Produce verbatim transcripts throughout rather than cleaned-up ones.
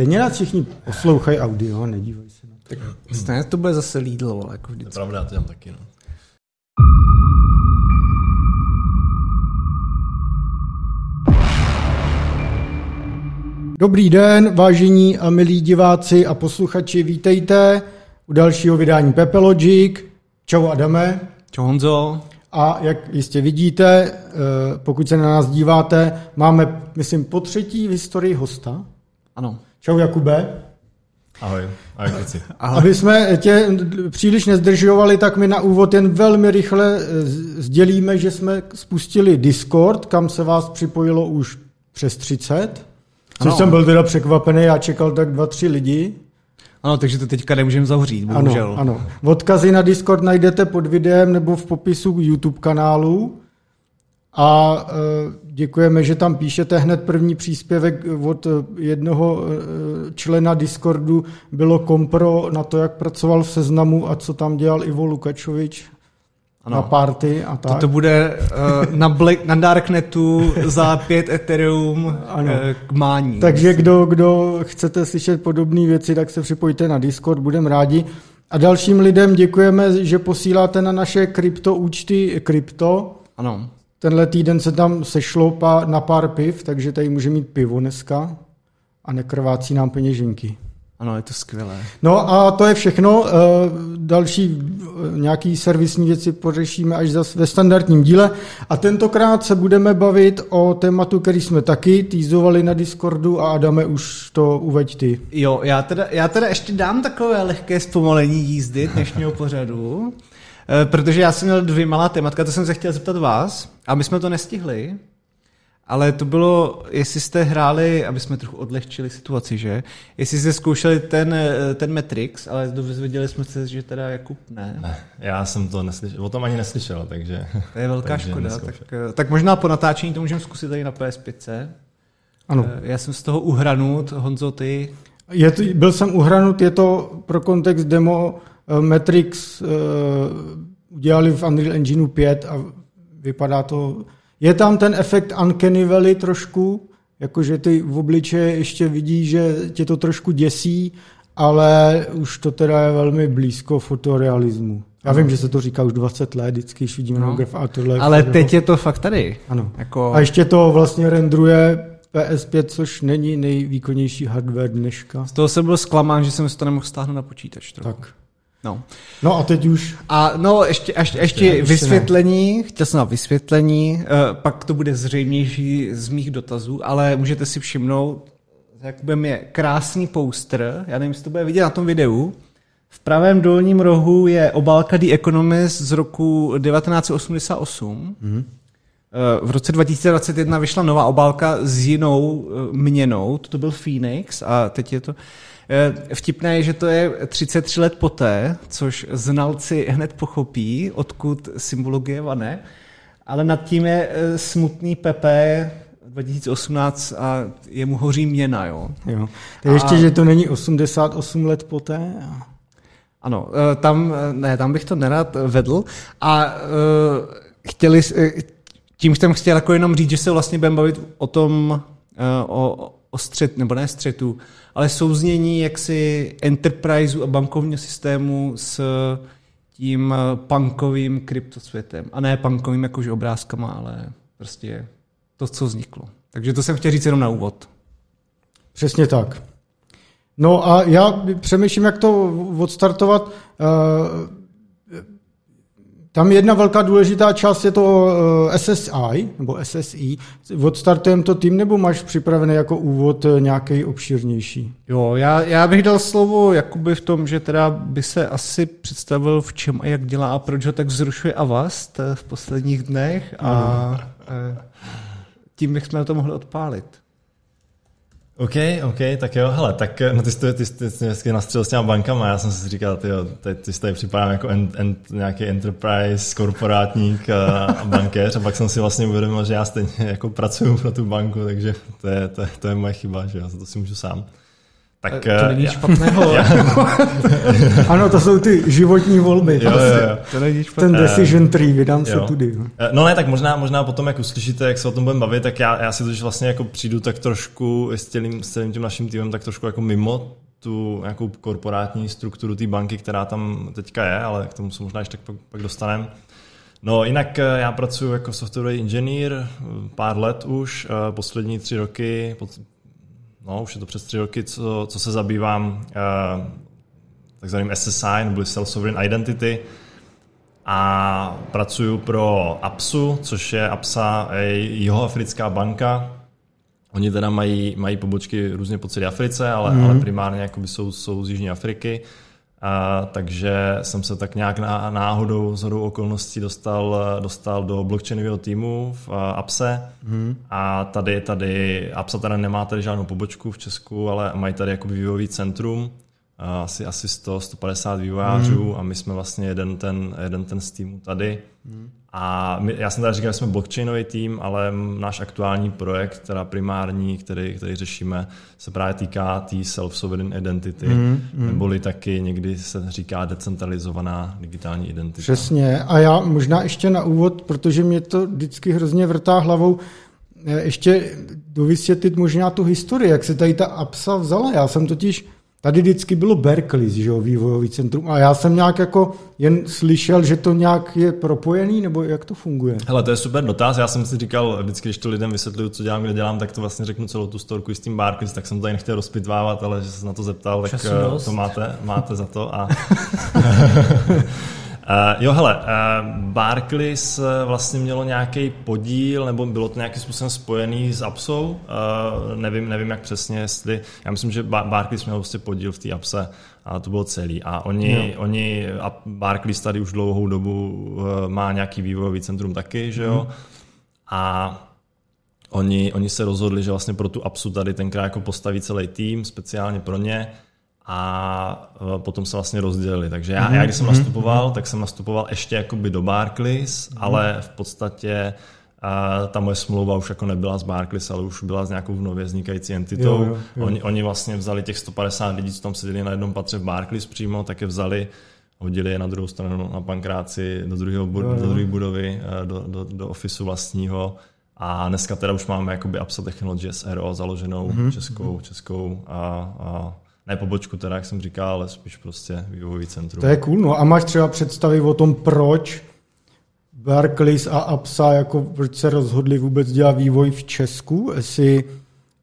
Stejně nás všichni poslouchají audio, nedívají se na to. Tak stejně to bude zase Lidl, jako vždycky. To je pravda, to tam taky, no. Dobrý den, vážení a milí diváci a posluchači, vítejte u dalšího vydání Pepe Logic. Čau Adame. Čau Honzo. A jak jistě vidíte, pokud se na nás díváte, máme, myslím, po třetí v historii hosta. Ano. Čau Jakube. Ahoj. Ahoj, kluci. Aby jsme tě příliš nezdržovali, tak my na úvod jen velmi rychle sdělíme, že jsme spustili Discord, kam se vás připojilo už přes třicet. Což ano. Jsem byl teda překvapený, já čekal tak dva, tři lidi. Ano, takže to teďka nemůžeme zavřít, bohužel. Ano, ano. Odkazy na Discord najdete pod videem nebo v popisu YouTube kanálu. A děkujeme, že tam píšete. Hned první příspěvek od jednoho člena Discordu bylo kompro na to, jak pracoval v Seznamu a co tam dělal Ivo Lukačovič. Ano. Na party a tak. To bude uh, na, Black, na Darknetu za pět Ethereum k mání. Takže kdo, kdo chcete slyšet podobné věci, tak se připojte na Discord, budeme rádi. A dalším lidem děkujeme, že posíláte na naše krypto účty krypto. Ano. Tenhle týden se tam sešlo na pár piv, takže tady může mít pivo dneska a nekrvácí nám peněženky. Ano, je to skvělé. No a to je všechno. Další nějaký servisní věci pořešíme až zase ve standardním díle. A tentokrát se budeme bavit o tématu, který jsme taky týzovali na Discordu a Adame, už to uveď ty. Jo, já teda, já teda ještě dám takové lehké zpomalení jízdy dnešního pořadu, protože já jsem měl dvě malá tématka, to jsem se chtěl zeptat vás a my jsme to nestihli. Ale to bylo, jestli jste hráli, aby jsme trochu odlehčili situaci, že? Jestli jste zkoušeli ten, ten Matrix, ale dozvěděli jsme se, že teda Jakub ne. Ne, já jsem to neslyšel, o tom ani neslyšel, takže... To je velká škoda, tak, tak možná po natáčení to můžeme zkusit tady na P S pět. Ano. Já jsem z toho uhranut, Honzo, ty... Je to, byl jsem uhranut, je to pro kontext demo Matrix, udělali v Unreal Engineu pět a vypadá to... Je tam ten efekt Uncanny Valley trošku, jakože ty v obličeji ještě vidí, že tě to trošku děsí, ale už to teda je velmi blízko fotorealismu. Já vím, že se to říká už dvacet let, vždycky, když vidíme no. graf a tohle. Ale teď toho... je to fakt tady. Ano. Jako... A ještě to vlastně rendruje P S pět, což není nejvýkonnější hardware dneška. Z toho jsem byl zklamán, že jsem si to nemohl stáhnout na počítač trochu. Tak. No. No a teď už... A no, ještě, ještě, ještě, ještě vysvětlení, ne. Chtěl jsem na vysvětlení, e, pak to bude zřejmější z mých dotazů, ale můžete si všimnout, Jakubem je krásný poster, já nevím, jestli to bude vidět na tom videu, v pravém dolním rohu je obálka The Economist z roku devatenáct osmdesát osm. Mm-hmm. E, v roce dva tisíce dvacet jedna vyšla nová obálka s jinou e, měnou, to byl Phoenix a teď je to... Vtipné je, že to je třicet tři let poté, což znalci hned pochopí, odkud symbologie vane, ale nad tím je smutný Pepe dva tisíce osmnáct a jemu hoří měna. Jo. Jo. Tak ještě, a... že to není osmdesát osm let poté? Ano, tam, ne, tam bych to nerad vedl a chtěli, tím jsem chtěl jako jenom říct, že se vlastně budeme bavit o tom, o, o střet, nebo ne střetu, ale souznění jaksi enterpriseu a bankovního systému s tím punkovým kryptosvětem. A ne punkovým jakož obrázkama, ale prostě to, co vzniklo. Takže to jsem chtěl říct jenom na úvod. Přesně tak. No a já přemýšlím, jak to odstartovat. Tam jedna velká důležitá část je to S S I, nebo S S I. Odstartujeme to tým, nebo máš připravený jako úvod nějaký obširnější? Jo, já, já bych dal slovo Jakuby v tom, že teda by se asi představil, v čem a jak dělá a proč ho tak vzrušuje Avast v posledních dnech a tím bychom na to mohli odpálit. OK, OK, tak jo, hele, tak no ty jsi, ty jsi, ty jsi vždycky nastřelil s těma bankama, já jsem si říkal, ty jo, ty, ty jsi tady připadám jako ent, ent, nějaký enterprise, korporátník a, a bankéř a pak jsem si vlastně uvědomil, že já stejně jako pracuju pro tu banku, takže to je, to je, to je moje chyba, že já to si můžu sám. Tak, to není nic špatného. Já. Ano, to jsou ty životní volby. Jo, jo, jo. To není špatného. Ten decision tree, vydám se tudy. No ne, tak možná, možná potom, jak uslyšíte, jak se o tom budeme bavit, tak já, já si to, že vlastně jako přijdu tak trošku s celým, s celým tím naším týmem tak trošku jako mimo tu nějakou korporátní strukturu té banky, která tam teďka je, ale k tomu se možná ještě tak pak, pak dostaneme. No jinak já pracuji jako softwarový inženýr pár let už, poslední tři roky, no už je to přes tři roky, co, co se zabývám takzvaným S S I, nebo Self-Sovereign Identity, a pracuji pro Absu, což je Absa jihoafrická banka. Oni teda mají, mají pobočky různě po celé Africe, ale, mm. ale primárně jakoby jsou, jsou z jižní Afriky. A, takže jsem se tak nějak na, náhodou, shodou okolností dostal, dostal do blockchainového týmu v Abse. Mm. A tady, tady Absa teda nemá tady žádnou pobočku v Česku, ale mají tady jakoby vývojový centrum. Asi, asi sto až sto padesát vývojářů mm. a my jsme vlastně jeden ten, jeden ten z týmu tady. Mm. A my, já jsem teda říkal, že jsme blockchainový tým, ale náš aktuální projekt, teda primární, který, který řešíme, se právě týká tý self-sovereign identity, mm, mm. neboli taky někdy se říká decentralizovaná digitální identita. Přesně. A já možná ještě na úvod, protože mě to vždycky hrozně vrtá hlavou, ještě dovysvětlit možná tu historii, jak se tady ta Absa vzala. Já jsem totiž... Tady vždycky bylo Barclays, že jo, vývojový centrum, a já jsem nějak jako jen slyšel, že to nějak je propojený, nebo jak to funguje? Hele, to je super dotaz, já jsem si říkal, vždycky, když to lidem vysvětluju, co dělám, kde dělám, tak to vlastně řeknu celou tu storku s tím Barclays, tak jsem to tady nechtěl rozpitvávat, ale že se na to zeptal, tak Časnost. To máte, máte za to. A... Uh, jo, hele, uh, Barclays vlastně mělo nějaký podíl, nebo bylo to nějakým způsobem spojený s Absou, uh, nevím, nevím jak přesně, jestli, já myslím, že ba- Barclays měl vlastně podíl v té Abse a to bylo celý. A oni, no. oni a Barclays tady už dlouhou dobu uh, má nějaký vývojový centrum taky, že jo, mm. a oni, oni se rozhodli, že vlastně pro tu Absu tady tenkrát jako postaví celý tým, speciálně pro ně, a potom se vlastně rozdělili. Takže já, já když jsem nastupoval, tak jsem nastupoval ještě jakoby do Barclays, ale v podstatě uh, ta moje smlouva už jako nebyla z Barclays, ale už byla s nějakou nově vznikající entitou. Jo, jo, jo. Oni, oni vlastně vzali těch sto padesát lidí, co tam seděli na jednom patře v Barclays přímo, tak je vzali, hodili je na druhou stranu na Pankráci, do druhého do druhé budovy, do, do, do ofisu vlastního. A dneska teda už máme jakoby Absa Technologies er ó založenou mm-hmm. českou, českou a, a ne pobočku teda, jak jsem říkal, ale spíš prostě vývojový centrum. To je cool, no a máš třeba představy o tom, proč Barclays a Absa, jako proč se rozhodli vůbec dělat vývoj v Česku, jestli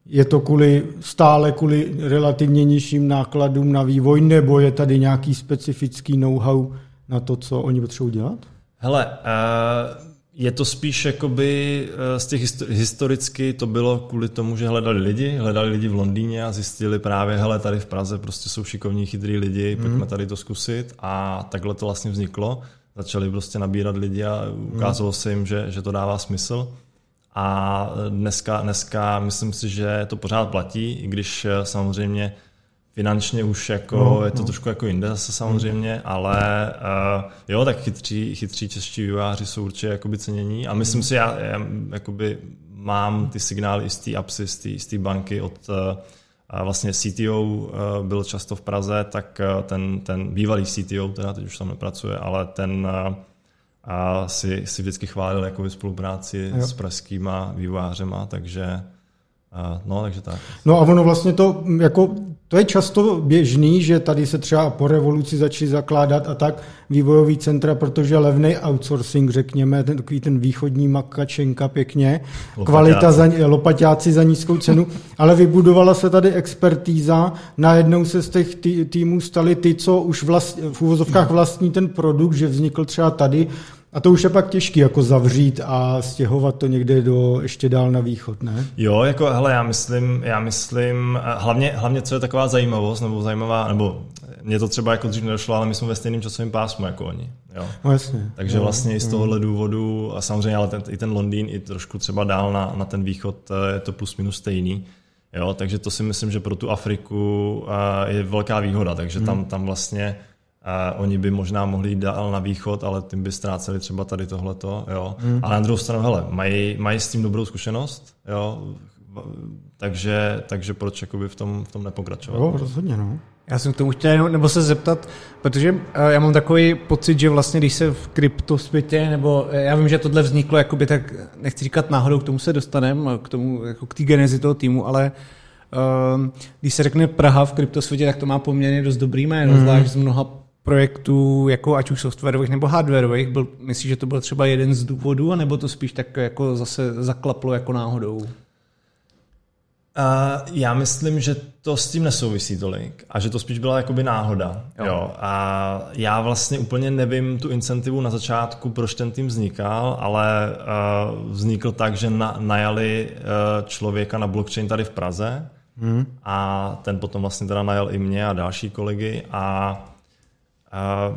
je to kvůli, stále kvůli relativně nižším nákladům na vývoj, nebo je tady nějaký specifický know-how na to, co oni potřebují dělat? Hele, uh... je to spíš jakoby z těch histori- historicky to bylo kvůli tomu, že hledali lidi, hledali lidi v Londýně a zjistili právě, hele, tady v Praze prostě jsou šikovní, chytrý lidi, mm. pojďme tady to zkusit, a takhle to vlastně vzniklo. Začali prostě nabírat lidi a ukázalo mm. se jim, že, že to dává smysl. A dneska, dneska myslím si, že to pořád platí, i když samozřejmě finančně už jako, no, je to no. trošku jako jinde zase samozřejmě, mm. ale uh, jo, tak chytří, chytří čeští vývojáři jsou určitě jakoby cenění a myslím mm. si, já, já jakoby mám ty signály z té Absy, z té banky od uh, vlastně C T O uh, byl často v Praze, tak uh, ten, ten bývalý C T O, teda teď už tam nepracuje, ale ten uh, uh, si, si vždycky chválil jakoby spolupráci s pražskýma vývojářema, takže uh, no, takže tak. No a ono vlastně to jako to je často běžný, že tady se třeba po revoluci začaly zakládat a tak vývojový centra, protože levný outsourcing, řekněme, ten, takový ten východní makačenka pěkně, lopaťáci. Kvalita za, lopaťáci za nízkou cenu, ale vybudovala se tady expertíza, najednou se z těch tý, týmů staly ty, co už vlast, v uvozovkách vlastní ten produkt, že vznikl třeba tady, a to už je pak těžký jako zavřít a stěhovat to někde do ještě dál na východ, ne? Jo, jako hele, já myslím, já myslím, hlavně hlavně co je taková zajímavost, nebo zajímavá, nebo mě to třeba jako dřív nedošlo, ale my jsme ve stejném časovém pásmu jako oni, jo. No, jasně. Takže jo, vlastně jo. Z tohohle důvodu a samozřejmě ale ten, i ten Londýn i trošku třeba dál na na ten východ je to plus minus stejný. Jo, takže to si myslím, že pro tu Afriku je velká výhoda, takže hmm. tam tam vlastně Uh, oni by možná mohli jít dál na východ, ale tím by ztráceli třeba tady tohleto. Jo. Mm. Ale na druhou stranu, hele, mají, mají s tím dobrou zkušenost. Jo. takže, takže proč jakoby v tom, v tom nepokračovat? Jo, rozhodně, no. Já jsem k tomu chtěl nebo se zeptat, protože já mám takový pocit, že vlastně když se v kryptosvětě, nebo já vím, že tohle vzniklo, jakoby, tak nechci říkat náhodou, k tomu se dostaneme, k tomu, jako k té genezi toho týmu, ale um, když se řekne Praha v kryptosvětě, tak to má poměrně dost dobrý jméno, mm. zvlášť z mnoha projektů, jako ať už softwarových nebo hardwarových, byl, myslím, že to byl třeba jeden z důvodů, anebo to spíš tak jako zase zaklaplo jako náhodou? Uh, já myslím, že to s tím nesouvisí tolik a že to spíš byla jakoby náhoda. Jo. Jo. A já vlastně úplně nevím tu incentivu na začátku, proč ten tým vznikal, ale uh, vznikl tak, že na, najali uh, člověka na blockchain tady v Praze hmm. a ten potom vlastně teda najal i mě a další kolegy a Uh,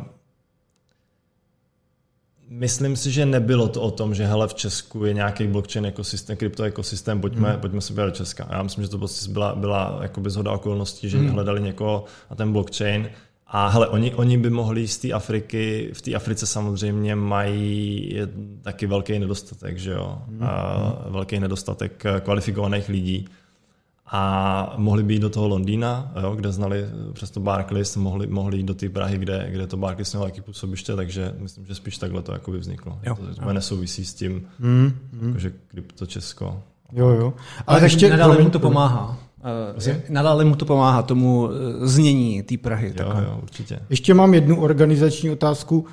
myslím si, že nebylo to o tom, že hele, v Česku je nějaký blockchain ekosystém, kryptoekosystém, pojďme, hmm. pojďme se běhat do Česka. Já myslím, že to prostě byla, byla jakoby zhoda okolností, že hmm. hledali někoho na ten blockchain a hele, oni, oni by mohli z té Afriky, v té Africe samozřejmě mají taky velký nedostatek, že jo? Hmm. Uh, velký nedostatek kvalifikovaných lidí. A mohli být do toho Londýna, jo, kde znali přes to Barclays, mohli, mohli jít do té Prahy, kde, kde to Barclays mělo jaký působiště, takže myslím, že spíš takhle to jakoby vzniklo. Jo, to jo. nesouvisí s tím, mm, mm. že krypto Česko. Jo, jo. Ale, ale ještě nadále mu to pomáhá. Nadále mu to pomáhá tomu znění té Prahy. Jo, jo, určitě. Ještě mám jednu organizační otázku.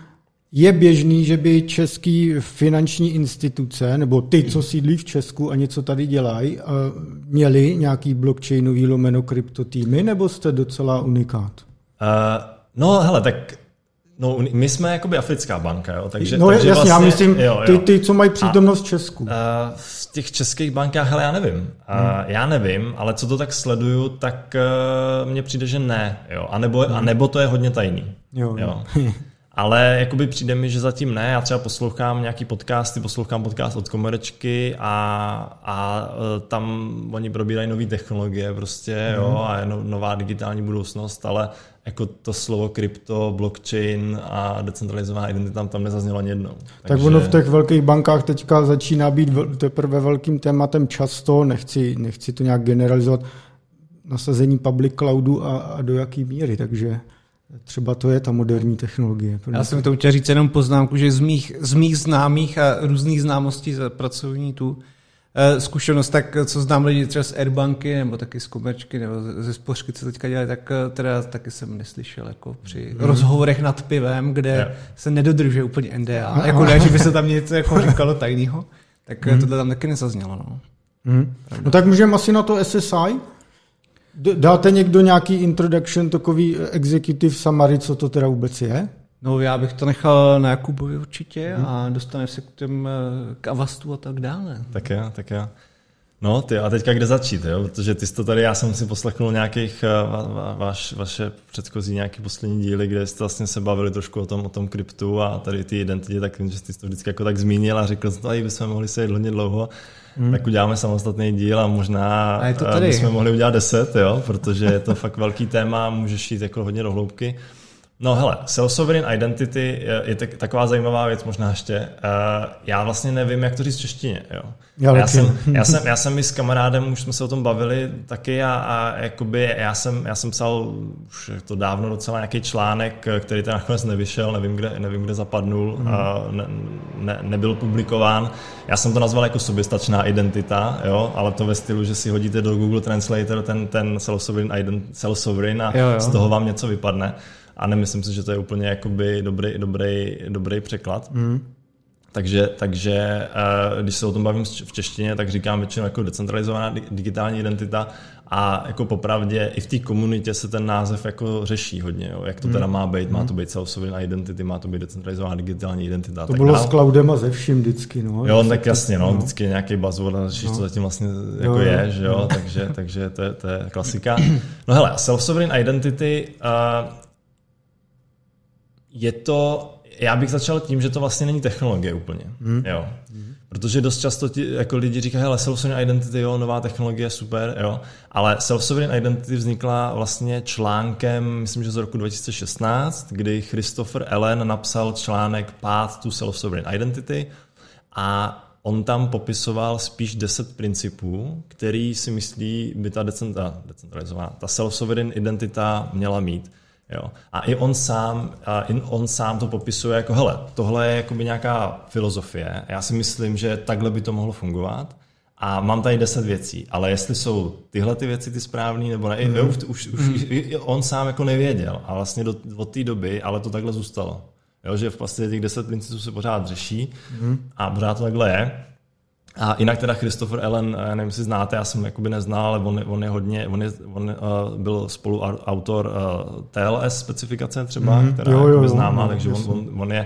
Je běžný, že by české finanční instituce, nebo ty, co sídlí v Česku a něco tady dělají, měli nějaký blockchainový lomeno kryptotýmy, nebo jste docela unikát? Uh, no hele, tak no, my jsme jakoby africká banka, jo, takže... No takže jasně, vlastně, já myslím, jo, jo. Ty, ty, co mají přítomnost a, Česku. Uh, v těch českých bankách, hele, já nevím. Uh, hmm. Já nevím, ale co to tak sleduju, tak uh, mně přijde, že ne. Jo, anebo, hmm. anebo to je hodně tajný. Jo, jo. jo. Ale jakoby přijde mi, že zatím ne. Já třeba poslouchám nějaký podcasty, poslouchám podcast od Komerečky a, a tam oni probírají nové technologie prostě, jo, a no, nová digitální budoucnost, ale jako to slovo krypto, blockchain a decentralizovaná identita tam, tam nezaznělo ani jednou. Takže... Tak ono v těch velkých bankách teďka začíná být teprve velkým tématem často, nechci, nechci to nějak generalizovat, nasazení public cloudu a, a do jaký míry, takže... Třeba to je ta moderní technologie. Já jsem to chtěl říct jenom poznámku, že z mých, z mých známých a různých známostí za pracovní tu zkušenost, tak co znám lidi třeba z Airbanky, nebo taky z Komerčky, nebo ze Spořky, co teďka dělají, tak teda taky jsem neslyšel jako při mm. rozhovorech nad pivem, kde yeah. se nedodržuje úplně N D A. Jako ne, že by se tam něco jako říkalo tajného, tak mm. tohle tam taky nezaznělo. No, mm. no tak můžeme asi na to S S I? Dáte někdo nějaký introduction, takový executive summary, co to teda vůbec je? No já bych to nechal na Jakubovi určitě hmm. a dostane se k těm k Avastu a tak dále. Tak já, tak já. No ty, a teďka kde začít, jo? Protože ty jsi to tady, já jsem si poslechnul nějakých va, va, vaše předchozí nějaký poslední díly, kde jste vlastně se bavili trošku o tom, o tom kryptu a tady ty identity, tak vím, že jsi to vždycky jako tak zmínil a řekl, že tady bychom mohli sejít hodně dlouho. Hmm. Tak uděláme samostatný díl a možná a bychom mohli udělat deset, jo? Protože je to fakt velký téma, můžeš jít jako hodně do hloubky. No hele, self-sovereign identity je taková zajímavá věc možná ještě. Já vlastně nevím, jak to říct v češtině. Jo. Já, já, jsem, já, jsem, já jsem i s kamarádem, už jsme se o tom bavili taky a, a jakoby já jsem, já jsem psal už to dávno docela nějaký článek, který ten nakonec nevyšel, nevím, kde, nevím, kde zapadnul, hmm. a ne, ne, nebyl publikován. Já jsem to nazval jako soběstačná identita, jo, ale to ve stylu, že si hodíte do Google Translator ten, ten self-sovereign, ident, self-sovereign a jo, jo. z toho vám něco vypadne. A nemyslím si, že to je úplně jakoby dobrý, dobrý, dobrý překlad. Mm. Takže, takže když se o tom bavím v češtině, tak říkám většinou jako decentralizovaná digitální identita a jako popravdě i v té komunitě se ten název jako řeší hodně. Jo. Jak to teda má být? Má to být self-sovereign identity, má to být decentralizovaná digitální identita. To tak bylo dál. S cloudem a ze vším vždycky. No. Jo, tak jasně, no, vždycky je nějaký buzzword a řešíš, no. co zatím vlastně jako no, je, že jo, no. takže, takže to, je, to je klasika. No hele, self-sovereign identity... Uh, Je to, já bych začal tím, že to vlastně není technologie úplně, hmm. jo. Protože dost často ti, jako lidi říkají, hele, self-sovereign identity, jo, nová technologie je super, jo. Ale self-sovereign identity vznikla vlastně článkem, myslím, že z roku dva tisíce šestnáct, kdy Christopher Allen napsal článek Path to Self-Sovereign Identity a on tam popisoval spíš deset principů, který si myslí, by ta decenta, decentralizovaná, ta self-sovereign identita měla mít. Jo. A i on sám, a i on sám to popisuje jako, hele, tohle je jakoby nějaká filozofie, já si myslím, že takhle by to mohlo fungovat a mám tady deset věcí, ale jestli jsou tyhle ty věci ty správný, nebo ne, mm. jo, už, už mm. on sám jako nevěděl a vlastně do, od té doby, ale to takhle zůstalo. Jo, že vlastně těch deset principů se pořád řeší mm. a pořád to takhle je. A jinak teda Christopher Allen, nevím, jestli znáte, já jsem jakoby neznal, ale on, on je hodně, on, je, on uh, byl spoluautor uh, T L S specifikace třeba, mm-hmm. která jo, jo, je známá, jo, takže on, on, on, je,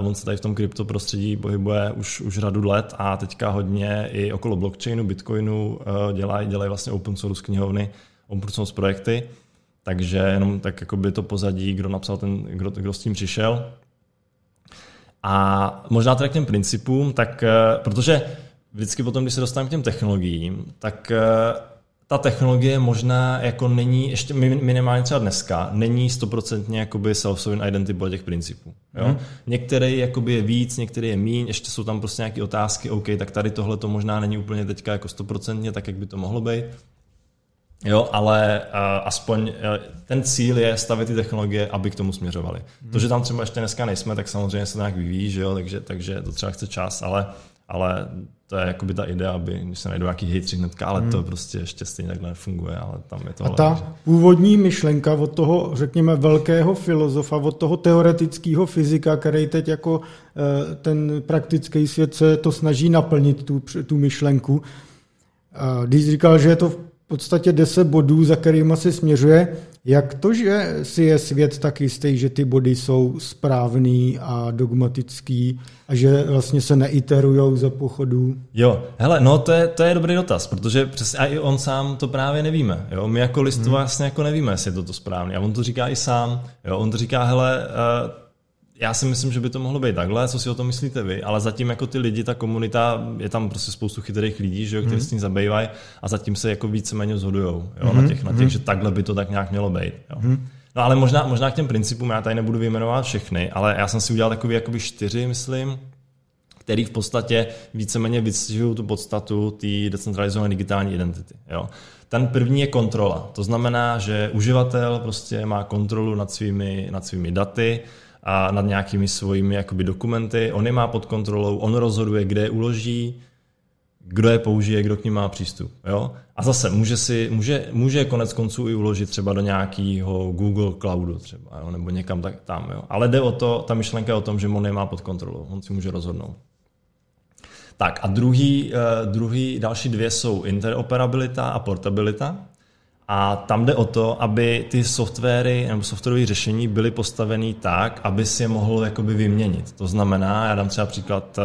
on se tady v tom kryptoprostředí pohybuje už, už řadu let a teďka hodně i okolo blockchainu, bitcoinu uh, dělají dělaj vlastně open source knihovny, open source projekty, takže jenom tak jakoby to pozadí, kdo napsal ten, kdo, kdo s tím přišel. A možná teda k těm principům, tak uh, protože vždycky potom, když se dostaneme k těm technologiím, tak ta technologie možná jako není, ještě minimálně třeba dneska, není stoprocentně jakoby self-sovereign identity podle těch principů. Jo? Mm. Některý jakoby je víc, některý je míň, ještě jsou tam prostě nějaké otázky, OK, tak tady tohle to možná není úplně teďka jako stoprocentně, tak jak by to mohlo být. Jo, ale uh, aspoň uh, ten cíl je stavět ty technologie, aby k tomu směřovaly. Mm. To, že tam třeba ještě dneska nejsme, tak samozřejmě se to nějak vyvíjí, že jo? Takže, takže to třeba chce čas, ale ale to je jakoby ta idea, aby když se najdou nějaký hejtři hnedka, ale hmm. to prostě ještě stejně takhle nefunguje, ale tam je tohle. A ta že... původní myšlenka od toho, řekněme, velkého filozofa, od toho teoretického fyzika, který teď jako ten praktický svět se to snaží naplnit, tu, tu myšlenku. Když říkal, že je to v podstatě deset bodů, za kterýma se směřuje, jak to, že si je svět tak jistý, že ty body jsou správný a dogmatický a že vlastně se neiterujou za pochodu? Jo, hele, no to je, to je dobrý dotaz, protože přes, a i on sám to právě nevíme. Jo? My jako list hmm. vlastně jako nevíme, jestli je to, to správný. A on to říká i sám. Jo? On to říká, hele, já si myslím, že by to mohlo být takhle, co si o tom myslíte vy, ale zatím jako ty lidi, ta komunita, je tam prostě spoustu chytrých lidí, že jo, kteří hmm. s tím zabývají a zatím se jako víceméně zhodujou, jo, hmm. na těch, na těch, hmm. že takhle by to tak nějak mělo být, jo. Hmm. No ale možná, možná k těm principům, já tady nebudu vyjmenovat všechny, ale já jsem si udělal takový jakoby čtyři, myslím, který v podstatě víceméně vystižují tu podstatu té decentralizované digitální identity, jo. Ten první je kontrola, to znamená, že uživatel prostě má kontrolu nad svými, nad svými daty, a nad nějakými svými jakoby dokumenty. On je má pod kontrolou, on rozhoduje, kde je uloží, kdo je použije, kdo k nim má přístup. Jo? A zase může si, může, může konec konců i uložit třeba do nějakého Google Cloudu třeba, jo? Nebo někam tak, tam. Jo? Ale jde o to, ta myšlenka je o tom, že on je má pod kontrolou, on si může rozhodnout. Tak a druhý, druhý další dvě jsou interoperabilita a portabilita. A tam jde o to, aby ty softwary nebo softwarové řešení byly postaveny tak, aby si je mohl jakoby vyměnit. To znamená, já dám třeba příklad,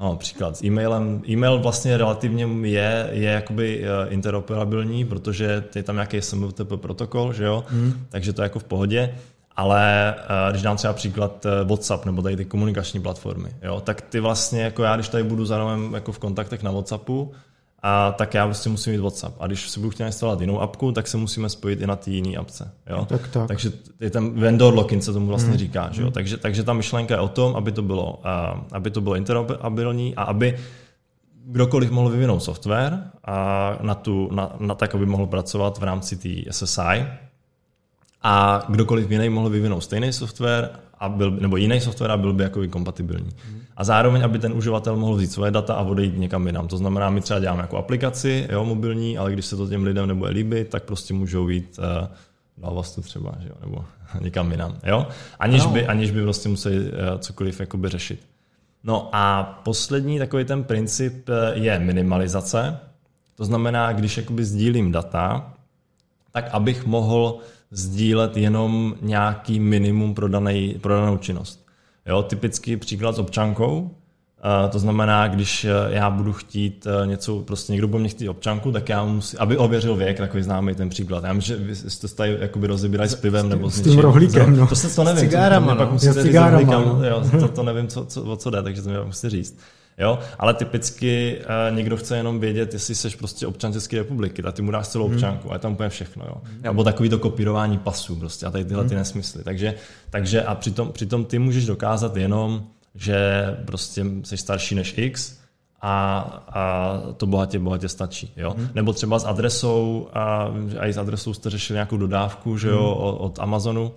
no, příklad s e-mailem. E-mail vlastně relativně je, je jakoby interoperabilní, protože je tam nějaký S M T P protokol, že jo? Hmm. Takže to je jako v pohodě. Ale když dám třeba příklad WhatsApp nebo tady ty komunikační platformy, jo? Tak ty vlastně, jako já, když tady budu zároveň jako v kontaktech na WhatsAppu, a tak já prostě musím mít WhatsApp. A když si budu chtěl instalovat jinou apku, tak se musíme spojit i na ty jiný apce. Jo? Tak, tak. Takže je ten vendor lock-in, se tomu vlastně hmm. říká. Že jo? Takže, takže ta myšlenka je o tom, aby to bylo, aby to bylo interoperabilní a aby kdokoliv mohl vyvinout software a na tu, na, na tak, aby mohl pracovat v rámci té S S I a kdokoliv jiný mohl vyvinout stejný software a byl, nebo jiný software a byl by jakoby kompatibilní. Hmm. A zároveň, aby ten uživatel mohl vzít svoje data a odejít někam jinam. To znamená, my třeba děláme jako aplikaci, jo, mobilní, ale když se to těm lidem nebude líbit, tak prostě můžou jít uh, do Avastu třeba, že jo, nebo někam jinam. Jo? Aniž, no. by, aniž by prostě museli uh, cokoliv jakoby řešit. No a poslední takový ten princip je minimalizace. To znamená, když jakoby sdílím data, tak abych mohl sdílet jenom nějaký minimum pro, danej, pro danou činnost. Jo, typický příklad s občankou, to znamená, když já budu chtít něco, prostě někdo bude mě chtít občanku, tak já musím, aby ověřil věk, takový známý ten příklad. Já myslím, že vy jste tady jakoby rozebírali s pivem s, nebo s, s tím rohlíkem, no. To se to nevím. S cigárama, no. Pak musíte říct, no. Jo, to, to nevím, co, co, o co jde, takže to mi musíte říct. Jo, ale typicky uh, někdo chce jenom vědět, jestli jsi prostě občan České republiky, tak ty mu dáš celou občanku, a je tam úplně všechno, jo. Nebo takový to kopírování pasů prostě a tady tyhle ty nesmysly. Takže, takže a přitom, přitom ty můžeš dokázat jenom, že prostě jsi starší než X a, a to bohatě, bohatě stačí. Jo? Hmm. Nebo třeba s adresou, a, a i s adresou jste řešili nějakou dodávku, že jo, hmm. od Amazonu,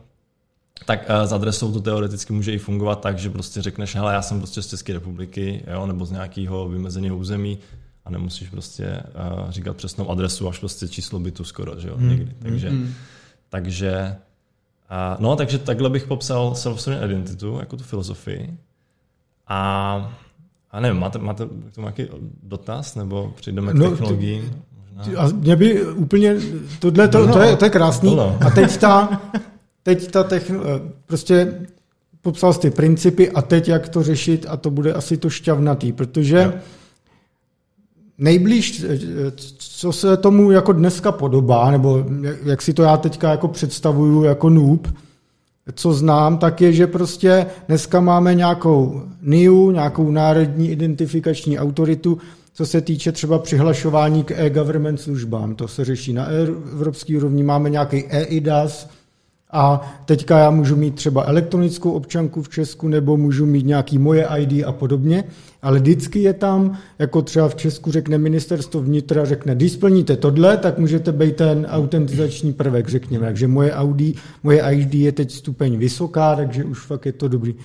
tak s adresou to teoreticky může i fungovat tak, že prostě řekneš, hele, já jsem prostě z České republiky, jo, nebo z nějakého vymezeného území, a nemusíš prostě uh, říkat přesnou adresu, až prostě číslo bytu skoro, že jo, hmm. někdy. Takže, hmm. takže, uh, no, takže takhle bych popsal self-sovereign identitu, jako tu filozofii. A, a nevím, máte, máte k tomu nějaký dotaz, nebo přijdeme no, k technologii? Ty, a mě by úplně, tohle, to, no, to, je, to je krásný. Tohle. A teď ta, teď ta techno, prostě popsal jsi ty principy a teď jak to řešit a to bude asi to šťavnatý, protože jo. Nejblíž, co se tomu jako dneska podobá, nebo jak si to já teďka jako představuju jako noob, co znám, tak je, že prostě dneska máme nějakou N I U, nějakou národní identifikační autoritu, co se týče třeba přihlašování k e-government službám. To se řeší na evropský úrovni, máme nějaký e I D A S a teďka já můžu mít třeba elektronickou občanku v Česku nebo můžu mít nějaký moje I D a podobně, ale vždycky je tam, jako třeba v Česku řekne ministerstvo vnitra, řekne, když splníte tohle, tak můžete být ten autentizační prvek, řekněme. Takže moje I D, moje I D je teď stupeň vysoká, takže už fakt je to dobrý.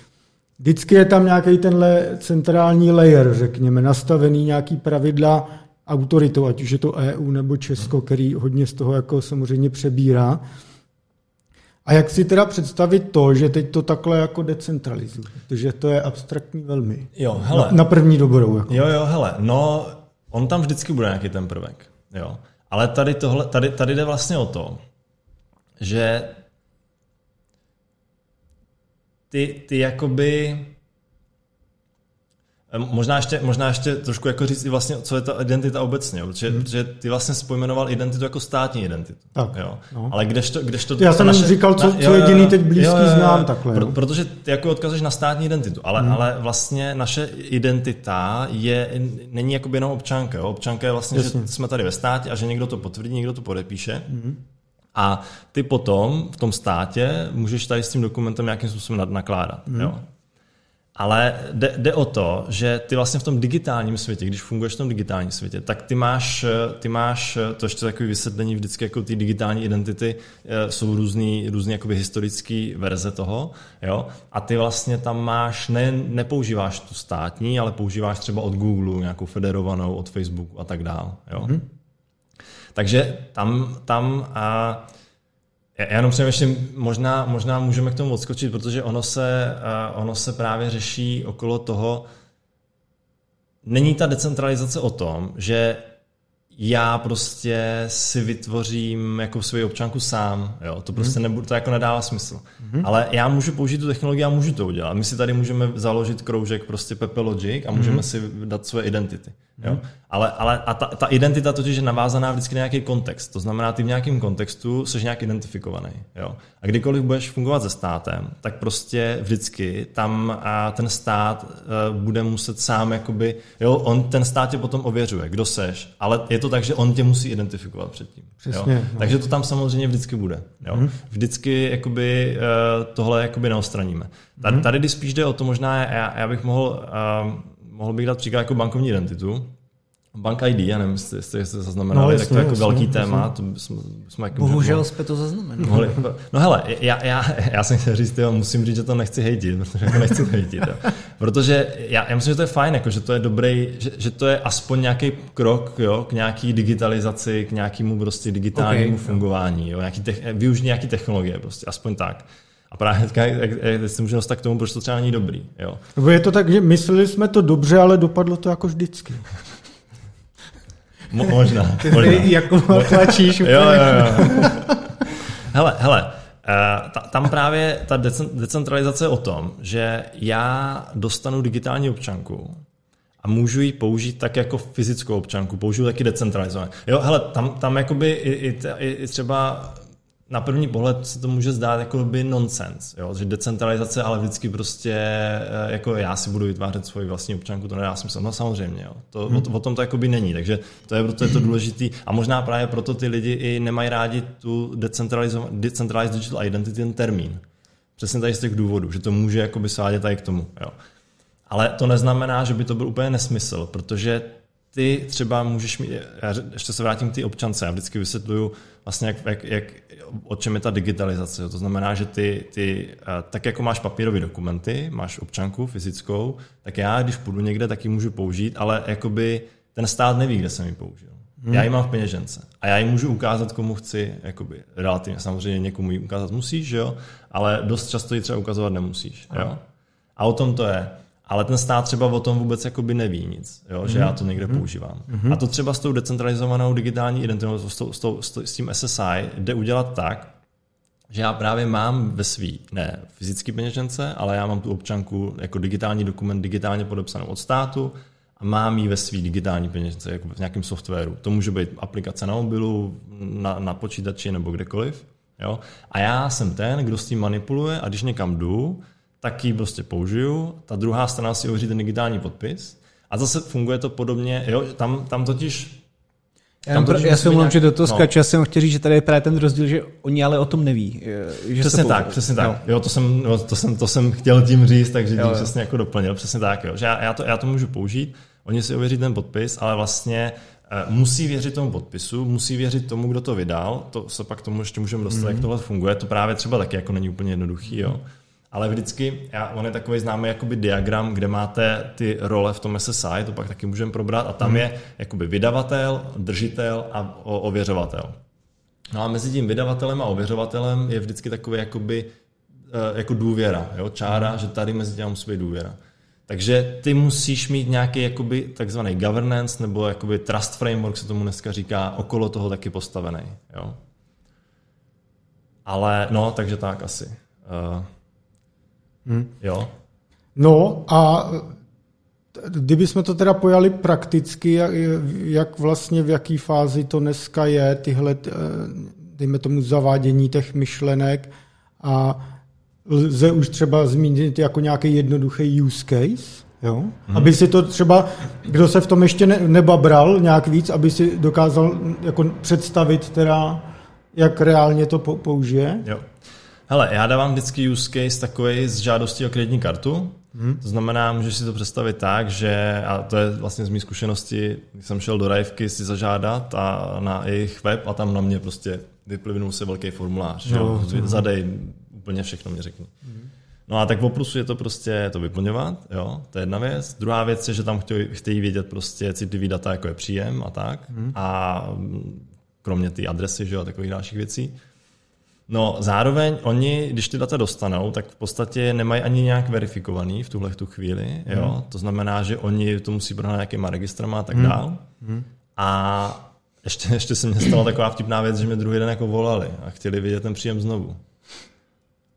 Vždycky je tam nějaký tenhle centrální layer, řekněme, nastavený nějaký pravidla autoritou, ať už je to E U nebo Česko, který hodně z toho jako samozřejmě přebírá. A jak si teda představit to, že teď to takhle jako decentralizuje? Protože to je abstraktní velmi. Jo, hele. Na, na první dobrou. Jako. Jo, jo, hele. No, on tam vždycky bude nějaký ten prvek. Jo. Ale tady, tohle, tady, tady jde vlastně o to, že ty, ty jakoby... Možná ještě, možná ještě trošku jako říct i vlastně, co je ta identita obecně, protože, hmm. protože ty vlastně spojmenoval identitu jako státní identitu. Tak, jo. No. Ale kdežto... kdežto já jsem naše, říkal, co, na, co jediný teď blízký jo, jo, jo, znám takhle. Pro, protože ty jako odkazuješ na státní identitu, ale, hmm. ale vlastně naše identita je, není jakoby jenom občanka. Jo. Občanka je vlastně, jasně. že jsme tady ve státě a že někdo to potvrdí, někdo to podepíše. Hmm. A ty potom v tom státě můžeš tady s tím dokumentem nějakým způsobem nakládat. Hmm. Jo. Ale jde, jde o to, že ty vlastně v tom digitálním světě, když funguješ v tom digitálním světě, tak ty máš, ty máš to ještě takové vysvětlení vždycky jako ty digitální identity, jsou různý, různý jakoby historický verze toho, jo? A ty vlastně tam máš, ne, nepoužíváš tu státní, ale používáš třeba od Google nějakou federovanou, od Facebooku a tak dál. Jo? Mm-hmm. Takže tam, tam a... Já jenom přijím ještě, možná, možná můžeme k tomu odskočit, protože ono se, ono se právě řeší okolo toho, není ta decentralizace o tom, že já prostě si vytvořím jako svoji občanku sám, jo? To prostě nebude, to jako nedává smysl. Mm-hmm. Ale já můžu použít tu technologii a můžu to udělat. My si tady můžeme založit kroužek prostě Pepe Logic a můžeme mm-hmm. si dát svoje identity. Jo? Mm-hmm. Ale, ale a ta, ta identita totiž je navázaná vždycky na nějaký kontext. To znamená, ty v nějakém kontextu jsi nějak identifikovaný. Jo? A kdykoliv budeš fungovat se státem, tak prostě vždycky tam a ten stát uh, bude muset sám jakoby, jo, on ten stát tě potom ověřuje, kdo seš, ale je to tak, že on tě musí identifikovat předtím. Přesně, jo? Takže to tam samozřejmě vždycky bude. Jo? Mm-hmm. Vždycky jakoby, uh, tohle jakoby neostraníme. Tady, mm-hmm. tady když spíš jde o to, možná já, já bych mohl, uh, mohl bych dát příklad jako bankovní identitu. Bank I D, já nevím, jestli jste se zaznamenali, no, jasný, tak to je jako jasný, velký jasný. téma. To jsme, jsme Bohužel jsme to zaznamenali. No hele, já, já, já jsem chtěl říct, jo, musím říct, že to nechci hejtit, protože jako nechci hejtit. Jo. Protože já, já myslím, že to je fajn, jako, že to je dobrý, že, že to je aspoň nějaký krok, jo, k nějaký digitalizaci, k nějakému prostě digitálnímu okay. fungování, jo, nějaký te- využití nějaký technologie, prostě, aspoň tak. A právě teď si můžeme dostat k tomu, proč to třeba není dobrý. Jo. Je to tak, že mysleli jsme to dobře, ale dopadlo to jako vždycky. Mo, možná. Ty možná. Jako tlačíš úplně. Jo, jo, jo. Hele, hele, ta, tam právě ta decentralizace je o tom, že já dostanu digitální občanku a můžu ji použít tak jako fyzickou občanku, použiju taky decentralizovaně. Jo, hele, tam, tam jakoby i, i, i třeba na první pohled se to může zdát jako by nonsense, jo, že decentralizace, ale vždycky prostě jako já si budu vytvářet svoji vlastní občanku, to nedá smysl. No samozřejmě, jo. To, hmm. o, o tom to jako by není, takže to je proto je to důležitý a možná právě proto ty lidi i nemají rádi tu decentralized digital identity, ten termín. Přesně tady z těch důvodů, že to může jako by svádět tady k tomu, jo. Ale to neznamená, že by to byl úplně nesmysl, protože ty třeba můžeš mít, já ještě se vrátím k té občance, já vždycky vysvětluju vlastně, jak, jak, jak, o čem je ta digitalizace. To znamená, že ty, ty, tak jako máš papírové dokumenty, máš občanku fyzickou, tak já, když půjdu někde, tak ji můžu použít, ale jakoby ten stát neví, kde jsem ji použil. Hmm. Já ji mám v peněžence a já ji můžu ukázat, komu chci, jakoby, relativně, samozřejmě někomu ji ukázat musíš, jo? Ale dost často ji třeba ukazovat nemusíš. Jo? A o tom to je. Ale ten stát třeba o tom vůbec jakoby neví nic, jo? Že mm. já to někde mm. používám. Mm. A to třeba s tou decentralizovanou digitální identitou, s, tou, s, tou, s tím S S I, jde udělat tak, že já právě mám ve svý, ne fyzický peněžence, ale já mám tu občanku jako digitální dokument, digitálně podepsanou od státu a mám ji ve svý digitální peněžence, jako v nějakém softwaru. To může být aplikace na mobilu, na, na počítači nebo kdekoliv. Jo? A já jsem ten, kdo s tím manipuluje a když někam jdu, tak ji prostě použiju, ta druhá strana si ověří ten digitální podpis a zase funguje to podobně, jo, tam, tam totiž... Tam totiž já, já si umluvím, nějak... že do toho no. skáču, já jsem chtěl říct, že tady je právě ten rozdíl, že oni ale o tom neví. Že přesně tak, přesně tak, no. jo, to jsem, jo, to jsem, to jsem chtěl tím říct, takže tím jo, přesně jako doplnil, přesně tak, jo, že já, já, to, já to můžu použít, oni si ověří ten podpis, ale vlastně musí věřit tomu podpisu, musí věřit tomu, kdo to vydal, to se pak tomu ještě můžeme dostat, mm-hmm. jak tohle funguje, to právě třeba taky jako není úplně jednoduchý, jo. Ale vždycky, já, on je takový známý jakoby diagram, kde máte ty role v tom S S I, to pak taky můžeme probrat, a tam hmm. je jakoby vydavatel, držitel a o, ověřovatel. No a mezi tím vydavatelem a ověřovatelem je vždycky takový jakoby, jako důvěra, jo? čára, hmm. že tady mezi těmi musí být důvěra. Takže ty musíš mít nějaký jakoby, takzvaný governance nebo jakoby trust framework, se tomu dneska říká, okolo toho taky postavený. Jo? Ale no, takže tak asi... Uh, Hmm. Jo. No a kdybychom to teda pojali prakticky, jak vlastně v jaký fázi to dneska je, tyhle, dejme tomu zavádění těch myšlenek a lze už třeba zmínit jako nějaký jednoduchý use case, jo? Hmm. Aby si to třeba, kdo se v tom ještě ne, nebabral nějak víc, aby si dokázal jako představit teda, jak reálně to použije. Jo. Hele, já dávám vždycky use case takový s žádostí o kreditní kartu. Hmm. To znamená, můžeš si to představit tak, že, a to je vlastně z mý zkušenosti, když jsem šel do Rajvky si zažádat a na jejich web a tam na mě prostě vyplivnul se velký formulář. No. Jo? Zadej, úplně všechno mě řekni. Hmm. No a tak v Oplusu je to prostě to vyplňovat, jo? To je jedna věc. Druhá věc je, že tam chtějí, chtějí vědět prostě citlivý data, jako je příjem a tak. Hmm. A kromě té adresy, že jo, a takových dalších věcí. No zároveň oni, když ty data dostanou, tak v podstatě nemají ani nějak verifikovaný v tuhle tu chvíli. Jo? Hmm. To znamená, že oni to musí prohnat nějakýma registrama a tak hmm. dál. Hmm. A ještě, ještě se mně stala taková vtipná věc, že mě druhý den jako volali a chtěli vidět ten příjem znovu.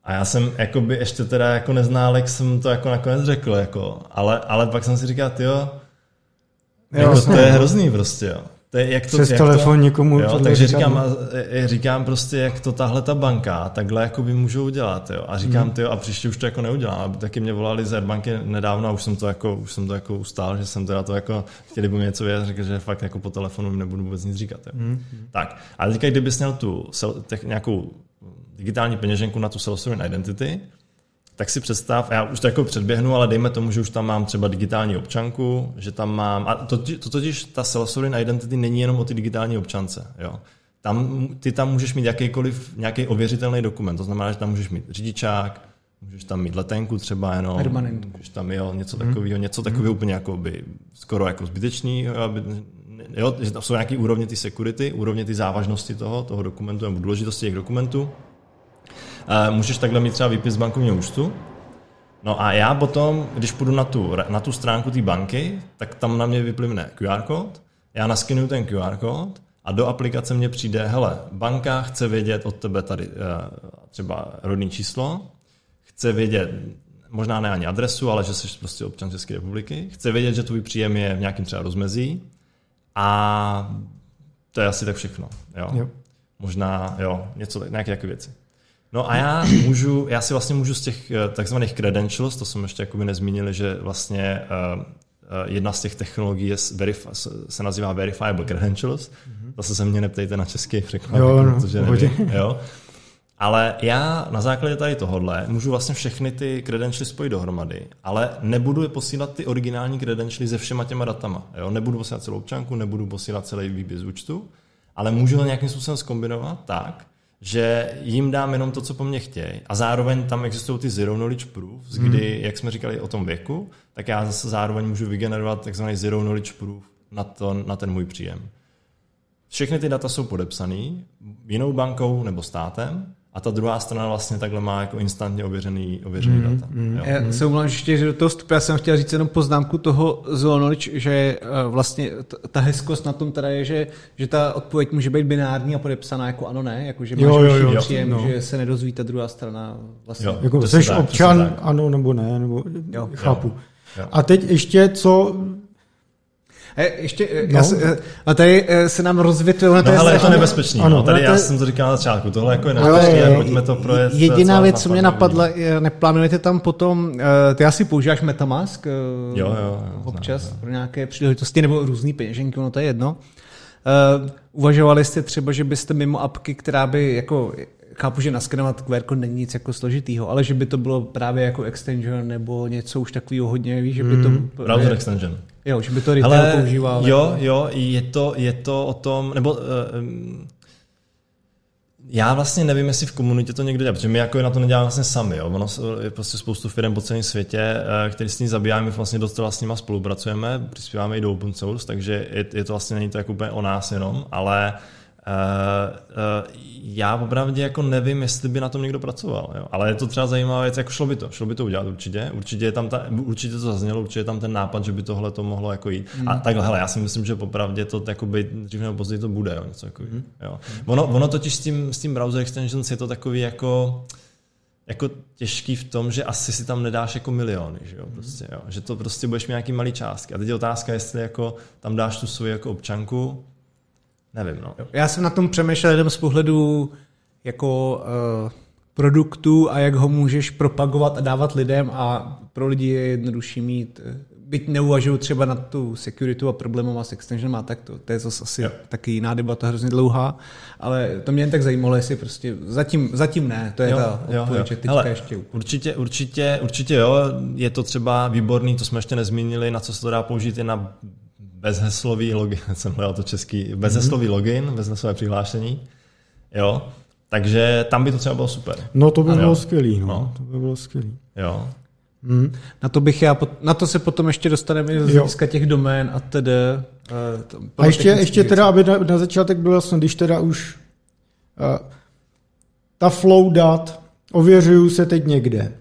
A já jsem jakoby ještě teda jako neználek jsem to jako nakonec řekl. Jako, ale, ale pak jsem si říkal, tyjo, jako to je hrozný prostě, jo. To je, jak to, přes jak telefon to, někomu... Jo, takže říkám, říkám prostě, jak to tahle ta banka takhle jakoby můžou udělat. Jo? A říkám, hmm. tyjo, a příště už to jako neudělám. Taky mě volali z Airbanky nedávno a už jsem to jako, už jsem to jako ustál, že jsem teda to jako, chtěli by mě něco vědět, řekl, že fakt jako po telefonu nebudu vůbec nic říkat. Jo? Hmm. Tak, ale teďka, kdybys měl tu těch, nějakou digitální peněženku na tu Self-Sovereign Identity, tak si představ, já už to jako předběhnu, ale dejme tomu, že už tam mám třeba digitální občanku, že tam mám, a to, to totiž ta Self-Sovereign Identity není jenom o ty digitální občance, jo. Tam, ty tam můžeš mít jakýkoliv, nějaký ověřitelný dokument, to znamená, že tam můžeš mít řidičák, můžeš tam mít letenku třeba jenom, permanent. Můžeš tam jo, něco hmm. takového, něco takového hmm. úplně jako by, skoro jako zbytečný, jo, že tam jsou nějaký úrovně ty security, úrovně ty závažnosti toho, toho dokumentu nebo důležitosti těch dokumentů. Můžeš takhle mít třeba výpis z bankovního účtu. No a já potom, když půjdu na tu, na tu stránku té banky, tak tam na mě vyplivne Q R kód, já naskenuju ten Q R kód a do aplikace mě přijde, hele, banka chce vědět od tebe tady třeba rodné číslo, chce vědět, možná ne ani adresu, ale že jsi prostě občan České republiky, chce vědět, že tvůj příjem je v nějakém třeba rozmezí a to je asi tak všechno. Jo? Jo. Možná, jo, něco, nějaké takové věci. No a já můžu, já si vlastně můžu z těch takzvaných credentials, to jsem ještě jakoby nezmínil, že vlastně jedna z těch technologií je, se nazývá verifiable credentials. Zase se mě neptejte na český překlad, protože nevím. Jo. Ale já na základě tady tohohle můžu vlastně všechny ty credentialy spojit dohromady, ale nebudu je posílat ty originální credentialy se všema těma datama. Jo? Nebudu posílat celou občanku, nebudu posílat celý výpis z účtu, ale můžu to nějakým způsobem zkombinovat tak, že jim dám jenom to, co po mně chtějí. A zároveň tam existují ty zero knowledge proofs, kdy, hmm. jak jsme říkali o tom věku, tak já zase zároveň můžu vygenerovat takzvaný zero knowledge proof na, to, na ten můj příjem. Všechny ty data jsou podepsaný jinou bankou nebo státem, a ta druhá strana vlastně takhle má jako instantně ověřený, ověřený mm, data. Mm, já se umlám, že do toho vstupu, já jsem chtěl říct jenom poznámku toho zero knowledge, že vlastně ta hezkost na tom teda je, že, že ta odpověď může být binární a podepsaná jako ano ne, jako že máš jo, jo, jo, příjem, jo, no. že se nedozví ta druhá strana vlastně. Jo, jako jsi občan, dá, ano nebo ne, nebo jo, chápu. Jo, jo. A teď ještě co... Ještě, no. se, a tady se nám rozvětuje. No, ale je to nebezpečný. Ano, no, tady já je... jsem to říkal na začátku. Tohle jako je nebezpečný, ale pojďme to projet. Jediná věc, co mě napadla, neplánujete tam potom, ty asi používáš Metamask jo, jo, jo, občas znám, pro nějaké příležitosti nebo různý peněženky, ono to je jedno. Uh, uvažovali jste třeba, že byste mimo apky, která by jako... Chápu, že naskenovat Q R kód není nic jako složitýho, ale že by to bylo právě jako extension nebo něco už takového hodně, víš, že by to... Mm, browser extension. Jo, že by to retail ale používal. Jo, nebo... jo, je to, je to o tom, nebo... Uh, um, já vlastně nevím, jestli v komunitě to někdo dělá, protože my jako na to neděláme vlastně sami, jo. Ono je prostě spoustu firm po celém světě, který s ní zabíjáme, my vlastně docela s nima spolupracujeme, přispíváme i do open source, takže je, je to vlastně, není to jako úplně o nás jenom, ale... Uh, uh, já opravdu jako nevím, jestli by na tom někdo pracoval, jo? Ale je to třeba zajímavá věc, jako šlo by to, šlo by to udělat určitě, určitě je tam ta, určitě to zaznělo, určitě je tam ten nápad, že by tohle to mohlo jako jít. Mm. A takhle, hele, já si myslím, že popravdě to jakoby, dřív nebo později to bude, jo, něco jako, mm. jo. Ono, ono totiž s tím, s tím browser extensions je to takový jako... jako těžký v tom, že asi si tam nedáš jako miliony, že jo, prostě, jo? Že to prostě budeš mít nějaký malý částky. A teď je otázka, jestli jako tam dáš tu svou jako občanku. Nevím, no. Já jsem na tom přemýšlel jenom z pohledu jako uh, produktu a jak ho můžeš propagovat a dávat lidem a pro lidi je jednodušší mít, byť neuvažuju třeba na tu security a problémama s extensionem a tak to, to je zase asi jo. Taky jiná debata, hrozně dlouhá, ale to mě jen tak zajímalo, jestli prostě zatím, zatím ne, to je jo, ta odpověď, že teďka ještě úplně. Určitě, určitě, určitě jo, je to třeba výborný, to jsme ještě nezmínili, na co se to dá použít i na bezheslový login, jsem hledal to český, bezheslový mm-hmm. login, bezheslové přihlášení, jo, takže tam by to třeba bylo super. No to by ano, bylo skvělý, no. no, to by bylo skvělý. Jo. Mm. Na to bych já, na to se potom ještě dostaneme i z hlediska těch domén a tedy. A ještě, ještě teda, aby na, na začátek bylo jasno, když teda už uh, ta flow dat ověřuju se teď někde.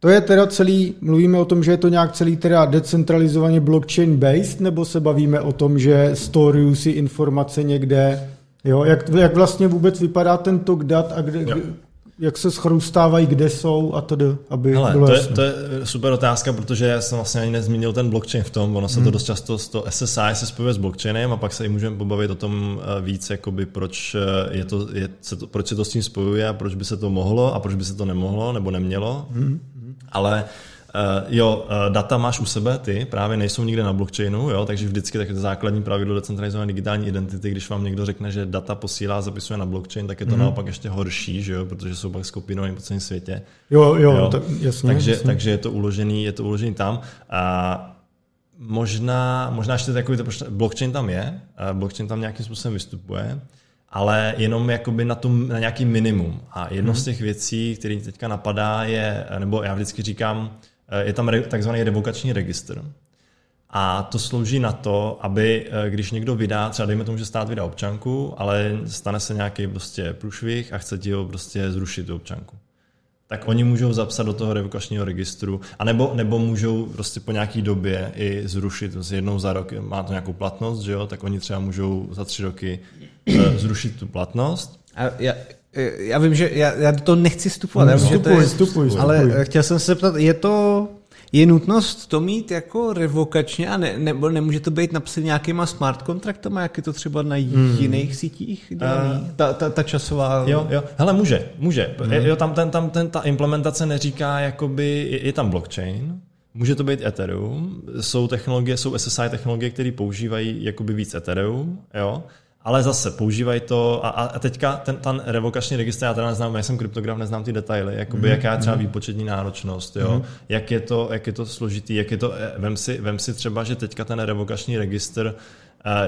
To je teda celý, mluvíme o tom, že je to nějak celý teda decentralizovaně blockchain based, nebo se bavíme o tom, že storuju si informace někde, jo, jak, jak vlastně vůbec vypadá ten tok dat a kde, k, jak se schroustávají, kde jsou a tedy, aby hele, bylo to je, to je super otázka, protože já jsem vlastně ani nezmínil ten blockchain v tom, ono se hmm. to dost často z toho S S I se spojuje s blockchainem a pak se i můžeme pobavit o tom víc, jakoby proč, je to, je, se to, proč se to s tím spojuje a proč by se to mohlo a proč by se to nemohlo nebo nemělo. Hmm. Ale jo, data máš u sebe, ty právě nejsou nikde na blockchainu, jo, takže vždycky takové základní pravidlo decentralizované digitální identity, když vám někdo řekne, že data posílá a zapisuje na blockchain, tak je to mm. naopak ještě horší, že jo, protože jsou pak skopírované po celém světě. Jo, jo, jo. Tak, jasně, takže, jasně. takže je to uložený, je to uložený tam. A možná, možná ještě takový, to, blockchain tam je, blockchain tam nějakým způsobem vystupuje, ale jenom jakoby na, tom, na nějaký minimum. A jedno hmm. z těch věcí, které teďka napadá, je, nebo já vždycky říkám, je tam takzvaný revokační registr. A to slouží na to, aby když někdo vydá, třeba dejme tomu, že stát vydá občanku, ale stane se nějaký prostě průšvih a chce ti ho prostě zrušit tu občanku. Tak oni můžou zapsat do toho revokačního registru, anebo, nebo můžou prostě po nějaký době i zrušit, prostě jednou za rok má to nějakou platnost, že jo, tak oni třeba můžou za tři roky zrušit tu platnost. A já, já vím, že já, já do toho nechci vstupovat, no, vstupuj, to je, vstupuj, vstupuj, ale vstupuj. Chtěl jsem se ptat, je to... Je nutnost to mít jako revokačně a ne, nebo nemůže to být napsat nějakýma smart kontraktama, jak je to třeba na jiných hmm. sítích? Uh, ta, ta, ta časová... Jo, jo. Hele, může, může. Hmm. Jo, tam, ten, tam ten, ta implementace neříká, jakoby, je, je tam blockchain, může to být Ethereum, jsou technologie, jsou S S I technologie, které používají jakoby víc Ethereum, jo. Ale zase používají to a, a teďka ten, ten revokační registr, já teda neznám, já jsem kryptograf, neznám ty detaily, jakoby, mm-hmm. jaká je třeba výpočetní náročnost, jo? Mm-hmm. Jak, je to, jak je to složitý, jak je to, vem si, vem si třeba, že teďka ten revokační registr,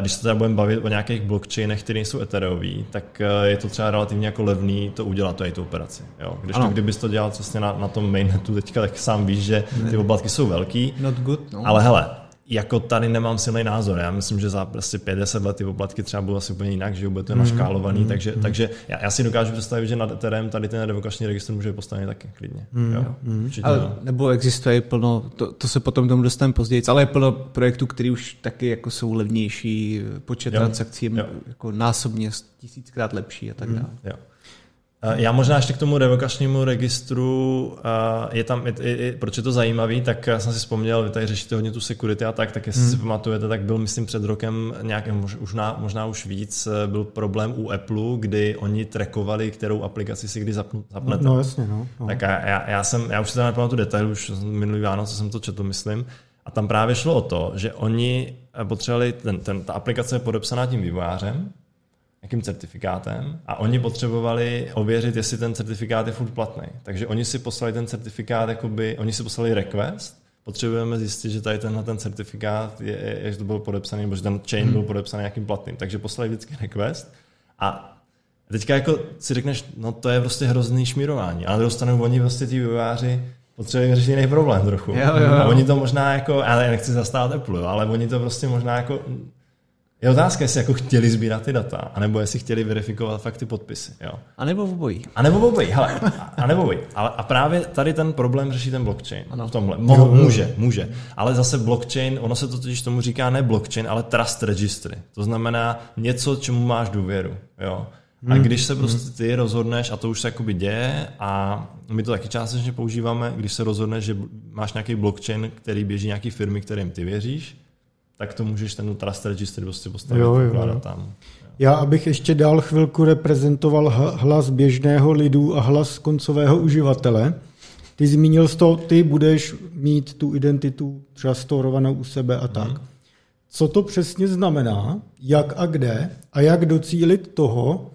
když se teda budeme bavit o nějakých blockchainech, které nejsou eterový, tak je to třeba relativně jako levný to udělat, tu operaci. Jo? Když to, kdybys to dělal přesně na, na tom mainnetu teďka, tak sám víš, že ty oblatky jsou velký, Not good, no. ale hele, jako tady nemám silný názor. Já myslím, že za prostě pět deset let ty poplatky třeba budou asi úplně jinak, že bude to naškálovaný, mm, takže, mm. takže já, já si dokážu představit, že nad Ethereum tady ten revokační registr může postavit taky klidně. Mm, jo, mm. Ale, no. Nebo existuje plno, to, to se potom tomu dostaneme později, ale je plno projektů, které už taky jako jsou levnější, počet jo, transakcí jo. jako násobně tisíckrát lepší a tak dále. Mm, jo. Já možná ještě k tomu revokačnímu registru, je tam, je, je, proč je to zajímavý, tak jsem si vzpomněl, vy tady řešíte hodně tu security a tak, tak jestli hmm. si pamatujete, tak byl myslím před rokem nějakým, možná, možná už víc, byl problém u Apple, kdy oni trackovali, kterou aplikaci si kdy zapnu, zapnete. No, no jasně, no. no. Tak já, já, jsem, já už si tam nepamatuju detail, už minulý Vánoc, co jsem to četl, myslím. A tam právě šlo o to, že oni potřebovali, ten, ten, ta aplikace je podepsaná tím vývojářem, jakým certifikátem a oni potřebovali ověřit, jestli ten certifikát je furt platný. Takže oni si poslali ten certifikát, jakoby, oni si poslali request, potřebujeme zjistit, že tady tenhle ten certifikát je, je, je, to byl podepsaný, nebo že ten chain hmm. byl podepsaný nějakým platným. Takže poslali vždycky request a teďka jako si řekneš, no to je prostě hrozný šmírování, ale dostanou oni vlastně ti vývojáři potřebují řešit jiný problém trochu. Jo, jo, jo. A oni to možná jako, ale nechci zastávat Apple, ale oni to prostě možná jako je otázka, jestli jako chtěli sbírat ty data, anebo jestli chtěli verifikovat fakt ty podpisy. Jo. A nebo v obojí. A nebo v obojí, hele, a nebo v obojí. Ale, a právě tady ten problém řeší ten blockchain. Ano. V tomhle. Mo, může, může. Ale zase blockchain, ono se to totiž tomu říká ne blockchain, ale trust registry. To znamená něco, čemu máš důvěru. Jo. A když se prostě ty rozhodneš, a to už se jakoby děje, a my to taky částečně používáme, když se rozhodneš, že máš nějaký blockchain, který běží nějaký firmy, kterým ty věříš, tak to můžeš ten trust registry prostě postavit jo, jo. tam. Jo. Já, abych ještě dál chvilku reprezentoval hlas běžného lidu a hlas koncového uživatele. Ty zmínil jsi to, ty budeš mít tu identitu třeba storovanou u sebe a tak. Hmm. Co to přesně znamená, jak a kde a jak docílit toho,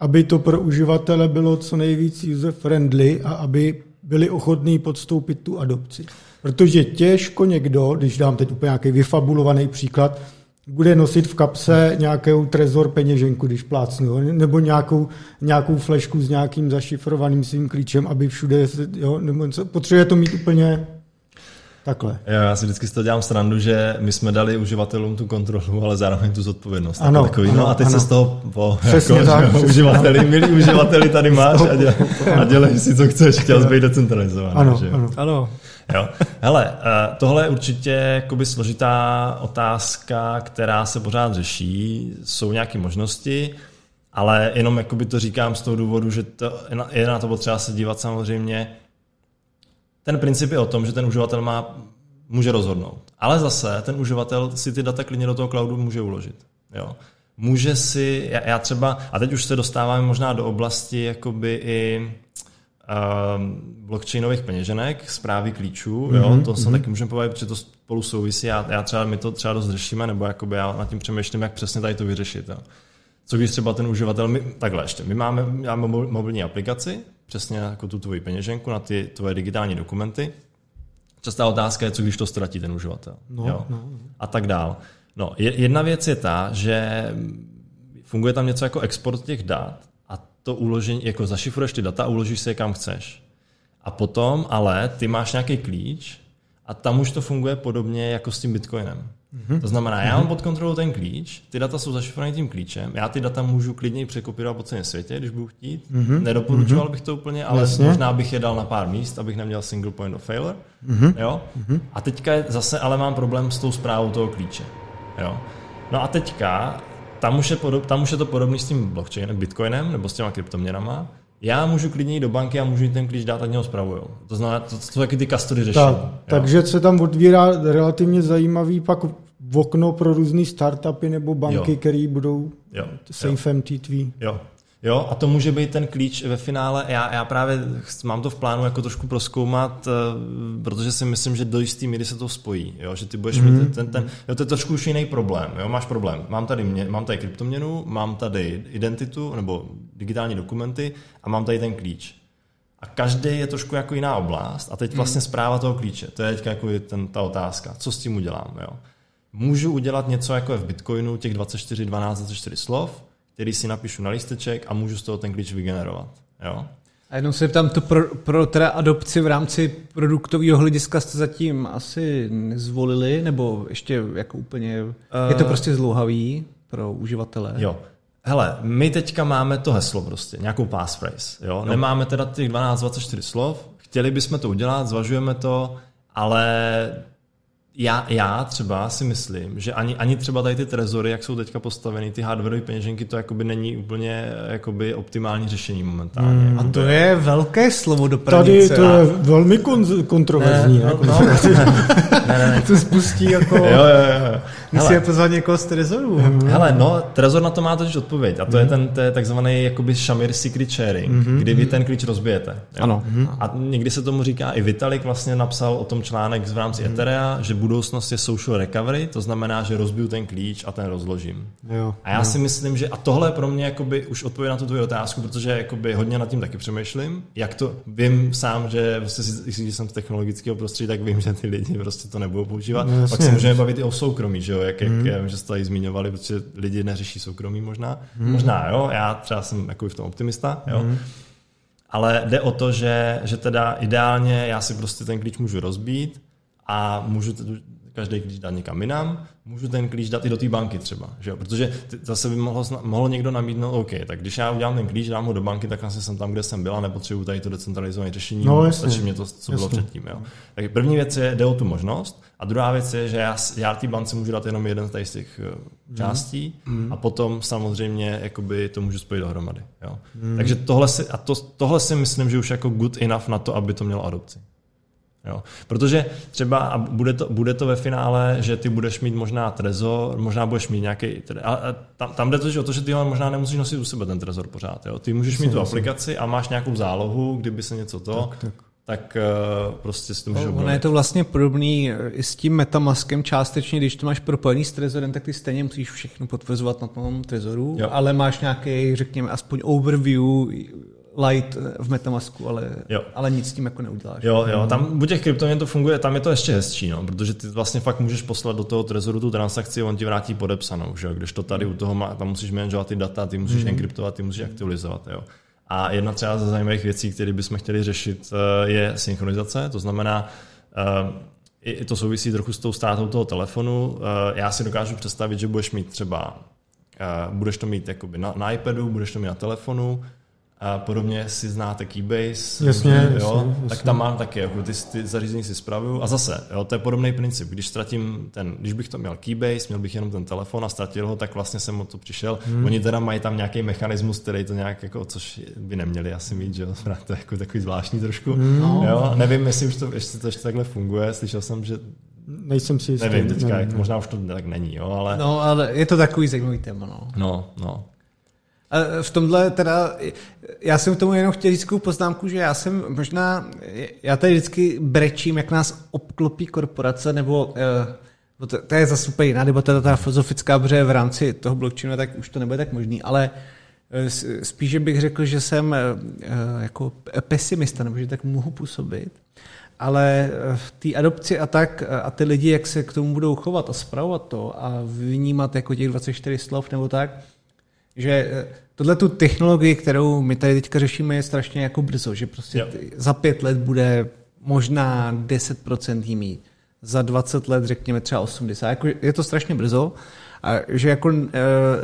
aby to pro uživatele bylo co nejvíc user-friendly a aby byli ochotní podstoupit tu adopci. Protože těžko někdo, když dám teď úplně nějaký vyfabulovaný příklad, bude nosit v kapse nějakou trezor peněženku, když plácnu, nebo nějakou, nějakou flešku s nějakým zašifrovaným svým klíčem, aby všude, jo, nebo potřebuje to mít úplně takhle. Jo, já si vždycky z toho dělám srandu, že my jsme dali uživatelům tu kontrolu, ale zároveň tu zodpovědnost. Ano, takový. Ano, no a teď ano. se z toho po jako, tak, uživateli, ano. milí uživateli tady máš a, děle, a dělej si, co chceš, chtěl jsi být decentralizovaný. Ano, ano. ano. Jo. Hele, tohle je určitě jakoby složitá otázka, která se pořád řeší, jsou nějaké možnosti, ale jenom jakoby to říkám z toho důvodu, že to, je na to potřeba se dívat samozřejmě. Ten princip je o tom, že ten uživatel má, může rozhodnout, ale zase ten uživatel si ty data klidně do toho cloudu může uložit. Jo. Může si, já, já třeba, a teď už se dostáváme možná do oblasti jakoby i blockchainových peněženek, správy klíčů, jo, mm-hmm, to se mm-hmm. taky můžeme povědět, protože to spolu souvisí, já, já třeba, my to třeba dost řešíme, nebo jakoby já nad tím přemýšlím, jak přesně tady to vyřešit. Jo. Co když třeba ten uživatel, my, takhle ještě, my máme, máme mobilní aplikaci, přesně jako tu tvoji peněženku na ty tvoje digitální dokumenty. Častá otázka je, co když to ztratí ten uživatel. No, jo. No, no. A tak dál. No, jedna věc je ta, že funguje tam něco jako export těch dat, to uložení, jako zašifruješ ty data a uložíš se je kam chceš. A potom ale ty máš nějaký klíč a tam už to funguje podobně jako s tím Bitcoinem. Mm-hmm. To znamená, já mám pod kontrolou ten klíč, ty data jsou zašifrované tím klíčem, já ty data můžu klidně překopírovat po celém světě, když budu chtít. Mm-hmm. Nedoporučoval mm-hmm. bych to úplně, ale Jasně. možná bych je dal na pár míst, abych neměl single point of failure. Mm-hmm. Jo? Mm-hmm. A teďka zase ale mám problém s tou správou toho klíče. Jo? No a teďka Tam už, je podob, tam už je to podobný s tím blockchainem, bitcoinem nebo s těma kryptoměnama. Já můžu klidně jít do banky a můžu jít ten klíč dát, ať mě ho spravujou. To znamená, to, to taky ty custody řeší. Tak, takže se tam otvírá relativně zajímavý pak okno pro různý startupy nebo banky, které budou safem T T V. Jo. Jo, a to může být ten klíč ve finále. Já, já právě mám to v plánu jako trošku prozkoumat, protože si myslím, že do jistý míry se to spojí. Jo, že ty budeš mm-hmm. mít ten, ten, jo, to je trošku už jiný problém. Jo, máš problém. Mám tady, mě, mám tady kryptoměnu, mám tady identitu nebo digitální dokumenty a mám tady ten klíč. A každý je trošku jako jiná oblast a teď vlastně správa toho klíče. To je teď jako ten, ta otázka. Co s tím udělám? Jo? Můžu udělat něco jako je v Bitcoinu, těch dvacet čtyři, dvanáct, dvacet čtyři slov, který si napíšu na lísteček a můžu z toho ten klíč vygenerovat. Jo? A jenom se ptám, to pro, pro teda adopci v rámci produktového hlediska jste zatím asi nezvolili, nebo ještě jako úplně, uh, je to prostě zlouhavý pro uživatele? Jo. Hele, my teďka máme to heslo prostě, nějakou passphrase, jo? No. Nemáme teda těch dvanáct dvacet čtyři slov, chtěli bychom to udělat, zvažujeme to, ale já, já třeba si myslím, že ani, ani třeba tady ty trezory, jak jsou teďka postaveny, ty hardwareové peněženky, to jakoby není úplně jakoby optimální řešení momentálně. Hmm. A to je velké slovo do pranice. Tady to je velmi kon- kontroverzní. Ne, jako no, ne, ne, ne. To spustí jako... jo, jo, jo. Musíme pozvat někoho z trezorů. Hele, no, trezor na to má totiž odpověď. A to mm. je ten to je takzvaný jakoby Shamir secret sharing, mm-hmm. kdy vy ten klíč rozbijete. Jo? Ano. Mm-hmm. A někdy se tomu říká, i Vitalik vlastně napsal o tom článek v rámci mm. Etherea, že budoucnost je social recovery, to znamená, že rozbiju ten klíč a ten rozložím. Jo, a já jo. si myslím, že a tohle je pro mě jakoby už odpověď na tu tvoji otázku, protože jakoby hodně nad tím taky přemýšlím. Jak to vím sám, že prostě, když jsem z technologického prostředí, tak vím, že ty lidi prostě to nebudou používat. No, pak se můžeme bavit i o soukromí, že jo, jak, jak hmm. já vím, že jste tady zmiňovali, protože lidi neřeší soukromí možná. Hmm. Možná, jo, já třeba jsem jakoby v tom optimista, jo. Hmm. Ale jde o to, že, že teda ideálně já si prostě ten klíč můžu rozbít a můžu každý klíč dát někam jinam, můžu ten klíč dát i do té banky třeba, že jo? Protože zase by mohlo, mohlo někdo namítnout, OK, tak když já udělám ten klíč, dám ho do banky, tak vlastně jsem tam, kde jsem byl a nepotřebuji tady to decentralizované řešení, no, stačí mě to, co jasný. Bylo předtím. Jo? Tak první věc je, jde o tu možnost a druhá věc je, že já, já té bance můžu dát jenom jeden z těch mm. částí mm. a potom samozřejmě jakoby to můžu spojit dohromady. Jo? Mm. Takže tohle si, a to, tohle si myslím, že už jako good enough na to, aby to mělo adopci. Jo. Protože třeba a bude, to, bude to ve finále, že ty budeš mít možná trezor, možná budeš mít nějaký... A, a tam, tam jde to o to, že ty ho možná nemusíš nosit u sebe ten trezor pořád. Jo. Ty můžeš mít tu aplikaci a máš nějakou zálohu, kdyby se něco to... Tak, tak. tak uh, prostě si to můžu obnovit. Ono je to vlastně podobný i s tím Metamaskem částečně, když to máš propojený s trezorem, tak ty stejně musíš všechno potvrzovat na tom trezoru, jo. Ale máš nějaký, řekněme, aspoň overview... light v Metamasku, ale, ale nic s tím jako neuděláš. Jo, jo, tam u těch kryptoměn to funguje, tam je to ještě hezčí, no, protože ty vlastně fakt můžeš poslat do toho trezoru tu transakci a on ti vrátí podepsanou, že jo, když to tady u toho má, tam musíš manažovat ty data, ty musíš mm. enkryptovat, ty musíš aktualizovat, jo. A jedna třeba ze zajímavých věcí, které bychom chtěli řešit, je synchronizace, to znamená, to souvisí trochu s tou ztrátou toho telefonu, já si dokážu představit, že budeš mít třeba, budeš to mít jakoby na, na iPadu, budeš to mít na telefonu, a podobně si znáte Keybase, jasně, jo, jasně, tak jasně. Tam mám taky, jako ty, ty zařízení si spravuju a zase, jo, to je podobný princip, když ztratím ten, když bych to měl Keybase, měl bych jenom ten telefon a ztratil ho, tak vlastně jsem o to přišel, hmm. oni teda mají tam nějaký mechanismus, který to nějak, jako, což by neměli asi mít, že jo, to je jako takový zvláštní trošku, hmm. jo, nevím, jestli už to, jestli to ještě takhle funguje, slyšel jsem, že nejsem si jistý, nevím teďka, nevím, jak, nevím. Možná už to tak není, jo, ale... No, ale je to takový zajímavý téma, no. No, no. V tomhle teda, já jsem k tomu jenom chtěl říct poznámku, že já jsem možná, já tady vždycky brečím, jak nás obklopí korporace, nebo to, to je zase úplně jiná debata, ta filozofická, protože v rámci toho blockchainu tak už to nebude tak možný, ale spíše bych řekl, že jsem jako pesimista, nebo že tak mohu působit, ale v té adopci a tak a ty lidi, jak se k tomu budou chovat a spravovat to a vnímat jako těch dvacet čtyři slov nebo tak, že tohle tu technologii, kterou my tady teďka řešíme, je strašně jako brzo, že prostě za pět let bude možná deset procent jí mít. Za dvacet let řekněme třeba osmdesát procent. Jako, je to strašně brzo a že jako e,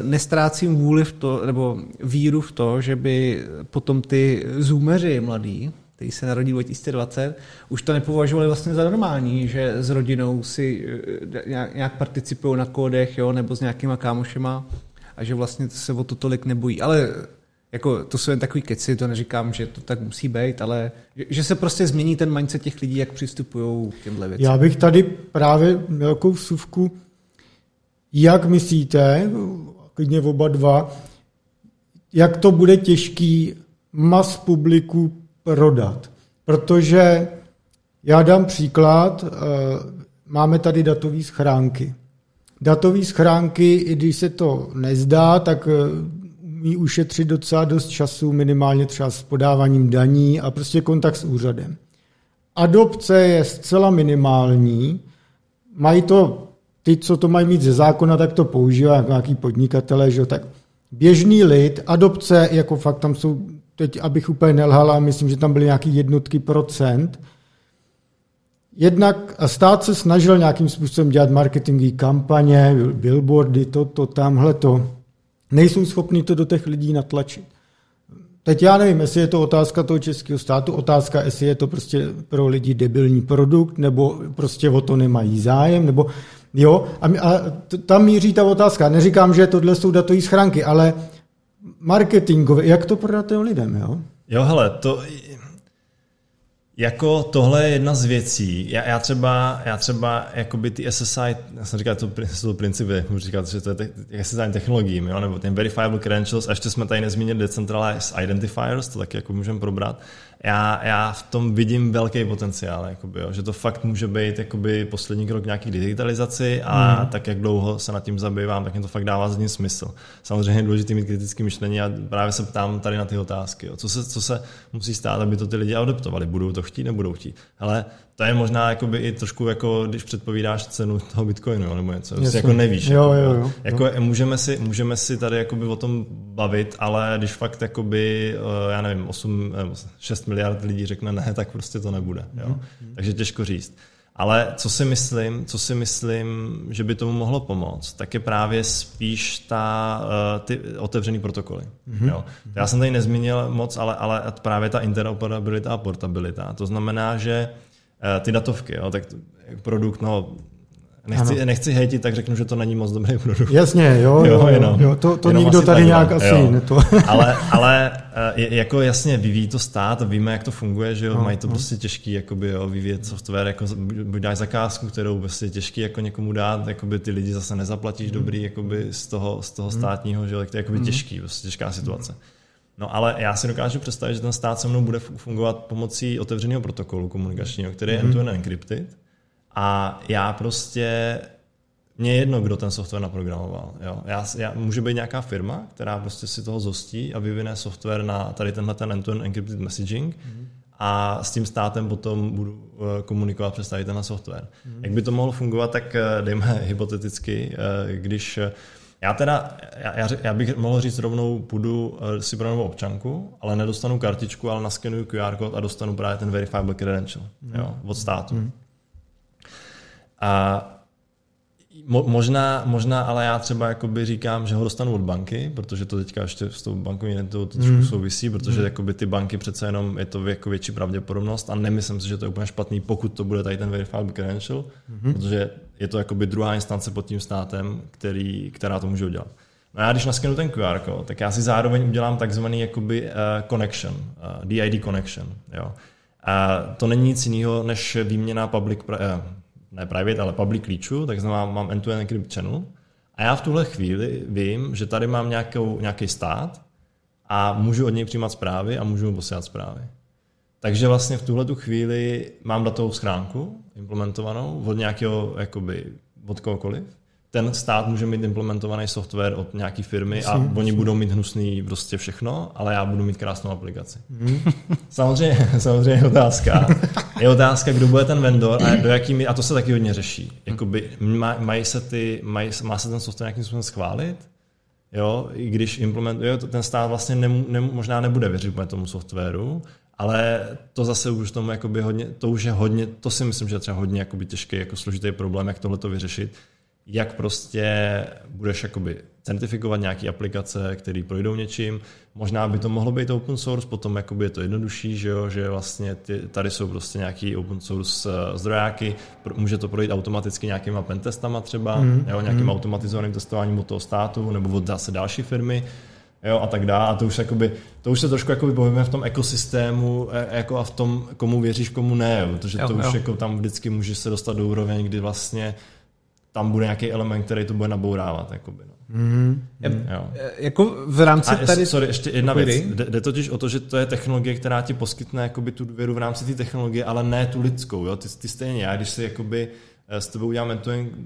nestrácím vůli v to, nebo víru v to, že by potom ty zoomeři mladí, kteří se narodí dva tisíce dvacet, už to nepovažovali vlastně za normální, že s rodinou si nějak, nějak participují na kódech, jo, nebo s nějakýma kámošema. A že vlastně se o to tolik nebojí. Ale jako, to jsou jen takový keci, to neříkám, že to tak musí být, ale že, že se prostě změní ten mindset těch lidí, jak přistupují k těmhle věcem. Já bych tady právě nějakou vsuvku, jak myslíte, klidně oba dva, jak to bude těžký mas publiku prodat. Protože já dám příklad, máme tady datové schránky. Datové schránky, i když se to nezdá, tak umí ušetřit docela dost času, minimálně třeba s podáváním daní a prostě kontakt s úřadem. Adopce je zcela minimální, mají to, ty, co to mají mít ze zákona, tak to používají jako nějaký podnikatelé, že? Tak běžný lid, adopce, jako fakt tam jsou, teď abych úplně nelhala, myslím, že tam byly nějaké jednotky procent. Jednak stát se snažil nějakým způsobem dělat marketingové kampaně, billboardy, to, to, tamhle to. Nejsou schopni to do těch lidí natlačit. Teď já nevím, jestli je to otázka toho českého státu, otázka, jestli je to prostě pro lidi debilní produkt, nebo prostě o to nemají zájem, nebo jo, a, a tam míří ta otázka. Neříkám, že tohle jsou datové schránky, ale marketingové, jak to prodat těm lidem, jo? Jo, hele, to... Jako tohle je jedna z věcí. Já, já třeba, já třeba jakoby ty S S I, já jsem říkal, to jsou principy, jak můžu říkat, že to je te, S S I technologiím, jo? Nebo ten verifiable credentials, a ještě jsme tady nezmínili decentralized identifiers, to taky jako můžeme probrat. Já, já v tom vidím velký potenciál, jakoby, jo? Že to fakt může být jakoby poslední krok nějaký digitalizaci a mm. tak, jak dlouho se nad tím zabývám, tak mě to fakt dává z ní smysl. Samozřejmě je důležité mít kritické myšlení a právě se ptám tady na ty otázky. Jo? Co se, co se musí stát, aby to ty lidi adoptovali? Budou to chtít, nebudou chtít. Ale to je možná jakoby i trošku jako, když předpovídáš cenu toho bitcoinu nebo něco, si jako nevíš. Jo, jo, jo. Jako můžeme si, můžeme si tady jakoby o tom bavit, ale když fakt jakoby, já nevím, osm, šest miliard lidí řekne ne, tak prostě to nebude. Jo? Mm-hmm. Takže těžko říct. Ale co si myslím, co si myslím, že by tomu mohlo pomoct, tak je právě spíš ta, ty otevřený protokoly. Mm-hmm. Jo. Já jsem tady nezmínil moc, ale, ale právě ta interoperabilita a portabilita. To znamená, že ty datovky, jo, tak produkt, no, nechci, nechci hejtit, tak řeknu, že to není moc dobrý produkt. Jasně, jo, jo, jenom, jo to, to nikdo tady tak, nějak jo. asi neto. ale, ale jako jasně, vyvíjí to stát, víme, jak to funguje, že jo, no, mají to no. prostě těžký, jakoby, jo, vyvíjet software, jako buď dáš zakázku, kterou prostě těžký jako někomu dát, jakoby ty lidi zase nezaplatíš mm. dobrý, jakoby z toho, z toho státního, že jo, tak to je jakoby mm. těžký, prostě těžká situace. Mm. No ale já si dokážu představit, že ten stát se mnou bude fungovat pomocí otevřeného protokolu komunikačního, který je mm. end-to-end encrypted. A já prostě, mě je jedno, kdo ten software naprogramoval. Jo. Já, já, může být nějaká firma, která prostě si toho zhostí a vyvine software na tady tenhle ten end-to-end encrypted messaging mm. a s tím státem potom budu komunikovat přes tady tenhle software. Mm. Jak by to mohlo fungovat, tak dejme hypoteticky, když já teda, já, já bych mohl říct rovnou, půjdu si pro novou občanku, ale nedostanu kartičku, ale naskenuju Q R kód a dostanu právě ten verifiable credential mm. jo, od státu. Mm. A možná, možná, ale já třeba jakoby říkám, že ho dostanu od banky, protože to teďka ještě s tou bankou to trošku mm. souvisí, protože mm. jakoby ty banky přece jenom je to jako větší pravděpodobnost a nemyslím si, že to je úplně špatný, pokud to bude tady ten verifiable credential, mm. protože je to jakoby druhá instance pod tím státem, který, která to může udělat. No já když naskenu ten Q R kód, tak já si zároveň udělám takzvaný jakoby uh, connection, uh, D I D connection. Jo. A to není nic jiného, než výměna public... Pra- uh, ne private, ale public klíčů, tak znamená, mám end-to-end encrypt channel a já v tuhle chvíli vím, že tady mám nějakou, nějaký stát a můžu od něj přijímat zprávy a můžu mu posílat zprávy. Takže vlastně v tuhle tu chvíli mám datovou schránku implementovanou od nějakého, jakoby, od kohokoliv. Ten stát může mít implementovaný software od nějaký firmy a myslím, oni myslím. budou mít hnusný prostě všechno, ale já budu mít krásnou aplikaci. Mm. Samozřejmě, samozřejmě je otázka. Je otázka, kdo bude ten vendor a do jaký míry, a to se taky hodně řeší. Jakoby maj, maj se ty, maj, má se ten software nějakým způsobem schválit, jo, i když implementuje, ten stát vlastně nem, nem, možná nebude věřit tomu softwaru, ale to zase už tomu jakoby hodně, to už je hodně, to si myslím, že je třeba hodně jakoby těžký, jako složitý problém, jak tohle to vyřešit. Jak prostě budeš jakoby certifikovat nějaké aplikace, které projdou něčím. Možná by to mohlo být open source, potom jakoby je to jednodušší, že, jo? Že vlastně ty, tady jsou prostě nějaký open source zdrojáky, může to projít automaticky nějakýma pentestama třeba, mm, jo? nějakým mm. automatizovaným testováním od toho státu nebo od zase další firmy. Jo, a tak dále. A to už, jakoby, to už se trošku jakoby pohybujeme v tom ekosystému jako a v tom, komu věříš, komu ne. Protože to jo, už jo. Jako tam vždycky můžeš se dostat do úroveň, kdy vlastně tam bude nějaký element, který to bude nabourávat. Jakoby, no. Mm-hmm. Jo. Jako v rámci a tady... Sorry, ještě jedna věc. Jde, jde totiž o to, že to je technologie, která ti poskytne jakoby tu důvěru v rámci té technologie, ale ne tu lidskou. Jo? Ty, ty stejně já, když si jakoby s tebou udělám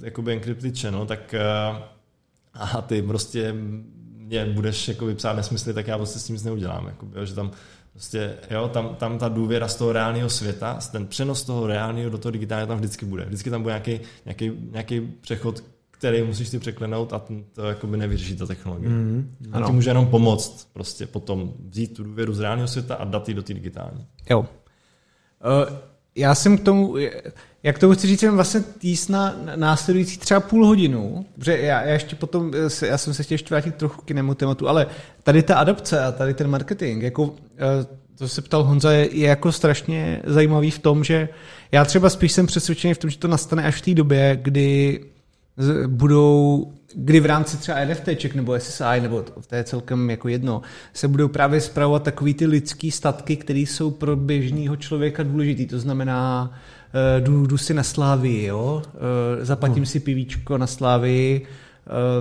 jakoby encrypted channel, tak a ty prostě mě budeš jakoby psát nesmysly, tak já prostě s tím nic neudělám. Jakoby, jo? Že tam prostě, jo, tam, tam ta důvěra z toho reálného světa, ten přenos toho reálného do toho digitálního tam vždycky bude. Vždycky tam bude nějaký, nějaký, nějaký přechod, který musíš ty překlenout a ten, to jakoby nevyřeší ta technologie. Mm-hmm. A ti může jenom pomoct prostě potom vzít tu důvěru z reálného světa a dát ji do té digitální. Jo. Uh, já jsem k tomu, jak to chci říct, jsem vlastně týs na následující třeba půl hodinu, protože já, já ještě potom, já jsem se chtěl ještě vrátit trochu k jinému tématu, ale tady ta adopce a tady ten marketing, jako to se ptal Honza, je, je jako strašně zajímavý v tom, že já třeba spíš jsem přesvědčený v tom, že to nastane až v té době, kdy budou, kdy v rámci třeba N F T ček nebo S S I, nebo to je celkem jako jedno, se budou právě spravovat takový ty lidský statky, které jsou pro běžného člověka důležitý. To znamená, jdu, jdu si na Slávii, jo? Zaplatím si pivíčko na Slávii,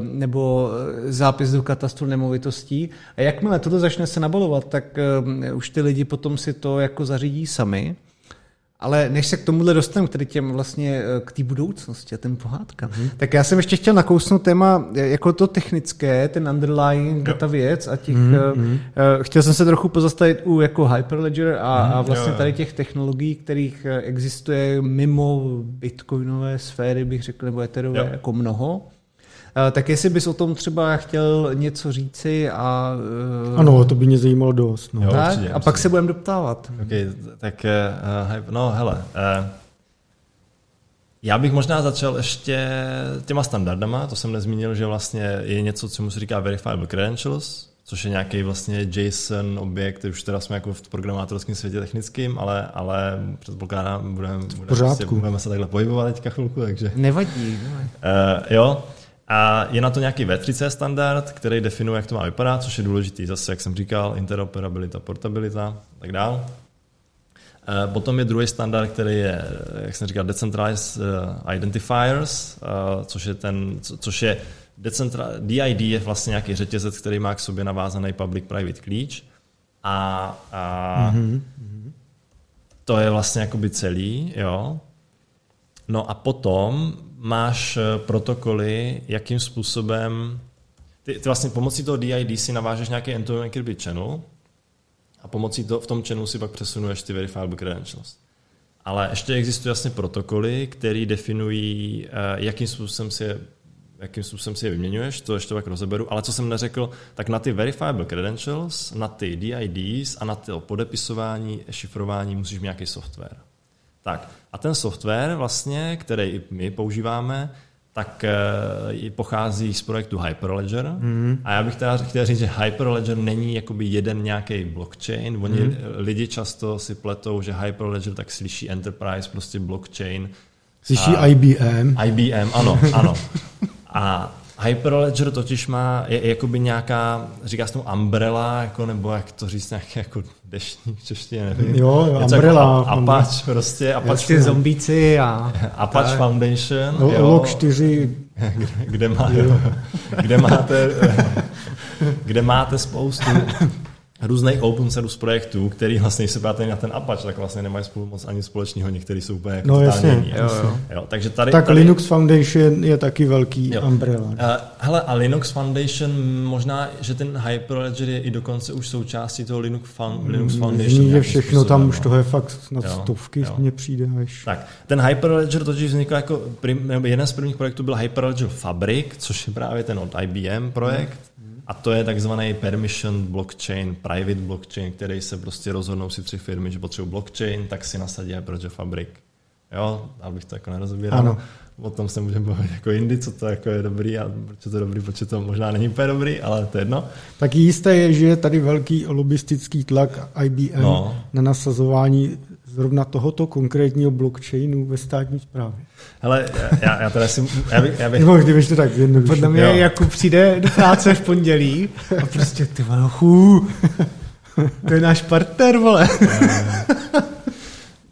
nebo zápis do katastru nemovitostí. A jakmile toto začne se nabalovat, tak už ty lidi potom si to jako zařídí sami. Ale než se k tomuhle dostaneme, k těm vlastně k té budoucnosti a těm pohádkám, mm. tak já jsem ještě chtěl nakousnout téma jako to technické, ten underlying, jo. ta věc a těch... Mm, mm. Chtěl jsem se trochu pozastavit u jako Hyperledger a, mm, a vlastně jo, jo. tady těch technologií, kterých existuje mimo bitcoinové sféry, bych řekl, nebo eterové, jo. jako mnoho. Tak jestli bys o tom třeba chtěl něco říci a... Ano, to by mě zajímalo dost. No. Jo, tak, určitě, a pak určitě. se budeme doptávat. Okay, tak uh, no hele, uh, já bych možná začal ještě těma standardama, to jsem nezmínil, že vlastně je něco, co mu se říká verifiable credentials, což je nějaký vlastně JSON objekt, už teda jsme jako v programátorském světě technickým, ale, ale předpokládám, budeme, budeme, se, budeme se takhle pohybovat teďka chvilku, takže... Nevadí. nevadí. Uh, jo. A je na to nějaký W tři C standard, který definuje, jak to má vypadat, což je důležitý zase, jak jsem říkal, interoperabilita, portabilita a tak dál. Potom je druhý standard, který je, jak jsem říkal, Decentralized Identifiers, což je ten, což je D I D je vlastně nějaký řetězec, který má k sobě navázaný public-private klíč. A, a mm-hmm. to je vlastně jakoby celý, jo. No a potom máš protokoly, jakým způsobem... Ty, ty vlastně pomocí toho D I D si navážeš nějaký end-to-end encrypted channel a pomocí toho v tom channelu si pak přesunuješ ty verifiable credentials. Ale ještě existují jasně protokoly, které definují, jakým způsobem si je, jakým způsobem si je vyměňuješ, to ještě pak rozeberu, ale co jsem neřekl, tak na ty verifiable credentials, na ty D I Ds a na to podepisování, šifrování musíš mít nějaký software. Tak. A ten software, vlastně, který my používáme, tak e, pochází z projektu Hyperledger. Mm-hmm. A já bych teda chtěl říct, že Hyperledger není jakoby jeden nějaký blockchain. Oni mm-hmm. lidi často si pletou, že Hyperledger tak slyší Enterprise, prostě blockchain. Slyší a I B M. I B M, ano, ano. A Hyperledger totiž má je, je jakoby nějaká, říká se tomu umbrella, jako, nebo jak to říct, nějaké jako deštník, čeště, nevím. Jo, jo, umbrella. Jako Apache prostě. Apache zombíci a... Apache Foundation. No, jo, log čtyři. Kde, kde, má, kde, máte, kde máte spoustu různých open source projektů, který vlastně se pátají na ten Apache, tak vlastně nemají spolu moc ani společného, některý jsou úplně jako no, totální. Jo, jo. Jo, takže tady, tak tady... Linux Foundation je taky velký jo. umbrella. Uh, hele, a Linux Foundation, možná, že ten Hyperledger je i dokonce už součástí toho Linux, Fun, Linux Foundation. Je všechno tam, no. už toho je fakt na jo, stovky, mně přijde. Až. Tak, ten Hyperledger totiž vznikl jako, prim, jeden z prvních projektů byl Hyperledger Fabric, což je právě ten od I B M projekt. Hmm. A to je takzvaný permission blockchain, private blockchain, který se prostě rozhodnou si tři firmy, že potřebují blockchain, tak si nasadí Hyperledger Fabric. Jo, dál bych to jako nerozbíral. Ano. O tom se můžeme bavit jako jindy, co to jako je dobrý a proč je to dobrý, proč to možná není úplně dobrý, ale to je jedno. Tak jisté je, že je tady velký lobistický tlak I B M no. na nasazování zrovna tohoto konkrétního blockchainu ve státní správě. Hele, já, já teda si... Já bych, já bych... Nebo kdybyš to tak jednoduše. Podle mě Jakub přijde do práce v pondělí a prostě ty vanochů, to je náš partner, vole.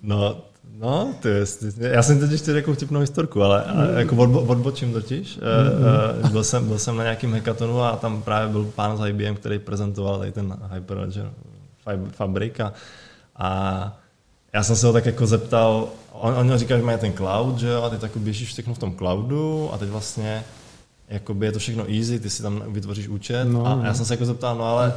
No, No, to je, já jsem totiž chtěl jako vtipnou historku, ale, ale jako odbo, odbočím totiž. Mm-hmm. Byl, jsem, byl jsem na nějakém hackathonu a tam právě byl pán z I B M, který prezentoval tady ten Hyperledger Fabric a, a já jsem se ho tak jako zeptal, on, on říkal, že má ten cloud, že jo, a ty tak běžíš všechno v tom cloudu a teď vlastně jakoby je to všechno easy, ty si tam vytvoříš účet no, a já jsem se jako zeptal, no ale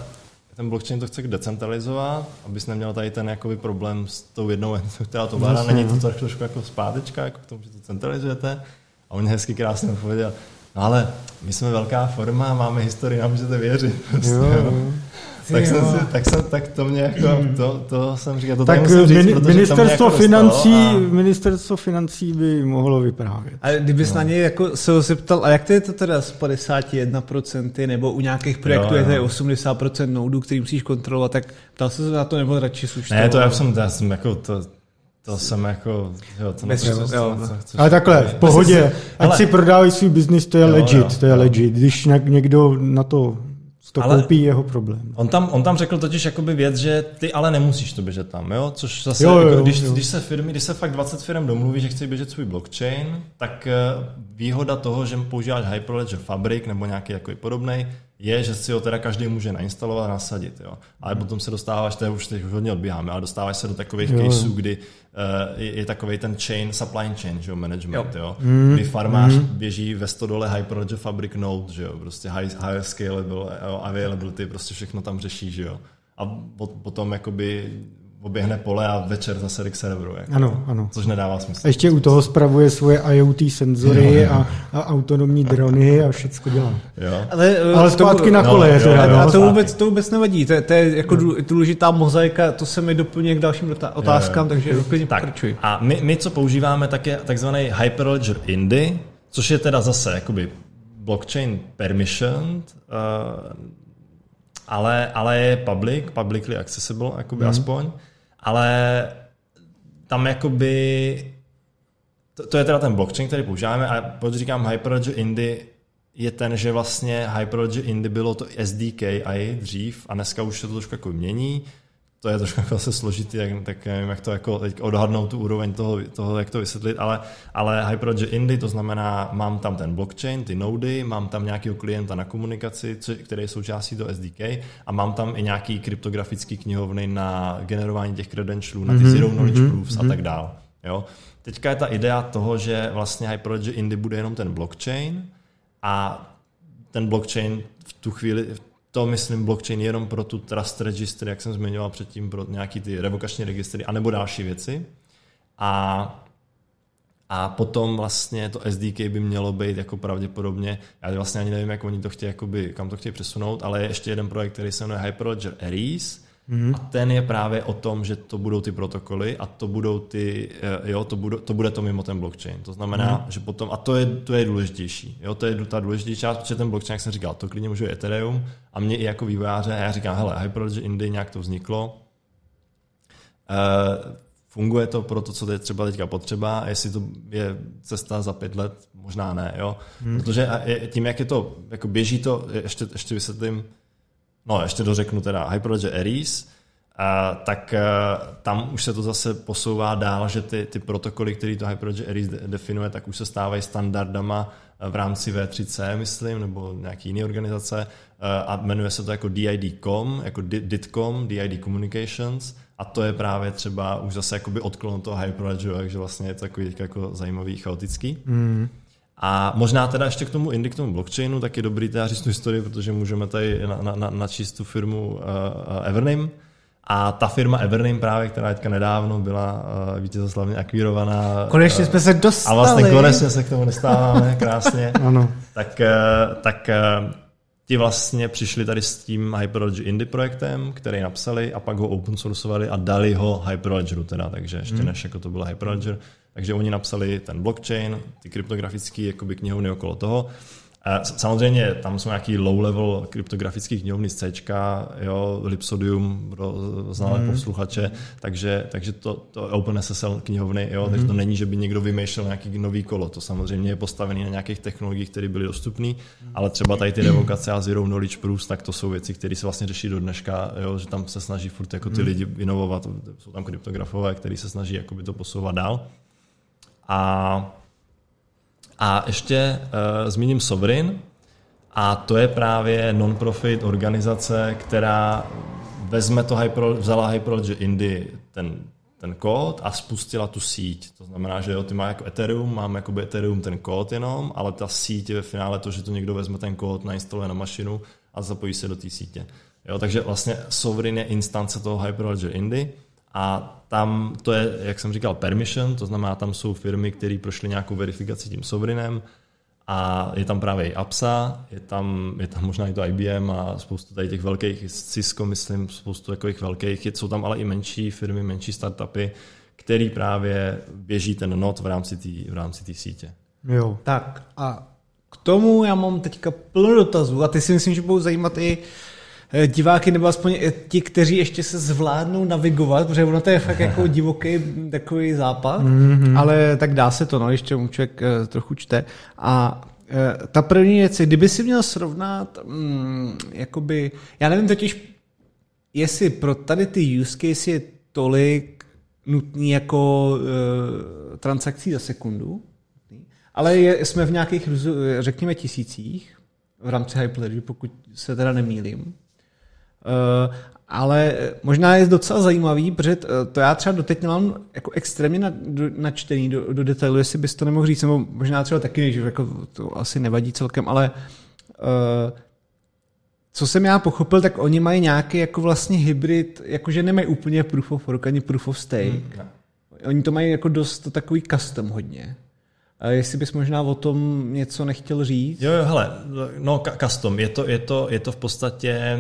ten blockchain to chce decentralizovat, abys neměl tady ten jakoby problém s tou jednou, která to vláda, není to tak trošku jako zpátečka, jako k tomu, že to centralizujete. A on hezky krásně odpověděl, no ale my jsme velká forma, máme historii, nám můžete věřit. Prostě, jo, jo. Tak, jsem si, tak, jsem, tak to mě jako, to, to jsem říkal, to tak musím říct, min, ministerstvo, jako financí, a... ministerstvo financí by mohlo vyprávět. A kdybys no. na něj jako se ho zeptal, a jak to je to teda z padesát jedna procent nebo u nějakých projektů jo, jo. je to osmdesát procent noudů, který musíš kontrolovat, tak ptal se na to nebo radši slušně? Ne, to já jsem, já jsem jako to... To jsem jako... Jo, to Bez, neprve, jo, co, co, ale takhle, v pohodě. Ať si prodávají svůj biznis, to je jo, legit. Jo, to je jo. legit. Když někdo na to, to koupí, jeho problém. On tam, on tam řekl totiž jakoby věc, že ty ale nemusíš to běžet tam. Jo? Což zase, jo, jo, jako, když, jo. když se firmy, když se fakt dvacet firm domluví, že chce běžet svůj blockchain, tak výhoda toho, že používáš Hyperledger Fabric nebo nějaký jako podobnej, je, že si ho teda každý může nainstalovat a nasadit. Jo? Ale potom se dostáváš, to už teď hodně odbíháme, ale dostáváš se do takových caseů, kdy uh, je, je takovej ten chain, supply chain že jo, management. Jo. Jo? Mm. Kdy farmář mm. běží ve sto dole Hyperledger Fabric Node, že jo? Prostě high, high scalable, availability, prostě všechno tam řeší. Že jo? A potom jakoby oběhne pole a večer zase jde k serveru. Jako. Ano, ano. Což nedává smysl. Ještě u toho spravuje svoje I O T senzory a, a autonomní drony a všecko dělá. Jo. Ale, ale zpátky na kole. No, jo, jo, a to vůbec, to vůbec nevadí. To, to je jako no. důležitá mozaika, to se mi doplňuje k dalším otázkám, jo, jo. takže klidně tak, pokračuj. A my, my, co používáme, tak je takzvaný Hyperledger Indy, což je teda zase jakoby blockchain permissioned, uh, ale, ale je public, publicly accessible, jakoby hmm. aspoň. Ale tam jakoby, to, to je teda ten blockchain, který používáme a proč říkám Hyperledger Indy je ten, že vlastně Hyperledger Indy bylo to S D K a je dřív a dneska už se to trošku jako mění. To je trošku jako se složitý, jak, tak nevím, jak to jako teď odhadnout tu úroveň toho, toho, jak to vysvětlit, ale, ale Hyperledger Indy, to znamená, mám tam ten blockchain, ty nody, mám tam nějakého klienta na komunikaci, který je součástí do S D K a mám tam i nějaký kryptografický knihovny na generování těch credentialů, na ty zero knowledge proofs a tak dál. Jo? Teďka je ta idea toho, že vlastně Hyperledger Indy bude jenom ten blockchain a ten blockchain v tu chvíli... To myslím blockchain jenom pro tu trust registry, jak jsem zmiňoval předtím, pro nějaký ty revokační registry, anebo další věci. A, a potom vlastně to S D K by mělo být jako pravděpodobně, já vlastně ani nevím, jak oni to chtějí, jakoby, kam to chtějí přesunout, ale je ještě jeden projekt, který se jmenuje Hyperledger Aries, mm-hmm. a ten je právě o tom, že to budou ty protokoly a to budou ty, jo, to, budou, to bude to mimo ten blockchain. To znamená, mm-hmm. že potom, a to je, to je důležitější, jo, to je ta důležitější část, protože ten blockchain, jak jsem říkal, to klidně může být Ethereum a mě i jako vývojáře, já říkám, hele, Hyperledger Indy, nějak to vzniklo, e, funguje to pro to, co je třeba teďka potřeba, a jestli to je cesta za pět let, možná ne, jo, mm-hmm. protože tím, jak je to, jako běží to, ještě, ještě vysvětlím, no, ještě dořeknu teda Hyperledger Aries, a, tak a, tam už se to zase posouvá dál, že ty, ty protokoly, které to Hyperledger Aries de- definuje, tak už se stávají standardama v rámci W three C, myslím, nebo nějaký jiné organizace a, a jmenuje se to jako D I D dot com, jako D I D dot com, D I D Communications a to je právě třeba už zase jakoby odklon toho Hyperledgeru, takže vlastně je to takový jako zajímavý, chaotický. Mm. A možná teda ještě k tomu Indy, k tomu blockchainu, tak je dobrý teda říct tu historii, protože můžeme tady na, na, na, načíst tu firmu uh, Evernym. A ta firma Evernym právě, která teďka nedávno byla uh, vítězoslavně akvírovaná. Konečně jsme se dostali. A vlastně konečně se k tomu dostáváme, krásně. Ano. Tak, uh, tak uh, ti vlastně přišli tady s tím Hyperledger Indy projektem, který napsali a pak ho open sourcovali a dali ho Hyperledgeru teda, takže ještě hmm. než jako to bylo Hyperledger. Takže oni napsali ten blockchain, ty kryptografické knihovny okolo toho Samozřejmě tam jsou nějaký low-level kryptografických knihovny z C, jo, Lipsodium pro znalé hmm. posluchače, takže, takže to, to OpenSSL knihovny, jo, hmm. takže to není, že by někdo vymýšlel nějaký nový kolo, to samozřejmě je postavené na nějakých technologiích, které byly dostupné, hmm. ale třeba tady ty revokace a zero knowledge proofs, tak to jsou věci, které se vlastně řeší do dneška, jo, že tam se snaží furt jako ty lidi inovovat, jsou tam kryptografové, kteří se snaží jakoby to posouvat dál. A A ještě uh, zmíním Sovrin, a to je právě non-profit organizace, která vezme to hyper, vzala Hyperledger Indy ten, ten kód a spustila tu síť. To znamená, že jo, ty má jako Ethereum, máme jako Ethereum ten kód jenom, ale ta síť je ve finále to, že to někdo vezme ten kód, nainstaluje na mašinu a zapojí se do té sítě. Jo, takže vlastně Sovrin je instance toho Hyperledger Indy. A tam to je, jak jsem říkal, permission, to znamená, tam jsou firmy, které prošly nějakou verifikaci tím Sovrinem, a je tam právě i Absa, je tam, je tam možná i to I B M a spoustu tady těch velkých, Cisco myslím, spoustu takových velkých, jsou tam ale i menší firmy, menší startupy, který právě běží ten not v rámci té v rámci té sítě. Jo. Tak a k tomu já mám teďka plno dotazů a ty si myslím, že budou zajímat i diváky, nebo aspoň ti, kteří ještě se zvládnou navigovat, protože ono to je fakt jako divoký takový západ, mm-hmm. ale tak dá se to, no, ještě mu člověk uh, trochu čte. A uh, ta první věc, kdyby si měl srovnat, um, jakoby, já nevím totiž, jestli pro tady ty use case je tolik nutný jako uh, transakcí za sekundu, ale je, jsme v nějakých, řekněme, tisících v rámci Hyperledgeru, pokud se teda nemýlím. Uh, ale možná je docela zajímavý, protože to já třeba doteď nemám jako extrémně načtený do, do detailu, jestli bys to nemohl říct, nebo možná třeba taky, že jako to asi nevadí celkem, ale uh, co jsem já pochopil, tak oni mají nějaký jako vlastně hybrid, jakože nemají úplně proof of work ani proof of stake. Hmm. Oni to mají jako dost takový custom hodně. Jestli bys možná o tom něco nechtěl říct? Jo, jo, hele, no custom, je to, je to, je to v podstatě,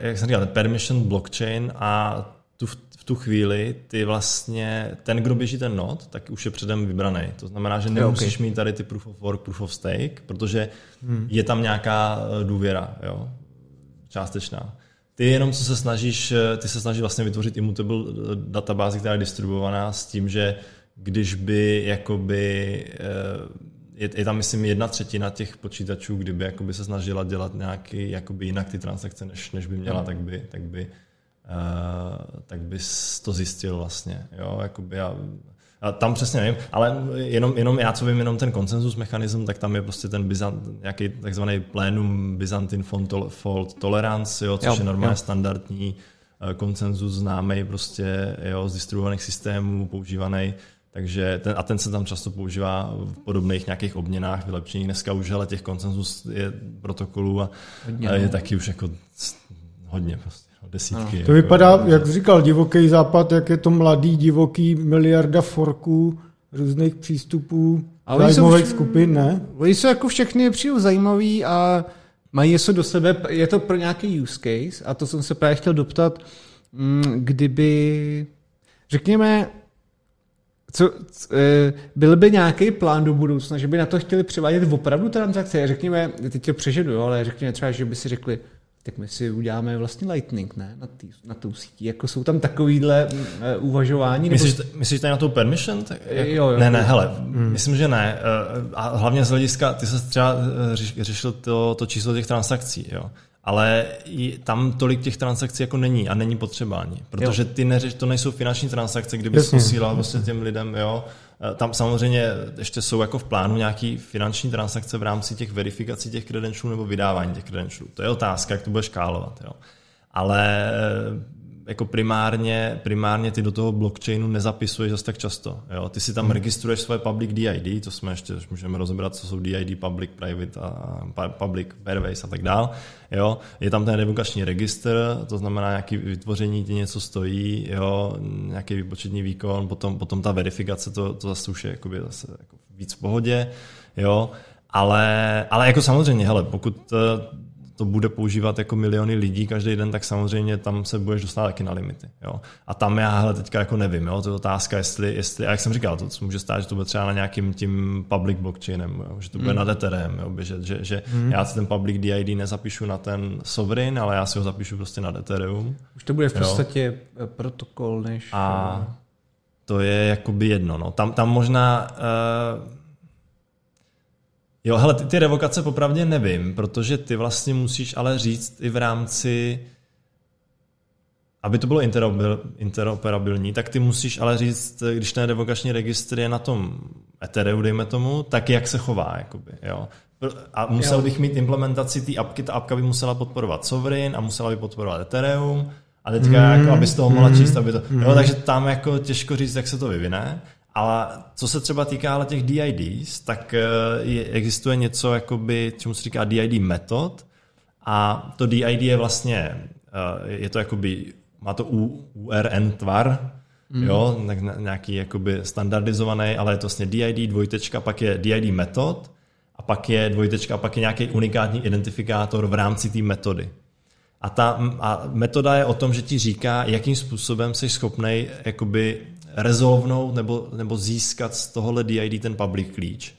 jak jsem říkal, permission blockchain, a tu, v tu chvíli ty vlastně, ten, kdo běží ten node, tak už je předem vybraný. To znamená, že nemusíš okay. mít tady ty proof of work, proof of stake, protože hmm. je tam nějaká důvěra, jo, částečná. Ty jenom co se snažíš, ty se snažíš vlastně vytvořit immutable databázi, která je distribuovaná s tím, že když by jakoby, je, je tam myslím jedna třetina těch počítačů, kdyby jakoby se snažila dělat nějaký jakoby jinak ty transakce, než, než by měla, tak by, tak by, uh, tak by to zjistil vlastně. Jo, jakoby já, já tam přesně nevím, ale jenom, jenom já co vím, jenom ten konsenzus mechanism, tak tam je prostě ten Byzant, nějaký takzvaný plénum Byzantine fault tolerance, jo, což jo, je normálně jo. standardní konsenzus známý prostě, jo, z distribuovaných systémů, používaný. Takže ten, a ten se tam často používá v podobných nějakých obměnách, vylepšeních. Dneska už hele, těch konsenzus je protokolů a hodně, je taky už jako hodně prostě, desítky. No. To vypadá, jako, jak říkal divoký západ, jak je to mladý, divoký, miliarda forků, různých přístupů, zájmových skupin, ne? Oni jsou jako všechny příliš zajímavý a mají něco do sebe, je to pro nějaký use case, a to jsem se právě chtěl doptat, kdyby, řekněme, co, byl by nějaký plán do budoucna, že by na to chtěli přivádět opravdu transakce, řekněme, teď to přežedu, jo, ale řekněme třeba, že by si řekli, tak my si uděláme vlastně Lightning, ne, na, tý, na tou sítí, jako jsou tam takovýhle uh, uvažování. Myslíš, nebo... myslíš tady na tu permission? Tak, jako... jo, jo, ne, ne, hele, hmm. myslím, že ne. A hlavně z hlediska, ty se třeba řešil to, to číslo těch transakcí, jo. Ale tam tolik těch transakcí jako není a není potřeba ani, protože ty neřeš, to nejsou finanční transakce, kdyby bys posílal prostě těm lidem, jo. Tam samozřejmě ještě jsou jako v plánu nějaký finanční transakce v rámci těch verifikací těch credentialů nebo vydávání těch credentialů. To je otázka, jak to bude škálovat, jo. Ale jako primárně, primárně ty do toho blockchainu nezapisuješ zase tak často, jo. Ty si tam hmm. registruješ svoje public D I D, to jsme ještě můžeme rozebrat, co jsou D I D, public, private a public airways a tak dál, jo. Je tam ten revokační registr, to znamená nějaké vytvoření, ti něco stojí, jo, nějaký výpočetní výkon, potom, potom ta verifikace, to, to zase už je jakoby zase jako víc v pohodě, jo. Ale, ale jako samozřejmě, hele, pokud to bude používat jako miliony lidí každý den, tak samozřejmě tam se budeš dostat taky na limity. Jo. A tam já hele, teďka jako nevím, jo. To je otázka, jestli, jestli, a jak jsem říkal, to může stát, že to bude třeba na nějakým tím public blockchainem, jo, že to bude mm. nad Ethereum, jo, že, že, že mm. já si ten public D I D nezapíšu na ten Sovrin, ale já si ho zapíšu prostě na Ethereum. Už to bude v podstatě jo. protokol, než... A to je jakoby jedno, no. Tam, tam možná... Uh, Jo, hele, ty, ty revokace popravdě nevím, protože ty vlastně musíš ale říct i v rámci, aby to bylo interoperabil, interoperabilní, tak ty musíš ale říct, když ten revokační registr je na tom Ethereum, dejme tomu, tak jak se chová, jakoby, jo. A musel jo. bych mít implementaci té apky, ta apka by musela podporovat Sovereign a musela by podporovat Ethereum a teďka, mm, jako, aby z toho mohla mm, číst, aby to, mm. jo, takže tam jako těžko říct, jak se to vyvine. Ale co se třeba týká ale těch D I Ds, tak je, existuje něco, jakoby, čemu se říká D I D metod a to D I D je vlastně, je to jakoby, má to U R N tvar, mm. jo, nějaký jakoby standardizovaný, ale je to vlastně D I D dvojtečka, pak je D I D metod a pak je dvojtečka, pak je nějaký unikátní identifikátor v rámci té metody. A ta a metoda je o tom, že ti říká, jakým způsobem jsi schopnej jakoby rezolvnout nebo, nebo získat z tohohle D I D ten public klíč.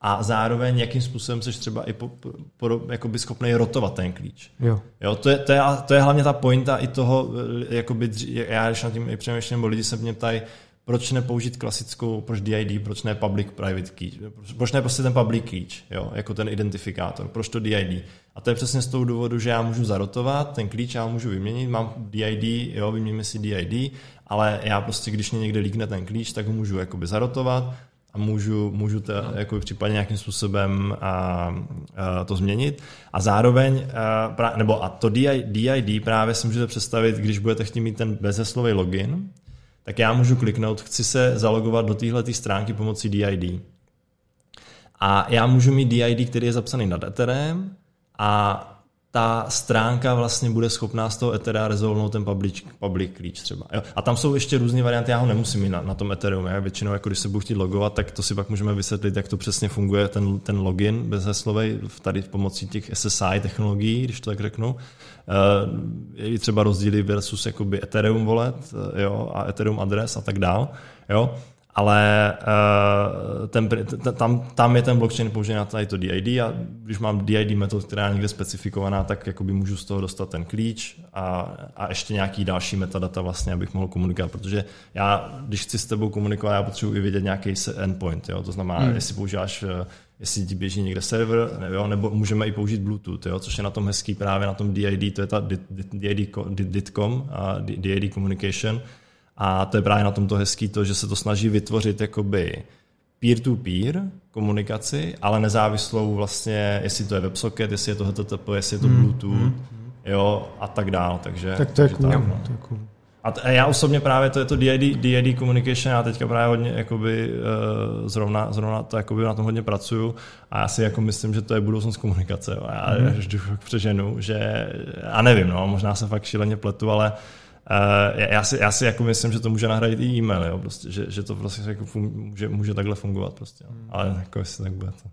A zároveň jakým způsobem seš třeba i po, po, jakoby schopnej rotovat ten klíč. Jo. Jo, to, je, to, je, to je hlavně ta pointa i toho, jakoby, já když na tím i přemýšlím, bo lidi se mě ptají, proč nepoužít klasickou, proč D I D, proč ne public private key, proč ne prostě ten public klíč, jo, jako ten identifikátor, proč to D I D. A to je přesně z toho důvodu, že já můžu zarotovat ten klíč, já můžu vyměnit, mám D I D, jo, vyměníme si D I D, ale já prostě, když mě někde líkne ten klíč, tak ho můžu jakoby zarotovat a můžu, můžu to jakoby případně nějakým způsobem a, a to změnit. A zároveň, a, pra, nebo a to D I D právě si můžete představit, když budete chtít mít ten bezheslový login, tak já můžu kliknout, chci se zalogovat do téhletý stránky pomocí D I D. A já můžu mít D I D, který je zapsaný nad Etherem a ta stránka vlastně bude schopná z toho Ethera rezolvnout ten public, public klíč třeba. Jo. A tam jsou ještě různé varianty, já ho nemusím mít na, na tom Ethereum. Já většinou, jako když se budu chtít logovat, tak to si pak můžeme vysvětlit, jak to přesně funguje, ten, ten login bezheslovej, tady pomocí těch S S I technologií, když to tak řeknu. Je třeba rozdíly versus jakoby Ethereum wallet, jo, a Ethereum adres a tak dál, jo. Ale ten, tam, tam je ten blockchain použitý na tady to D I D a když mám D I D metod, která je někde specifikovaná, tak jakoby můžu z toho dostat ten klíč a, a ještě nějaký další metadata vlastně, abych mohl komunikovat, protože já, když chci s tebou komunikovat, já potřebuji i vědět nějaký endpoint, jo? To znamená, hmm. jestli používáš, jestli ti běží někde server, nebo, nebo můžeme i použít Bluetooth, jo? Což je na tom hezký právě na tom D I D, to je ta D I D dot com a D I D communication. A to je právě na tomto hezký to, že se to snaží vytvořit jakoby peer-to-peer komunikaci, ale nezávislou vlastně, jestli to je WebSocket, jestli je to H T T P, jestli je to Bluetooth, mm, mm, jo, a tak dál. Takže, tak to je cool. Tak, no. To je cool. A, t- a já osobně právě, to je to D I D, D I D communication, já teďka právě hodně jakoby, zrovna, zrovna to, jakoby na tom hodně pracuju a já si jako myslím, že to je budoucnost komunikace. Jo. Já mm. jdu přeženu, že, a nevím, no, možná se fakt šíleně pletu, ale Uh, já si, já si jako myslím, že to může nahradit i e-mail, jo, prostě, že, že to prostě jako fun, může, může takhle fungovat. Prostě, mm. Ale jako jestli tak bude to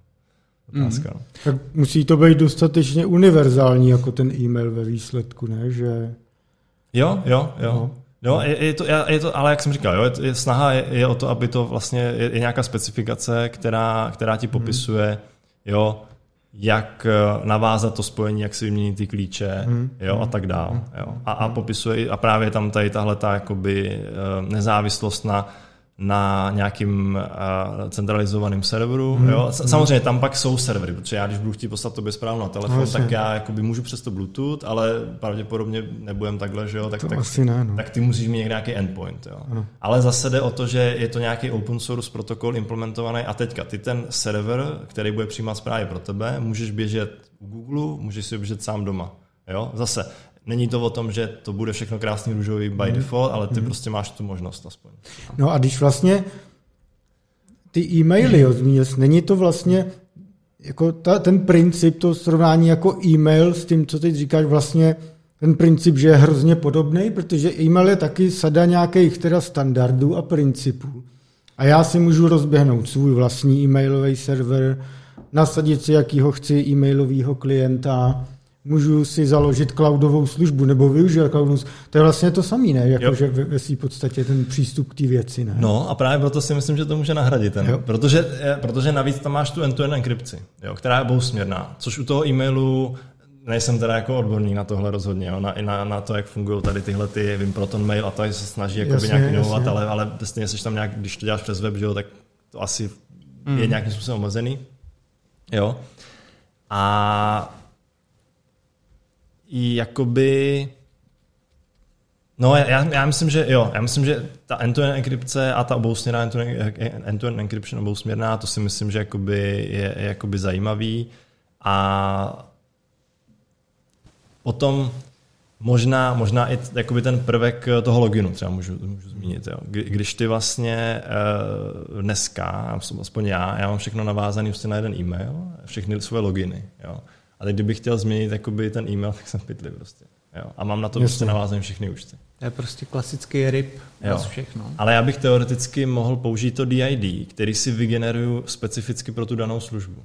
otázka. Mm. No. Tak musí to být dostatečně univerzální jako ten e-mail ve výsledku, ne? Že... Jo, jo, jo. No. Jo, je, je to, je to, ale jak jsem říkal, jo, je, je, snaha je, je o to, aby to vlastně je, je nějaká specifikace, která, která ti popisuje, mm. jo, jak navázat to spojení, jak si vyměnit ty klíče, hmm. jo, a tak dál. Jo. A, a popisuje, a právě tam tady tahleta jakoby nezávislost na, na nějakým centralizovaným serveru. Hmm. Jo. Samozřejmě tam pak jsou servery, protože já když budu chtít poslat tobě zprávu na telefon, no, tak já jakoby můžu přes to Bluetooth, ale pravděpodobně nebudem takhle, že jo, tak, tak, ne, no. tak ty musíš mít nějaký endpoint. Jo. Ano. Ale zase jde o to, že je to nějaký open source protokol implementovaný a teďka ty ten server, který bude přijímat zprávy pro tebe, můžeš běžet u Google, můžeš si běžet sám doma. Jo. Zase není to o tom, že to bude všechno krásný růžový by mm. default, ale ty mm. prostě máš tu možnost aspoň. No a když vlastně ty e-maily, jo, zmínil, není to vlastně jako ta, ten princip, to srovnání jako e-mail s tím, co teď říkáš, vlastně ten princip, že je hrozně podobný, protože e-mail je taky sada nějakých teda standardů a principů. A já si můžu rozběhnout svůj vlastní e-mailový server, nasadit si, jakýho chci e-mailovýho klienta, můžu si založit cloudovou službu nebo využít cloudovou službu. To je vlastně to samé, ne? Jako, že ve svým podstatě ten přístup k té věci, ne? No a právě proto si myslím, že to může nahradit. Ten, protože, protože navíc tam máš tu end-to-end enkrypci, jo, která je bousměrná, což u toho e-mailu nejsem teda jako odborník na tohle rozhodně, jo, na, na, na to, jak fungují tady tyhle ty, vím, Proton Mail a to, se snaží jakoby nějak inovovat, ale, ale vlastně, jsi tam nějak, když to děláš přes web, jo, tak to asi mm. je nějakým způsobem omezený. Jo. A i jakoby no já, já myslím, že jo, já myslím, že ta end-to-end enkrypce a ta obousměrná end-to-end encryption obousměrná, to si myslím, že jakoby je, je jakoby zajímavý a potom možná, možná i jakoby ten prvek toho loginu třeba můžu, můžu zmínit. Jo. Když ty vlastně dneska, aspoň já, já mám všechno navázané vlastně na jeden e-mail, všechny svoje loginy. Jo. A teď kdybych chtěl změnit jakoby ten e-mail, tak jsem v pytli prostě. Jo. A mám na to prostě navázané všechny účty. To je prostě klasický R I P. Všechno. Ale já bych teoreticky mohl použít to D I D, který si vygeneruju specificky pro tu danou službu.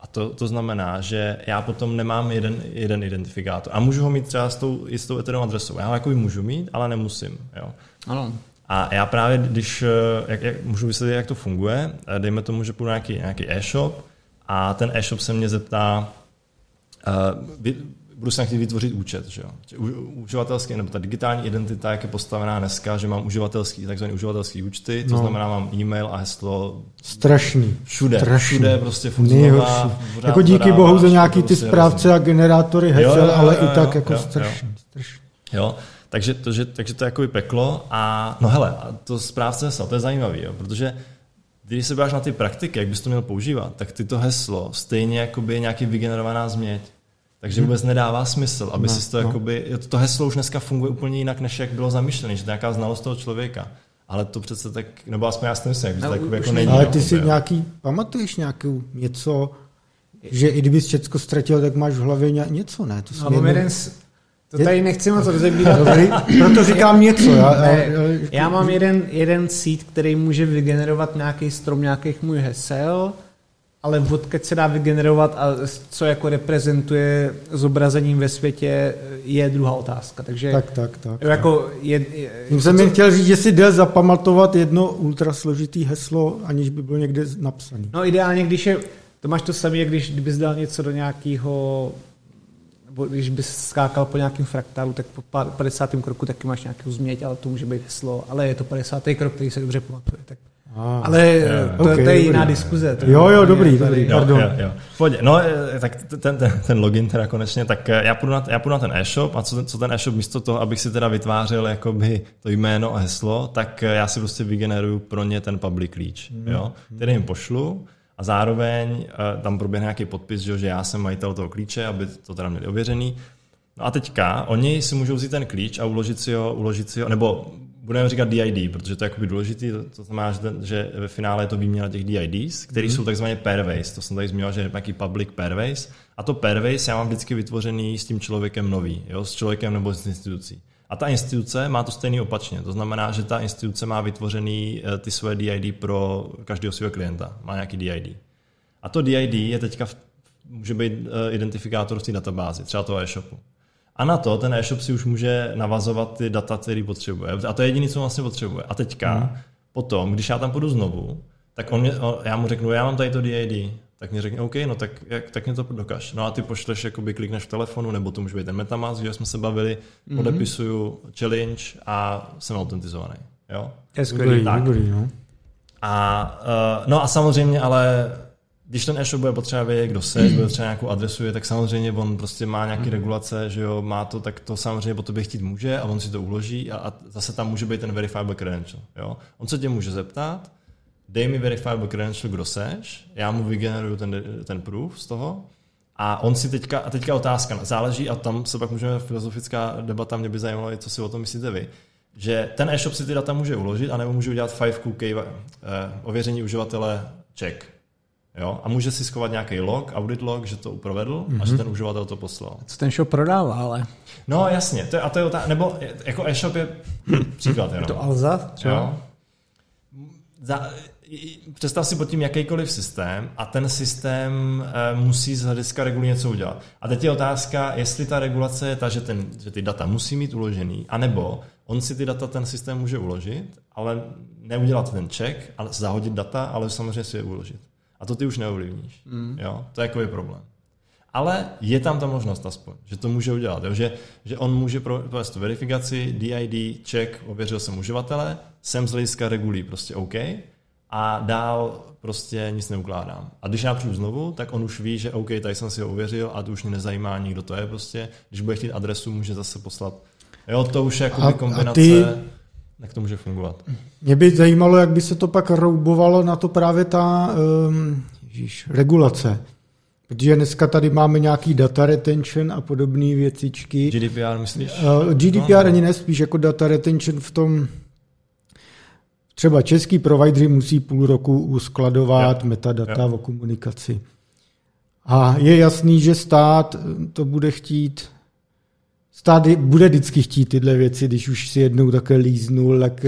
A to, to znamená, že já potom nemám jeden, jeden identifikátor. A můžu ho mít třeba s tou, i s tou Ethereum adresou. Já ho jakoby můžu mít, ale nemusím. Jo. Ano. A já právě, když jak, jak, můžu vysvětlit, jak to funguje, dejme tomu, že půjdu na nějaký, nějaký e-shop a ten e-shop se mě zeptá, uh, vy, budu se chtít vytvořit účet. Že jo? Uživatelský, nebo ta digitální identita, jak je postavená dneska, že mám uživatelský, takzvaný uživatelský účty, to no. znamená, mám e-mail a heslo. Strašný. Všude. Strašný. Všude prostě funkcionová. Jako díky vodáváš, bohu za nějaký ty správce rozumí. A generátory hesel, ale jo, i tak jako jo, strašný. Jo. strašný. Jo. Takže, to, že, takže to je jakoby peklo a no hele, to správce hesla, to je zajímavý, jo? Protože když se báš na ty praktiky, jak bys to měl používat, tak ty to heslo stejně jakoby nějaký vygenerovaná změť. Takže vůbec nedává smysl, aby no, si to no. jakoby... To heslo už dneska funguje úplně jinak, než jak bylo zamýšlené, že to je nějaká znalost toho člověka. Ale to přece tak... Nebo aspoň já si myslím, jak no, to takový jako nejde. Ale ty si nějaký... Pamatuješ nějakou něco, že i kdyby jsi všechno ztratil, tak máš v hlavě něco, ne? To, no, jeden z, to tady nechci moc rozebít. Proto říkám něco. Já, ne, já mám jeden, jeden sít, který může vygenerovat nějaký strom nějakých můj hesel... Ale odkud se dá vygenerovat a co jako reprezentuje zobrazením ve světě, je druhá otázka. Takže tak, tak, tak. Jako je, je, jsem jen chtěl říct, že si jde zapamatovat jedno ultra složitý heslo, aniž by bylo někde napsané. No ideálně, když je, to máš to samé, když bys dal něco do nějakého, když bys skákal po nějakém fraktálu, tak po padesátém kroku taky máš nějakou změť, ale to může být heslo, ale je to padesátý krok, který se dobře pamatuje. Tak. Ah, ale je, to, okay, to je jiná dobrý. diskuze. Jo, jo, dobrý, dobrý, pardon. Jo, jo, jo. Pojď, no, tak ten, ten, ten login teda konečně, tak já půjdu na, já půjdu na ten e-shop a co ten, co ten e-shop místo toho, abych si teda vytvářel jakoby to jméno a heslo, tak já si prostě vygeneruju pro ně ten public klíč, mm. jo, který jim pošlu a zároveň tam proběhne nějaký podpis, že já jsem majitel toho klíče, aby to teda měli ověřený. No a teďka oni si můžou vzít ten klíč a uložit si ho, uložit si ho, nebo budeme říkat D I D, protože to je jakoby důležitý, to znamená, že ve finále je to výměna těch D I Ds, které mm-hmm. jsou takzvané pairways, to jsem tady zmínil, že je nějaký public pairways, a to pairways já mám vždycky vytvořený s tím člověkem nový, jo? S člověkem nebo s institucí. A ta instituce má to stejný opačně, to znamená, že ta instituce má vytvořený ty svoje D I D pro každého svého klienta, má nějaký D I D. A to D I D je teďka, v, může být identifikátor v té databázi, třeba toho e-shopu. A na to ten e-shop si už může navazovat ty data, který potřebuje. A to je jediné, co vlastně potřebuje. A teďka, hmm. potom, když já tam půjdu znovu, tak on mě, já mu řeknu, já mám tady to D I D. Tak mě řekne, OK, no tak, jak, tak mě to dokaž. No a ty pošleš, jakoby klikneš v telefonu, nebo to může být ten Metamask, že jsme se bavili, hmm. podepisuju challenge a jsem autentizovaný. Jo? Dobrý, tak. dobrý, no. A, no a samozřejmě, ale... Když ten e-shop bude potřeba vědět, kdo se, bude třeba nějakou adresu, je, tak samozřejmě on prostě má nějaké mm. regulace, že jo, má to, tak to samozřejmě po tobě chtít může a on si to uloží a, a zase tam může být ten verifiable credential, jo. On se tě může zeptat, dej mi verifiable credential, kdo seš, já mu vygeneruju ten, ten proof z toho a on si teďka, a teďka otázka, záleží a tam se pak můžeme filozofická debata, mě by zajímalo, co si o tom myslíte vy, že ten e-shop si ty data může uložit a nebo může udělat five Q K eh, ověření uživatele check. Jo, a může si schovat nějaký log, audit log, že to provedl mm-hmm. a že ten uživatel to poslal. Co ten shop prodává, ale... No jasně, to je, a to je otázka, nebo jako e-shop je příklad jenom. Je to Alza? Jo. Za, představ si pod tím jakýkoliv systém a ten systém e, musí z hlediska regulu něco udělat. A teď je otázka, jestli ta regulace je ta, že, ten, že ty data musí mít uložený, anebo on si ty data, ten systém může uložit, ale neudělat ten check, ale zahodit data, ale samozřejmě si je uložit. A to ty už neovlivníš. Mm. Jo? To je jakový problém. Ale je tam ta možnost aspoň, že to může udělat. Jo? Že, že on může provést tu verifikaci, D I D, check, ověřil jsem uživatele, jsem z hlediska regulí prostě OK a dál prostě nic neukládám. A když já přijdu znovu, tak on už ví, že OK, tady jsem si ho ověřil a to už mě nezajímá nikdo, to je prostě. Když bude chtít adresu, může zase poslat. Jo, to už je jakoby kombinace, ty... jak to může fungovat. Mě by zajímalo, jak by se to pak roubovalo na to právě ta um, ježíš, regulace. Protože dneska tady máme nějaký data retention a podobné věcičky. G D P R myslíš? Uh, G D P R no, ani ne, spíš jako data retention v tom, třeba český provideři musí půl roku uskladovat ja. metadata ja. o komunikaci. A je jasný, že stát to bude chtít, stát bude vždycky chtít tyhle věci, když už si jednou také líznul, tak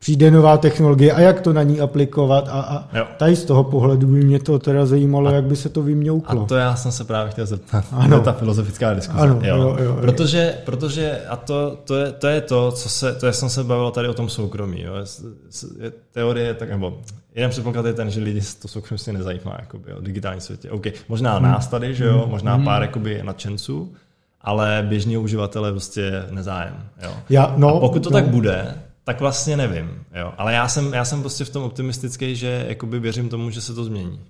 přijde nová technologie a jak to na ní aplikovat a, a tady z toho pohledu by mě to teda zajímalo, a, jak by se to vymňouklo. A to já jsem se právě chtěl zeptat. Ano. To je ta filozofická diskuze. Ano, jo. Jo, jo, protože, protože, a to, to, je, to je to, co se, to jsem se bavil tady o tom soukromí. Jo. Je, teorie, tak, nebo jeden předpoklad je ten, že lidi to soukromí si nezajímá jakoby, o digitální světě. Okay. Možná hmm. nás tady, že jo, možná hmm. pár jakoby nadšenců, ale běžného uživatele prostě nezájem. Jo. Já, no, a pokud to no. tak bude, tak vlastně nevím, jo. Ale já jsem, já jsem prostě v tom optimistický, že jakoby věřím tomu, že se to změní.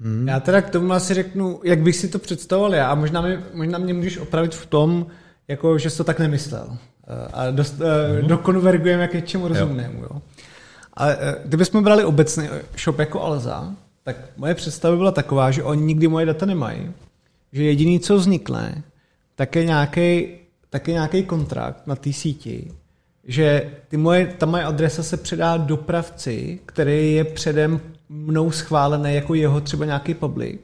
Hmm. Já teda k tomu asi řeknu, jak bych si to představoval já. A možná mě, možná mě můžeš opravit v tom, jako, že jsi to tak nemyslel. A dost, hmm. dokonvergujeme k něčemu rozumnému. Jo. Jo. A kdybychom brali obecný shop jako Alza, tak moje představa byla taková, že oni nikdy moje data nemají. Že jediný, co vznikne, tak je nějaký, tak je nějaký kontrakt na té síti, že ty moje, ta moje adresa se předá dopravci, který je předem mnou schválený jako jeho třeba nějaký public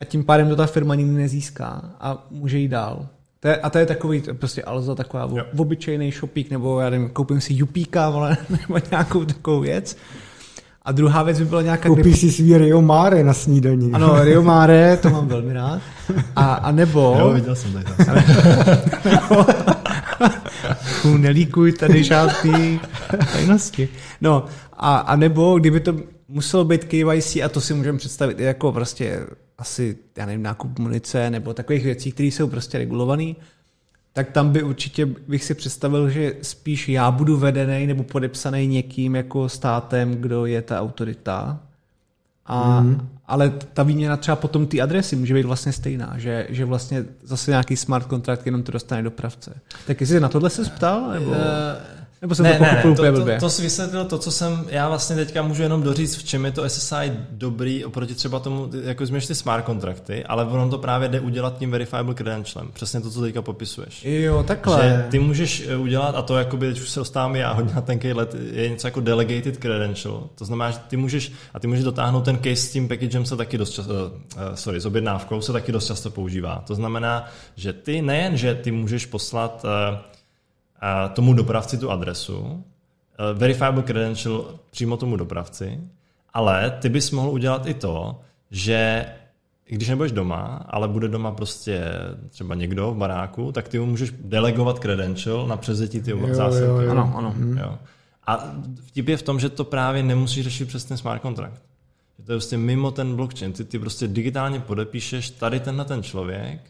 a tím pádem to ta firma nikdy nezíská a může jít dál. To je, a to je takový, prostě Alza taková jo. obyčejný shopík, nebo já nevím, koupím si jupíka, ale, nebo nějakou takovou věc. A druhá věc by byla nějaká... Koupí si svý Rio Mare na snídaní. Ano, Rio Mare, to mám velmi rád. A, a nebo... Jo, viděl jsem tady. Nebo... Nelíkuj tady žádný tajnosti. No, a, a nebo kdyby to muselo být K Y C, a to si můžeme představit jako prostě asi, já nevím, nákup munice nebo takových věcí, které jsou prostě regulované, tak tam by určitě bych si představil, že spíš já budu vedený nebo podepsaný někým jako státem, kdo je ta autorita. A, mm. Ale ta výměna třeba potom té adresy může být vlastně stejná, že, že vlastně zase nějaký smart kontrakt jenom to dostane dopravce. Tak jestli na tohle se ptal? Nebo, nebo jsem ne, to pochopil ne, úplně to, blbě? To, to si vysvětlil to, co jsem, já vlastně teďka můžu jenom doříct, v čem je to S S I dobrý oproti třeba tomu, jako změš ty smart kontrakty, ale ono to právě jde udělat tím verifiable credentialem. Přesně to, co teďka popisuješ. Jo, takhle. Že ty můžeš udělat, a to jakoby, teď už se dostávám já hodně na tenkej let, je něco jako delegated credential. To znamená, že ty můžeš, a ty můžeš dotáhnout ten case s tím packagem se taky dost často, sorry, s objednávkou se taky dost často používá. To znamená, že ty nejen, že ty můžeš poslat tomu dopravci tu adresu, verifiable credential přímo tomu dopravci, ale ty bys mohl udělat i to, že když nebudeš doma, ale bude doma prostě třeba někdo v baráku, tak ty mu můžeš delegovat credential na převzetí ty zásilky. Ano, ano. Jo. A vtip je v tom, že to právě nemusíš řešit přes ten smart contract. To je prostě mimo ten blockchain. Ty, ty prostě digitálně podepíšeš, tady tenhle ten člověk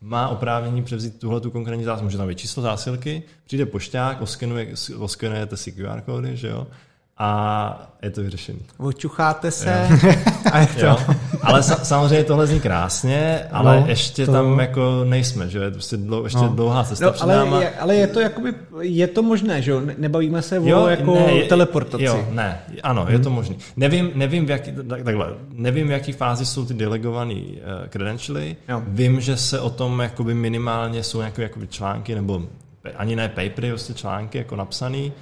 má oprávnění převzít tuhle tu konkrétní zásilku. Může tam být číslo zásilky, přijde pošťák, oskenuje, oskenujete si Q R kódy, že jo? A je to vyřešený. Očucháte se. A je to. Jo. Ale sa, samozřejmě tohle zní krásně, ale no, ještě to... tam jako nejsme, že jo? Prostě dlou, ještě no. dlouhá cesta no, před náma. Ale, je, ale je to jakoby, je to možné, že jo? Nebavíme se jo, o jako ne, teleportaci. Jo, ne, ano, je to hmm. možné. Nevím, nevím, v jaký, tak, takhle, nevím, v jaký fázi jsou ty delegovaný uh, credentialy. Jo. Vím, že se o tom jakoby minimálně jsou nějaké jakoby články, nebo ani ne papery, vlastně články jako napsaný.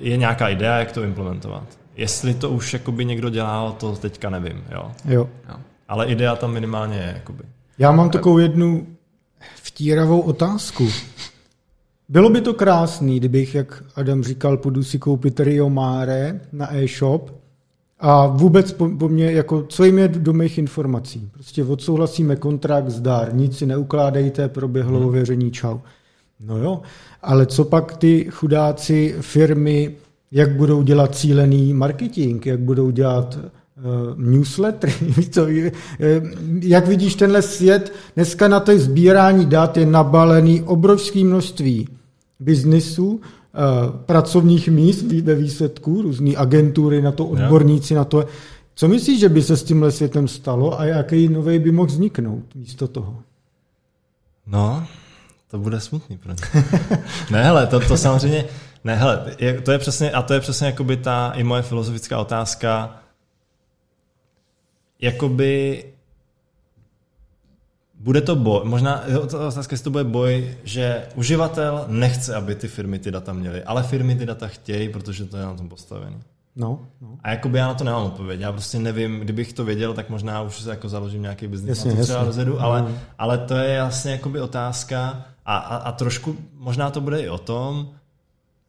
Je nějaká idea, jak to implementovat. Jestli to už jakoby někdo dělal, to teďka nevím. Jo. Jo. Jo. Ale idea tam minimálně je. Jakoby. Já mám takovou jednu vtíravou otázku. Bylo by to krásný, kdybych, jak Adam říkal, půjdu si koupit Rio Mare na e-shop a vůbec po, po mně, jako, co jim je do mých informací. Prostě odsouhlasíme kontrakt, zdár, nic si neukládejte, proběhlo ověření, čau. No jo, ale co pak ty chudáci firmy, jak budou dělat cílený marketing, jak budou dělat uh, newslettery, co, uh, jak vidíš tenhle svět, dneska na to sbírání dat je nabalený obrovské množství biznisů, uh, pracovních míst ve výsledku, různé agentury na to, odborníci na to. Co myslíš, že by se s tímhle světem stalo a jaký nový by mohl vzniknout místo toho? No, to bude smutný pro ně. Ne, hele, to, to samozřejmě... Ne, hele, to je přesně, a to je přesně jakoby ta i moje filozofická otázka. Jakoby bude to boj, možná otázka, jestli to bude boj, že uživatel nechce, aby ty firmy ty data měly, ale firmy ty data chtějí, protože to je na tom postavené. No, no. A jakoby já na to nemám odpověď, já prostě nevím, kdybych to věděl, tak možná už se jako založím nějaký biznis, na to třeba rozjedu, ale, no. ale to je jasně jakoby otázka a, a, a trošku možná to bude i o tom,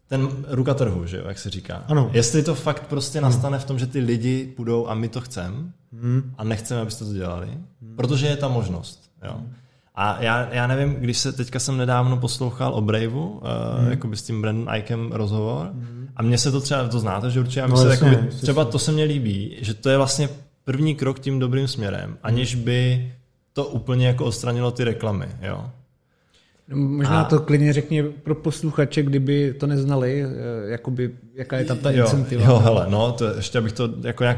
ten ruka trhu, že jo, jak se říká. Ano. Jestli to fakt prostě nastane v tom, že ty lidi půjdou a my to chceme hmm. a nechceme, abyste to dělali, hmm. protože je ta možnost. Jo. A já, já nevím, když se teďka jsem nedávno poslouchal o Braveu, hmm. uh, jakoby s tím Brandonem Ikem rozhovor hmm. a mně se to třeba, to znáte, že určitě, a mně no, se jasný, jakoby, jasný. Třeba to se mně líbí, že to je vlastně první krok tím dobrým směrem, aniž by to úplně jako odstranilo ty reklamy, jo. Možná a... to klidně řekni pro posluchače, kdyby to neznali, jakoby, jaká je tam ta incentiva. Jo, hele, no, to ještě abych to jako nějak,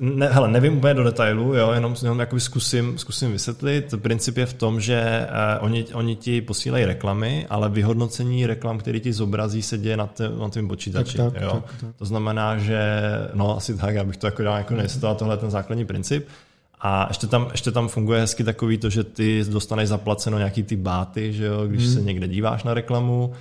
ne, hele, nevím úplně do detailu, jo, jenom, jenom jakoby zkusím, zkusím vysvětlit. Princip je v tom, že eh, oni, oni ti posílají reklamy, ale vyhodnocení reklam, který ti zobrazí, se děje na, t- na tým počítači. Tak, tak, jo. Tak, tak. To znamená, že, no asi tak, abych to jako dál jako nejistila, tohle je ten základní princip. A ještě tam, ještě tam funguje hezky takový to, že ty dostaneš zaplaceno nějaký ty báty, že jo, když hmm. se někde díváš na reklamu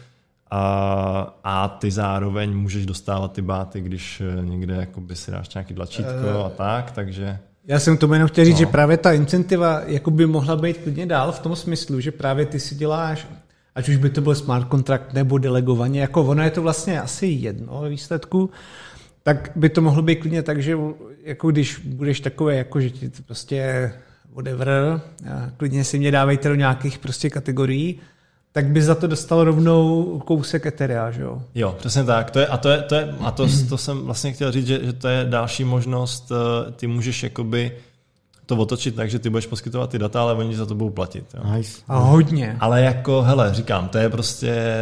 a, a ty zároveň můžeš dostávat ty báty, když někde jakoby si dáš nějaký tlačítko uh, a tak, takže... Já jsem tomu jenom chtěl říct, no. že právě ta incentiva jakoby mohla být klidně dál v tom smyslu, že právě ty si děláš, ať už by to byl smart kontrakt nebo delegovaně, jako ono je to vlastně asi jedno výsledku, tak by to mohlo být klidně tak, že jako když budeš takové, jako že ti prostě whatever, klidně si mě dávejte do nějakých prostě kategorií, tak by za to dostal rovnou kousek Etherea, že jo? Jo, přesně tak. To je, a to, je, to, je, a to, to jsem vlastně chtěl říct, že, že to je další možnost, ty můžeš jakoby to otočit tak, že ty budeš poskytovat ty data, ale oni za to budou platit. Jo? Nice. A hodně. Ale jako, hele, říkám, to je prostě...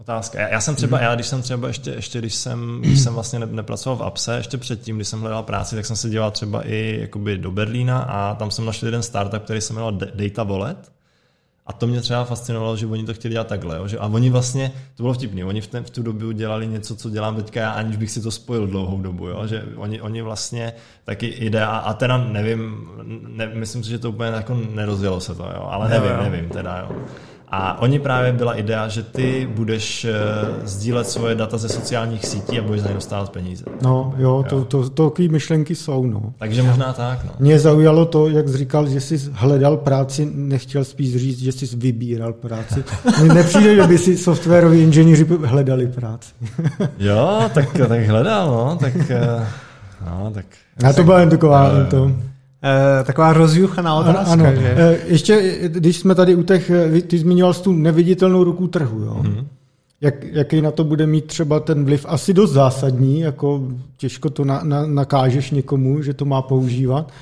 Otázka. Já, já jsem třeba, já když jsem třeba ještě, ještě když jsem, když jsem vlastně nepracoval v Abse, ještě předtím, když jsem hledal práci, tak jsem se díval třeba i jakoby do Berlína a tam jsem našel jeden startup, který se jmenoval Data Wallet a to mě třeba fascinovalo, že oni to chtěli dělat takhle. Jo, že, a oni vlastně, to bylo vtipný, oni v, ten, v tu dobu dělali něco, co dělám teďka já, aniž bych si to spojil dlouhou dobu, jo, že oni, oni vlastně taky idea, a teda nevím, ne, myslím si, že to úplně jako nerozjelo se to, jo, ale nevím, nevím, nevím teda, jo. A oni právě byla idea, že ty budeš sdílet svoje data ze sociálních sítí a budeš za ně dostávat peníze. No jo, jo. to, to, to takové myšlenky jsou, no. Takže možná tak, no. Mě zaujalo to, jak jsi říkal, že jsi hledal práci, nechtěl spíš říct, že jsi vybíral práci. Mně nepřijde, že by si softwaroví inženýři hledali práci. Jo, tak, tak hledal, no. Tak, no tak, a to byla jen taková... Taková rozjuchaná otázka. Ano, ano. Že? Ještě, když jsme tady u těch, ty zmiňoval jsi tu neviditelnou ruku trhu, jo? Mm. Jak, jaký na to bude mít třeba ten vliv, asi dost zásadní, jako těžko to na, na, nakážeš někomu, že to má používat.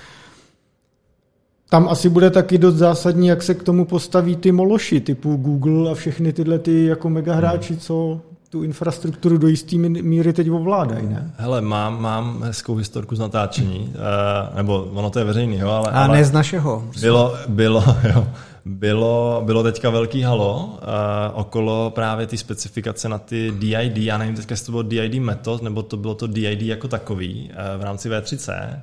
Tam asi bude taky dost zásadní, jak se k tomu postaví ty mološi, typu Google a všechny tyhle ty jako megahráči, mm. co... tu infrastrukturu do jistý míry teď ovládají, ne? Hele, mám, mám hezkou historku z natáčení, e, nebo ono to je veřejný, jo, ale... A ne z našeho. Bylo, bylo, jo, bylo, bylo teďka velký halo e, okolo právě ty specifikace na ty D I D, já nevím teďka, jestli to bylo D I D metod, nebo to bylo to D I D jako takový e, v rámci W three C,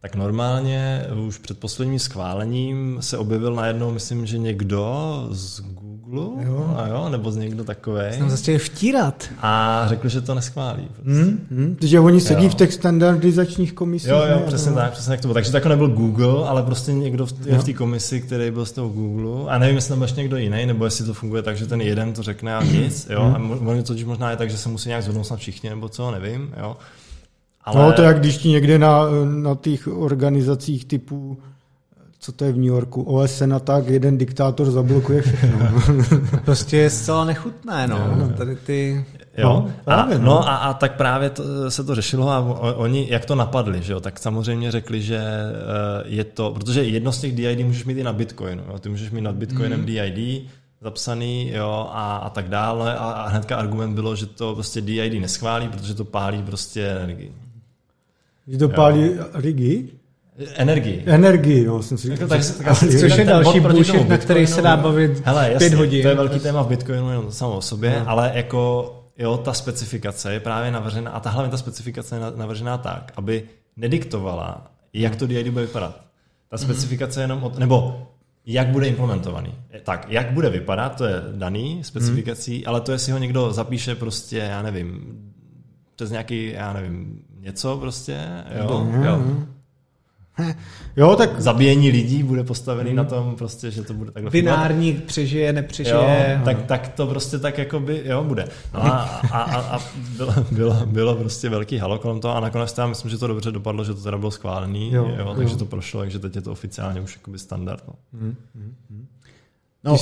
tak normálně už před posledním schválením se objevil najednou, myslím, že někdo z Google Google, jo. A jo, nebo z někdo takovej. Jsem začal vtírat. A řekl, že to neschválí. Prostě. Hmm, hmm. Takže oni sedí jo. v těch standardizačních komisích. Jo, jo, přesně no. tak, přesně jak to bylo. Takže to jako nebyl Google, ale prostě někdo v, v té komisi, který byl z toho Google. A nevím, jestli tam byl ještě někdo jiný, nebo jestli to funguje tak, že ten jeden to řekne a nic. Jo. A možná je tak, že se musí nějak zhodnout snad všichni, nebo co, nevím. Jo. Ale... No, to je jak když ti někde na, na těch organizacích typu, co to je v New Yorku, O S N a tak, jeden diktátor zablokuje všechno. Prostě je zcela nechutné, no. Jo, jo. Tady ty... Jo, a, právě, no. No a, a tak právě to, se to řešilo a oni, jak to napadli, že jo, tak samozřejmě řekli, že je to, protože jedno z těch D I D můžeš mít i na Bitcoinu, jo, ty můžeš mít nad Bitcoinem mm. D I D, zapsaný, jo, a, a tak dále. A, a hnedka argument bylo, že to prostě D I D neschválí, protože to pálí prostě energii. Že to jo. pálí rigi? Energii. Energii, jo, jsem si říkal. Tak, tak, tak, což je ten další bullshit, na který se dá bavit hele, jasný, pět hodin. To je velký téma v Bitcoinu jenom samo o sobě, no. Ale jako, jo, ta specifikace je právě navržená, a ta hlavně ta specifikace je navržená tak, aby nediktovala, jak to D I D bude vypadat. Ta specifikace je jenom od, nebo jak bude implementovaný. Tak, jak bude vypadat, to je daný specifikací, hmm. ale to, jestli ho někdo zapíše prostě, já nevím, přes nějaký, já nevím, něco prostě, jo, hmm. jo. Jo, tak zabíjení lidí bude postavený hmm. na tom prostě, že to bude takhle binární fungovat. Přežije, nepřežije. Jo, tak, tak to prostě tak jakoby, jo, bude. No a, a, a, a bylo, bylo, bylo prostě velký halo kolem toho a nakonec tam myslím, že to dobře dopadlo, že to teda bylo schválený, jo, jo, takže jo. to prošlo, takže teď je to oficiálně už jakoby standard. No. Hmm, hmm, hmm. No,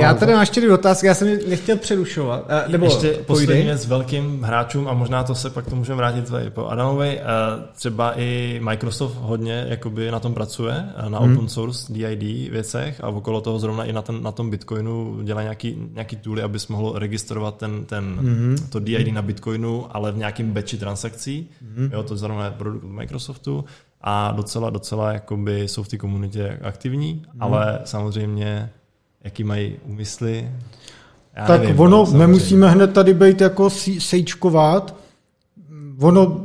já tady mám čtyři otázky, já jsem je nechtěl přerušovat. Nebo ještě poslední věc velkým hráčům, a možná to se pak to můžeme vrátit tady po Adamovi, třeba i Microsoft hodně jakoby na tom pracuje, na hmm. open source D I D věcech a okolo toho zrovna i na, ten, na tom Bitcoinu dělá nějaký, nějaký tooly, abys mohl registrovat ten, ten, hmm. to D I D na Bitcoinu, ale v nějakém batchi transakcí, hmm. jo, to zrovna je produkt Microsoftu. A docela, docela jakoby jsou v té komunitě aktivní, hmm. ale samozřejmě jaký mají úmysly. Já tak nevím, ono, no, nemusíme hned tady být jako sejčkovat. Ono,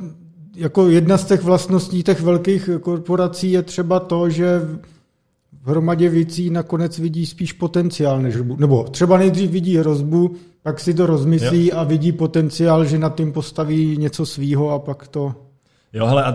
jako jedna z těch vlastností těch velkých korporací je třeba to, že v hromadě věcí nakonec vidí spíš potenciál než hrozbu. Nebo třeba nejdřív vidí hrozbu, pak si to rozmyslí jo. a vidí potenciál, že nad tím postaví něco svýho a pak to... Jo, hele, a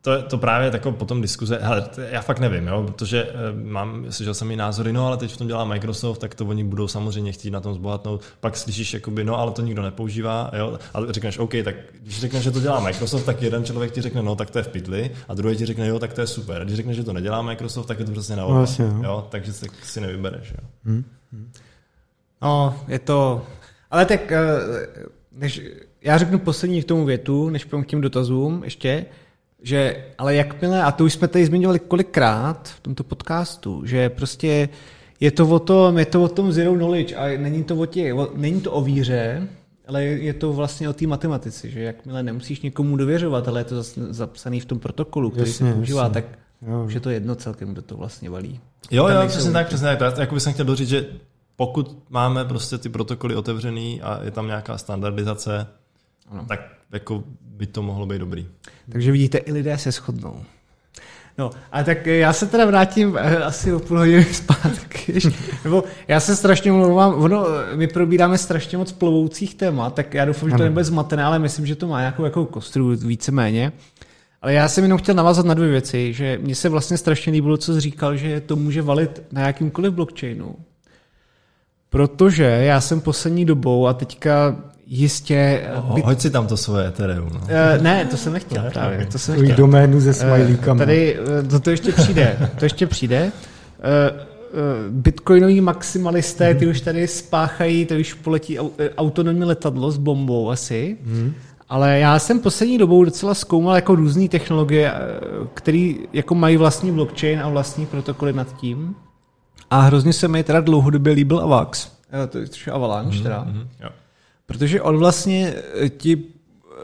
to, to právě jako potom diskuze, hele, já fakt nevím, jo, protože mám, slyšel jsem i názory, no ale teď v tom dělá Microsoft, tak to oni budou samozřejmě chtít na tom zbohatnout, pak slyšíš jakoby, no ale to nikdo nepoužívá, jo, a řekneš, OK, tak když řekneš, že to dělá Microsoft, tak jeden člověk ti řekne, no tak to je v pytli, a druhý ti řekne, jo, tak to je super, a když řekneš, že to nedělá Microsoft, tak je to prostě naopak, vlastně, jo. jo, takže se, si nevybereš, jo. Hmm. No, je to, ale tak, než... Já řeknu poslední k tomu větu, než půjdeme k těm dotazům ještě, že ale jakmile, a to už jsme tady zmiňovali kolikrát v tomto podcastu, že prostě je to o tom, je to o tom zero knowledge a není to o tě, o, není to o víře, ale je to vlastně o té matematici, že jakmile nemusíš někomu dověřovat, ale je to zapsané v tom protokolu, který jasně, se používá, jasně. tak jo. že to je jedno celkem, kdo to vlastně valí. Jo, jo, přesně tak, přesně tak. Jakoby jsem chtěl doříct, že pokud máme prostě ty protokoly otevřený a je tam nějaká standardizace, ano. tak jako by to mohlo být dobrý. Takže vidíte, i lidé se shodnou. No, a tak já se teda vrátím asi o půl hodiny zpátky. Nebo já se strašně mluvám, ono, my probíráme strašně moc plovoucích témat, tak já doufám, ano. že to nebude zmatené, ale myslím, že to má nějakou, nějakou kostru víceméně. Ale já jsem jenom chtěl navázat na dvě věci, že mně se vlastně strašně líbilo, co jsi říkal, že to může valit na jakýmkoliv blockchainu. Protože já jsem poslední dobou a teďka jistě... Oho, byt... Hoď si tam to svoje Ethereum. No. Uh, ne, to jsem nechtěl právě. To jsem nechtěl. Doménu se smajlíkama. Uh, tady to, to ještě přijde. To ještě přijde. Uh, uh, bitcoinoví maximalisté, ty už tady spáchají, ty už poletí autonomní letadlo s bombou asi. Hmm. Ale já jsem poslední dobou docela zkoumal jako různé technologie, které jako mají vlastní blockchain a vlastní protokoly nad tím. A hrozně se mi teda dlouhodobě líbil Avax. To je Avalanche mm, teda. Mm, jo. Protože on vlastně ti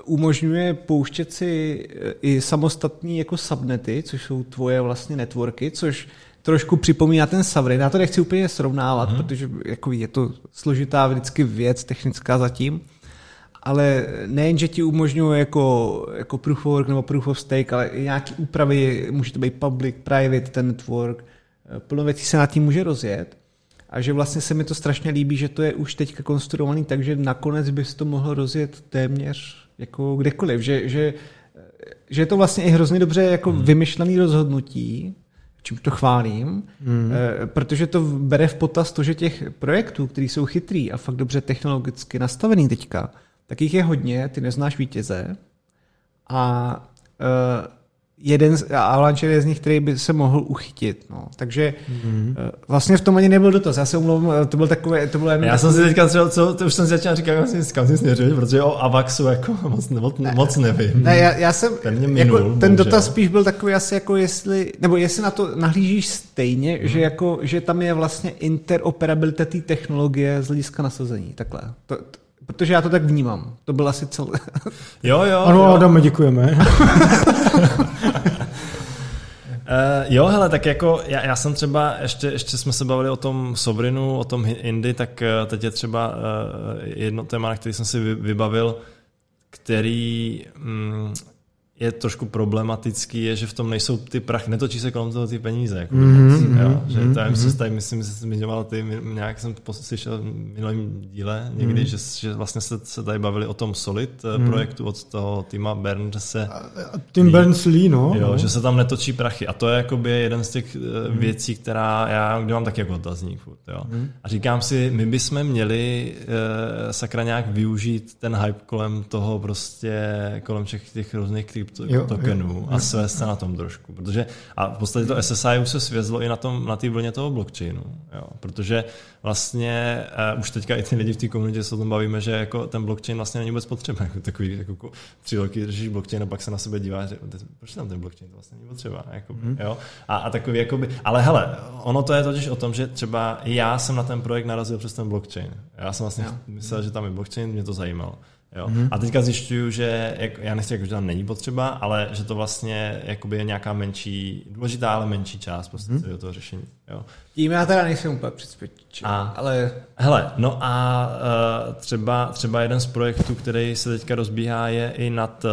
umožňuje pouštět si i samostatní jako subnety, což jsou tvoje vlastně networky, což trošku připomíná ten Sovrin. Já to nechci úplně srovnávat, mm. protože jako je to složitá vždycky věc technická zatím. Ale nejen, že ti umožňuje jako, jako proof of work nebo proof of stake, ale i nějaké úpravy, může to být public, private, ten network. Plno věcí se nad tím může rozjet. a že vlastně se mi to strašně líbí, že to je už teďka konstruovaný, takže nakonec bys to mohl rozjet téměř jako kdekoliv, že, že, že je to vlastně i hrozně dobře jako hmm. vymyšlený rozhodnutí, čím to chválím, hmm. protože to bere v potaz to, že těch projektů, který jsou chytrý a fakt dobře technologicky nastavený teďka, tak jich je hodně, ty neznáš vítěze a uh, jeden z, a Avalanche je z nich, který by se mohl uchytit. No. Takže mm-hmm. vlastně v tom ani nebyl dotaz. Já se umlouvám, to byl takové... To byl jen... Já jsem si teďka třeba, co, to už jsem si začal říkat, jak jsem si kam si směřil, protože o Avaxu jako moc, ne, moc nevím. Ne, já, já jsem... Ten, minul, jako, ten dotaz spíš byl takový asi jako jestli... Nebo jestli na to nahlížíš stejně, mm-hmm. že, jako, že tam je vlastně interoperabilita té technologie z hlediska nasazení. Takhle. To, to, protože já to tak vnímám. To byl asi celý... Jo, jo. Ano, jo. Adame, děkujeme. Uh, jo, hele, tak jako já, já jsem třeba, ještě, ještě jsme se bavili o tom Sovrinu, o tom Indy, tak uh, teď je třeba uh, jedno téma, na který jsem si vy, vybavil, který um, je trošku problematický, je, že v tom nejsou ty prachy, netočí se kolem toho ty peníze. Jako mm-hmm, jo, že mm-hmm. to já myslím, tady, myslím, že jsem zmiňoval, ty, nějak jsem slyšel v minulém díle někdy, mm-hmm. že, že vlastně se, se tady bavili o tom Solid mm-hmm. projektu od toho týma Bernse. Tim Berners-Lee, no. Jo, že se tam netočí prachy. A to je jakoby jeden z těch mm-hmm. věcí, která já dělám taky jako otazník. Jo. Mm-hmm. A říkám si, my bychom měli eh, sakra nějak využít ten hype kolem toho prostě, kolem těch, těch různých tokenů jo, jo. a svést se na tom trošku. Protože, a v podstatě to S S I už se svězlo i na té na vlně toho blockchainu. Jo. Protože vlastně uh, už teďka i ty lidi v té komunitě se o tom bavíme, že jako ten blockchain vlastně není vůbec potřeba. Jako takový jako tři roky držíš blockchain a pak se na sebe díváš, proč tam ten blockchain to vlastně není potřeba. Jakoby, hmm. jo. A, a takový jakoby, ale hele, ono to je totiž o tom, že třeba já jsem na ten projekt narazil přes ten blockchain. Já jsem vlastně no. myslel, že tam je blockchain, mě to zajímalo. Jo. Mm-hmm. A teďka zjišťuju, že jak, já nechci, jako, že tam není potřeba, ale že to vlastně jakoby je nějaká menší, důležitá, ale menší část prostě mm-hmm. do toho řešení. Jo. Tím já teda nejsem úplně přispětič. Ale... Hele, no a uh, třeba, třeba jeden z projektů, který se teďka rozbíhá, je i nad...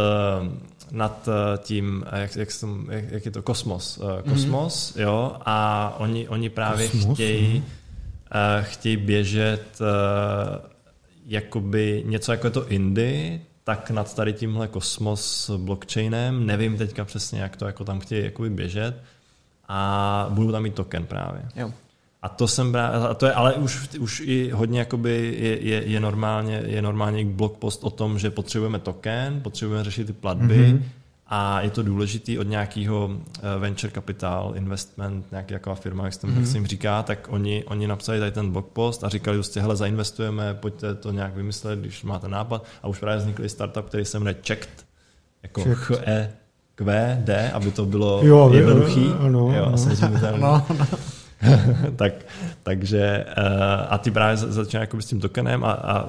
Uh, nad tím, jak, jak, jsem, jak, jak je to, Kosmos. Uh, Kosmos, mm-hmm. jo, a oni, oni právě Kosmos, chtějí, uh, chtějí běžet... Uh, jakoby něco jako je to Indy, tak nad tady tímhle Kosmos blockchainem, nevím teďka přesně, jak to jako tam chtějí jakoby běžet a budou tam mít token právě. Jo. A to jsem právě, a to je ale už, už i hodně jakoby je, je, je normálně, je normálně blog post o tom, že potřebujeme token, potřebujeme řešit ty platby mm-hmm. a je to důležitý od nějakého venture capital, investment, nějaká firma, jak se tam mm-hmm. jim říká, tak oni, oni napsali tady ten blog post a říkali prostě, hele, zainvestujeme, pojďte to nějak vymyslet, když máte nápad. A už právě vznikl startup, který se jmenuje Checked, jako H E Q D, aby to bylo jo, jednoduchý. Ano, jo, ano. tak, takže a ty právě začíná jako s tím tokenem a, a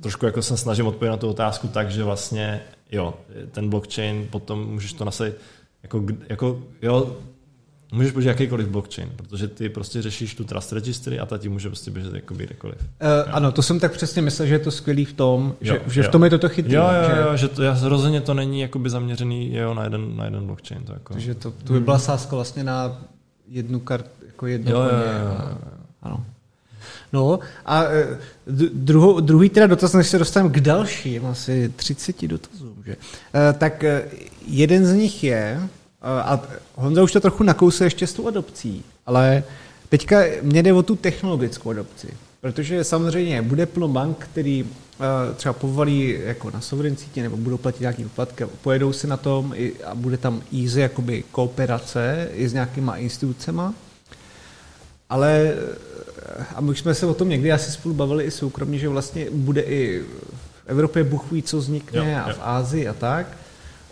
trošku jako se snažím odpovědět na tu otázku tak, že vlastně jo, ten blockchain, potom můžeš to nasadit jako, jako jo, můžeš použít jakýkoliv blockchain, protože ty prostě řešíš tu trust registry a ta ti může prostě běžet jako kdekoliv. Uh, ano, to jsem tak přesně myslel, že je to skvělý v tom, jo, že, jo. že v tom je toto chytrý. Jo, jo, že, jo, že to, rozhodně to není jakoby zaměřený jo, na, jeden, na jeden blockchain. To, jako. Takže to, to by byla sázka vlastně na jednu kartu, jako jednu jo, koně, jo, jo, jo. Ano. No a druhou, druhý teda dotaz, než se dostaneme k dalším, asi třiceti dotazům, že? Tak jeden z nich je, a Honza už to trochu nakousl ještě s tou adopcí, ale teďka mě jde o tu technologickou adopci, protože samozřejmě bude plno bank, který třeba povolí jako na Sovrin sítě nebo budou platit nějaký poplatky, pojedou si na tom a bude tam easy jakoby kooperace i s nějakýma institucema, ale a my jsme se o tom někdy asi spolu bavili i soukromně, že vlastně bude i v Evropě buchví, co vznikne jo, a v Ázii a tak.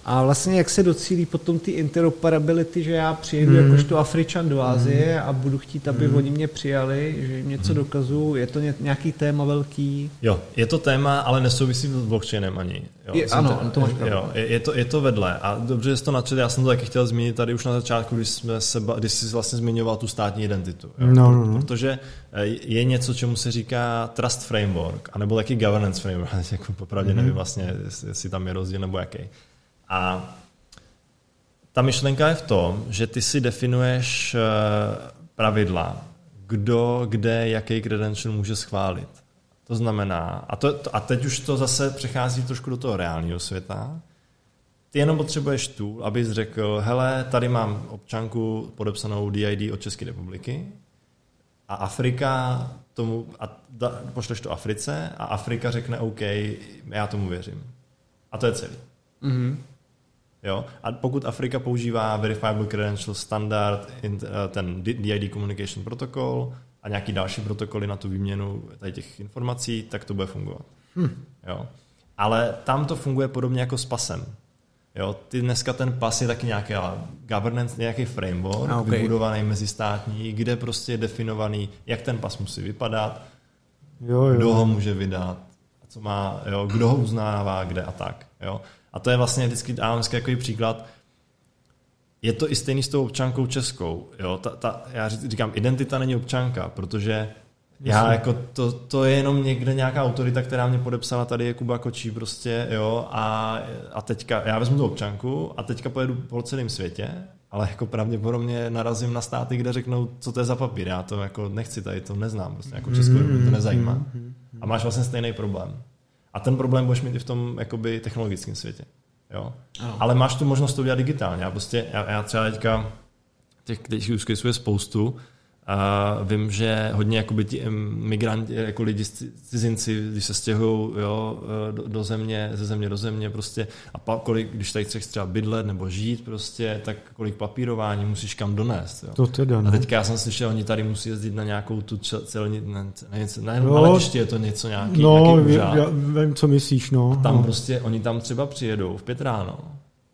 A vlastně jak se docílí potom ty interoperability, že já přijedu mm. jakožto Afričan do Ázie mm. a budu chtít, aby mm. oni mě přijali, že jim něco mm. dokazují. Je to nějaký téma velký? Jo, je to téma, ale nesouvisí to s blockchainem ani. Jo, je, ano, to, to máš pravdu. Jo, je, je, to, je to vedle. A dobře, že jsi to načet, já jsem to taky chtěl zmínit tady už na začátku, když, jsme se, když jsi vlastně zmiňoval tu státní identitu. Jo? No, no, no. Protože je něco, čemu se říká trust framework, anebo taky governance framework. Jako popravdě mm. nevím vlastně, jestli tam je rozdíl nebo jaký. A ta myšlenka je v tom, že ty si definuješ pravidla, kdo, kde, jaký credential může schválit. To znamená, a, to, to, a teď už to zase přechází trošku do toho reálního světa, ty jenom potřebuješ tool, abys řekl, hele, tady mám občanku podepsanou D I D od České republiky a Afrika tomu, a da, pošleš to Africe a Afrika řekne OK, já tomu věřím. A to je celý. Mm-hmm. Jo? A pokud Afrika používá Verifiable Credential Standard, ten D I D Communication Protocol a nějaký další protokoly na tu výměnu tady těch informací, tak to bude fungovat. Hm. Jo? Ale tam to funguje podobně jako s pasem. Jo, ty dneska ten pas je taky nějaký governance, nějaký framework, okay, vybudovaný mezistátní, kde prostě je definovaný, jak ten pas musí vypadat, jo, jo, kdo ho může vydat, co má, jo, kdo ho uznává, kde a tak. Jo. A to je vlastně vždycky takový příklad. Je to i stejný s tou občankou českou. Jo. Ta, ta, já říkám, identita není občanka, protože já jako to, to je jenom někde nějaká autorita, která mě podepsala, tady je Kuba Kočí prostě, jo, a, a teďka, já vezmu tu občanku a teďka pojedu po celém světě, ale jako pravděpodobně narazím na státy, kde řeknou, co to je za papír, já to jako nechci, tady to neznám, prostě jako Českou republiku to nezajímá. A máš vlastně stejný problém. A ten problém budeš mít i v tom jakoby technologickém světě, jo. Ale máš tu možnost to udělat digitálně, já prostě, já, já třeba teďka, těch use caseů je spoustu. Uh, vím, že hodně jakoby ti migranti, jako lidi cizinci, když se stěhují do, do země, ze země do země prostě a pa, kolik, když tady chceš třeba bydlet nebo žít prostě, tak kolik papírování musíš kam donést. Jo. To teda, a teďka já jsem slyšel, oni tady musí jezdit na nějakou tu celní, ne, no, na letišti je to něco nějaký, no, nějaký úřad. Já vím, co myslíš, no. A tam no. prostě, oni tam třeba přijedou v pět ráno.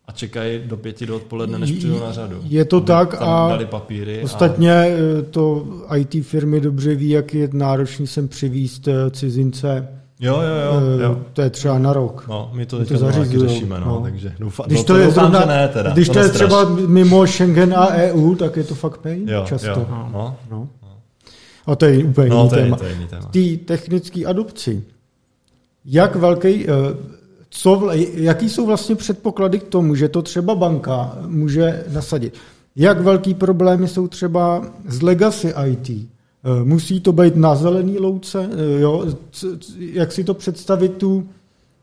A čekají do pěti do odpoledne, než přijdou na řadu. Je to aby tak a dali papíry ostatně a... to I T firmy dobře ví, jak je náročný sem přivízt cizince. Jo, jo, jo, jo. To je třeba na rok. No, my to, my to řešíme, no, no. Takže doufám, když to, to je, doufám, zrovna, ne, teda. Když to, to je třeba mimo Schengen a E U, tak je to fakt pain jo, často. Jo, no, no. No. A to je úplně no, jiný téma. téma. Ty technické adopci. Jak velký... Co, jaký jsou vlastně předpoklady k tomu, že to třeba banka může nasadit? Jak velký problémy jsou třeba z legacy I T? Musí to být na zelený louce? Jo? Jak si to představit tu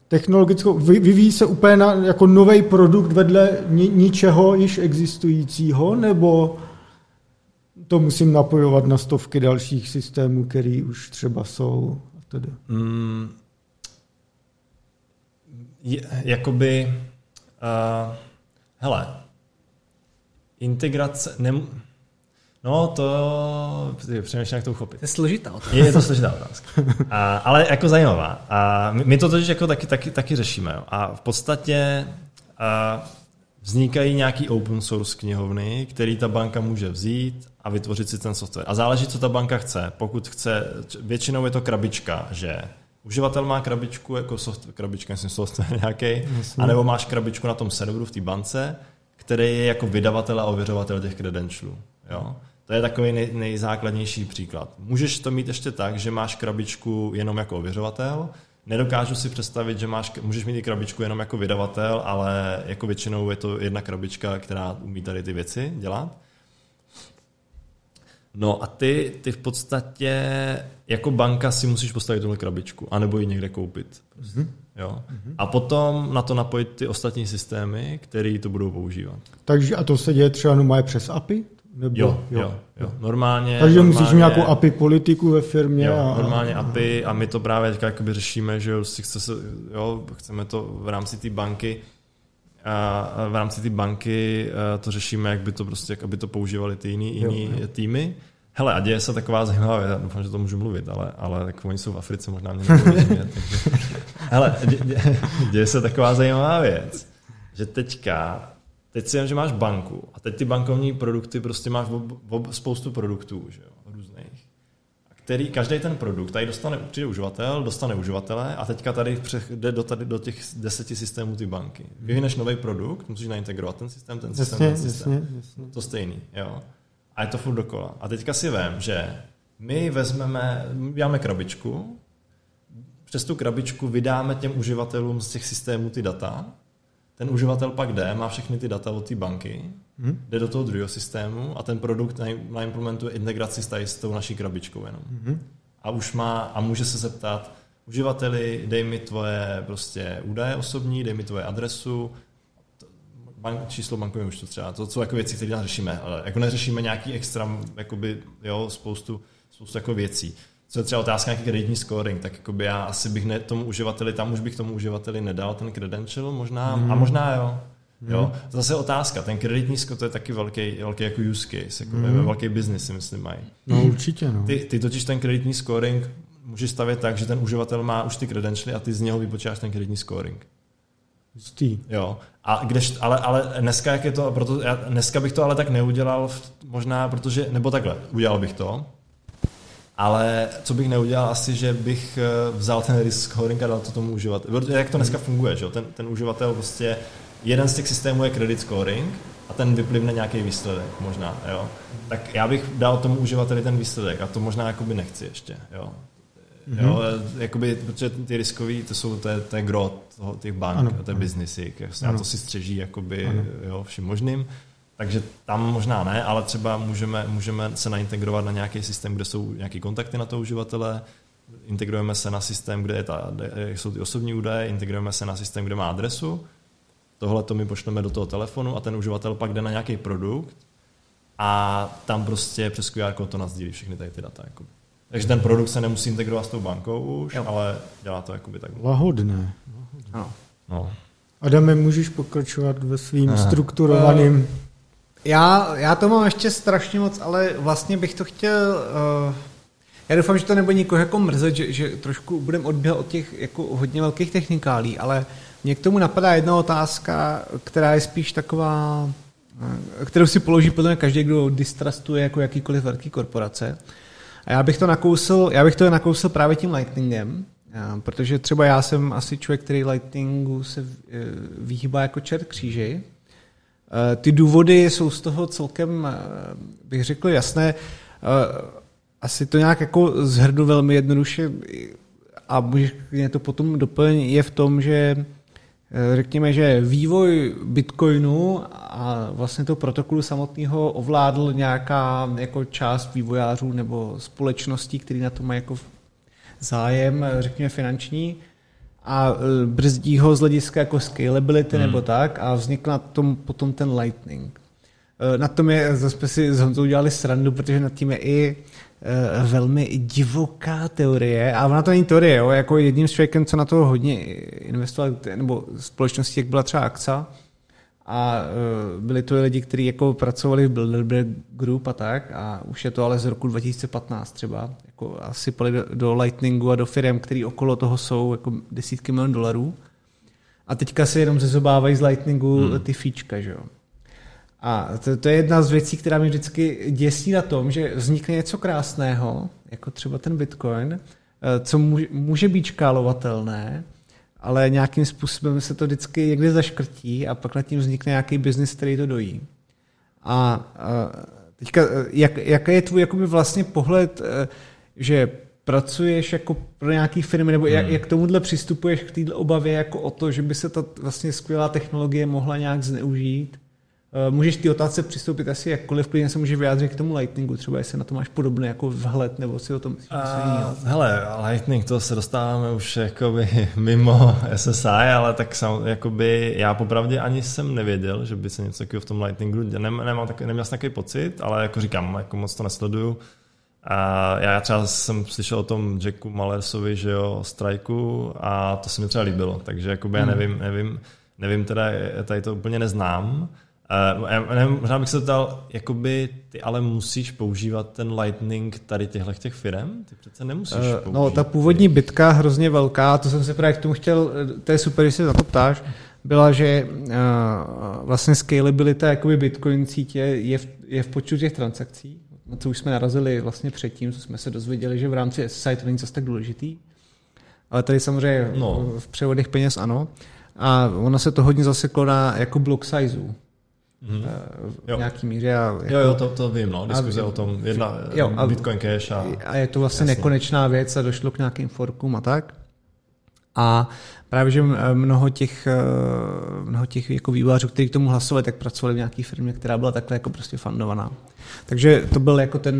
technologickou? Vyvíjí se úplně na, jako nový produkt vedle ničeho již existujícího? Nebo to musím napojovat na stovky dalších systémů, které už třeba jsou? Tedy. Mm. Jakoby, uh, hele, integrace, ne, no to, přemýšlím, jak to uchopit. To je složitá otázka. Je to složitá otázka, uh, ale jako zajímavá. Uh, my, my to totiž jako taky, taky, taky řešíme. Jo. A v podstatě uh, vznikají nějaký open source knihovny, který ta banka může vzít a vytvořit si ten software. A záleží, co ta banka chce. Pokud chce, většinou je to krabička, že... Uživatel má krabičku, jako soft, krabička, myslím, software nějaký, anebo máš krabičku na tom serveru v té bance, který je jako vydavatel a ověřovatel těch credentialů. Jo? To je takový nej, nejzákladnější příklad. Můžeš to mít ještě tak, že máš krabičku jenom jako ověřovatel, nedokážu si představit, že máš, můžeš mít i krabičku jenom jako vydavatel, ale jako většinou je to jedna krabička, která umí tady ty věci dělat. No a ty, ty v podstatě jako banka si musíš postavit tuhle krabičku, anebo ji někde koupit. Prostě. Mm-hmm. Jo? Mm-hmm. A potom na to napojit ty ostatní systémy, které to budou používat. Takže a to se děje třeba normálně přes A P I? Nebo, jo, jo, jo, jo. Normálně. Takže normálně, musíš mít nějakou A P I politiku ve firmě. Jo, a, normálně a, A P I a my to právě teďka jakoby řešíme, že jo, si chce se, jo, chceme to v rámci té banky a v rámci té banky to řešíme, jak by to prostě, jak aby to používali ty jiný, jiný jo, jo. týmy. Hele, a děje se taková zajímavá věc, doufám, že to můžu mluvit, ale, ale tak oni jsou v Africe, možná mě nebude. Hele, dě, dě, děje se taková zajímavá věc, že teďka, teď si jen, že máš banku a teď ty bankovní produkty, prostě máš ob, ob, spoustu produktů, že jo, různých, který, každý ten produkt, tady dostane, přijde uživatel, dostane uživatele a teďka tady jde do, tady do těch deseti systémů ty banky. Vyvineš nový produkt, musíš naintegrovat ten systém, ten systém, jasně, ten systém. Jasně, jasně. To stejný, jo. A je to furt dokola. A teďka si vem, že my vezmeme, děláme krabičku, přes tu krabičku vydáme těm uživatelům z těch systémů ty data Ten uživatel pak jde, má všechny ty data od té banky, hmm. jde do toho druhého systému a ten produkt naimplementuje integraci s, tady, s tou naší krabičkou jenom. Hmm. A už má, a může se zeptat uživateli, dej mi tvoje prostě údaje osobní, dej mi tvoje adresu, bank, číslo bankovního účtu třeba. To jsou jako věci, které řešíme, ale jako neřešíme nějaký extra, jakoby, jo, spoustu, spoustu jako věcí. Co je třeba otázka nějaký kreditní scoring, tak jakoby já asi bych ne tomu uživateli, tam už bych tomu uživateli nedal ten credential, možná, mm. a možná jo. Mm. jo. Zase otázka, ten kreditní score, to je taky velký, velký jako use case, jako mm. velký business si myslím mají. No určitě, no. Ty, ty totiž ten kreditní scoring můžeš stavět tak, že ten uživatel má už ty credentialy a ty z něho vypočítáš ten kreditní scoring. Jistý. Jo. A kdež, ale, ale dneska, jak je to, proto, já dneska bych to ale tak neudělal, možná, protože, nebo takhle, udělal bych to, ale co bych neudělal asi, že bych vzal ten risk scoring a dal to tomu uživateli. Jak to dneska funguje, že? Ten, ten uživatel prostě, jeden z těch systémů je credit scoring a ten vyplivne nějaký výsledek možná, jo. Tak já bych dal tomu uživateli ten výsledek a to možná jakoby nechci ještě, jo. Mm-hmm. Jo, jakoby, protože ty riskový, to jsou to je, to je gro toho, těch bank, ano, to je biznisík, a to si střeží jakoby, jo, vším možným. Takže tam možná ne, ale třeba můžeme, můžeme se naintegrovat na nějaký systém, kde jsou nějaké kontakty na toho uživatele, integrujeme se na systém, kde, je ta, kde jsou ty osobní údaje, integrujeme se na systém, kde má adresu, tohle to my pošleme do toho telefonu a ten uživatel pak jde na nějaký produkt a tam prostě přes Q R kód to nasdílí všechny tady ty data. Jakoby. Takže ten produkt se nemusí integrovat s tou bankou už, jo. Ale dělá to jakoby tak. Lahodné. Lahodné. No. No. Adame, můžeš pokračovat ve svým ne. strukturovaným... Já, já to mám ještě strašně moc, ale vlastně bych to chtěl... Uh, já doufám, že to nebude nikoho jako mrzet, že, že trošku budeme odběhat od těch jako hodně velkých technikálí, ale mě k tomu napadá jedna otázka, která je spíš taková, uh, kterou si položí potom každý, kdo distrustuje jako jakýkoliv velký korporace. A já bych to nakousil, já bych to nakousil právě tím Lightningem, uh, protože třeba já jsem asi člověk, který Lightningu se uh, vyhýbá jako čert kříži. Ty důvody jsou z toho celkem, bych řekl, jasné. Asi to nějak jako zhrnu velmi jednoduše a můžeš to potom doplnit, je v tom, že řekněme, že vývoj Bitcoinu a vlastně toho protokolu samotného ovládl nějaká jako část vývojářů nebo společností, které na to mají jako zájem, řekněme finanční, a brzdí ho z hlediska jako scalability hmm. nebo tak a vznikl na tom potom ten Lightning. Na tom je, zase si s Honzou udělali srandu, protože nad tím je i velmi divoká teorie, a ona to není teorie, jo? Jako jedním z člověkem, co na to hodně investoval, nebo společností, jak byla třeba Aksa, a byli to lidi, kteří jako pracovali v Bilderberg Group a tak, a už je to ale z roku dva tisíce patnáct třeba, jako asi pali do, do Lightningu a do firm, který okolo toho jsou jako desítky milion dolarů a teďka se jenom zezobávají z Lightningu hmm. ty fíčka, že jo. A to, to je jedna z věcí, která mě vždycky děsí na tom, že vznikne něco krásného, jako třeba ten Bitcoin, co může, může být škálovatelné, ale nějakým způsobem se to vždycky někde zaškrtí a pak nad tím vznikne nějaký biznis, který to dojí. A teďka, jak, jaký je tvůj jakoby vlastně pohled, že pracuješ jako pro nějaký firmy, nebo jak, jak tomuhle přistupuješ k této obavě jako o to, že by se ta vlastně skvělá technologie mohla nějak zneužít? Můžeš ty otázce přistoupit asi jakkoliv, klidně se může vyjádřit k tomu Lightningu, třeba jestli na to máš podobný jako vhled, nebo si o tom myslíš jiného. Hele, Lightning, to se dostáváme už jakoby mimo S S I, ale tak sam, jakoby já popravdě ani jsem nevěděl, že by se něco takového v tom Lightningu nem, nemám tak, neměl jsem takový pocit, ale jako říkám, jako moc to nesleduju. A já třeba jsem slyšel o tom Jacku Malersovi, že jo, o strajku, a to se mi třeba líbilo, takže jakoby hmm. já nevím, nevím, nevím teda, tady to úplně neznám. Uh, nevím, možná bych se ptal, jakoby ty ale musíš používat ten Lightning tady těchhle těch firem? Ty přece nemusíš uh, použít. No, ta původní bitka hrozně velká, to jsem se právě k tomu chtěl, to je super, že se na to ptáš, byla, že uh, vlastně scalability jakoby Bitcoin sítě je v, je v počtu těch transakcí, na co už jsme narazili vlastně předtím, co jsme se dozvěděli, že v rámci S S I to není zase tak důležitý, ale tady samozřejmě no. v převodech peněz ano, a ona se to hodně zaseklo na jako block sizeů. Mm-hmm. v nějaký míře. A jako, jo, jo, to, to vím, no, diskuze o tom, jedna, jo, a Bitcoin Cash. A, a je to vlastně jasný. Nekonečná věc a došlo k nějakým forkům a tak. A právě, že mnoho těch, mnoho těch jako vývojářů, kteří k tomu hlasovali, tak pracovali v nějaké firmě, která byla takhle jako prostě fundovaná. Takže to byl jako ten...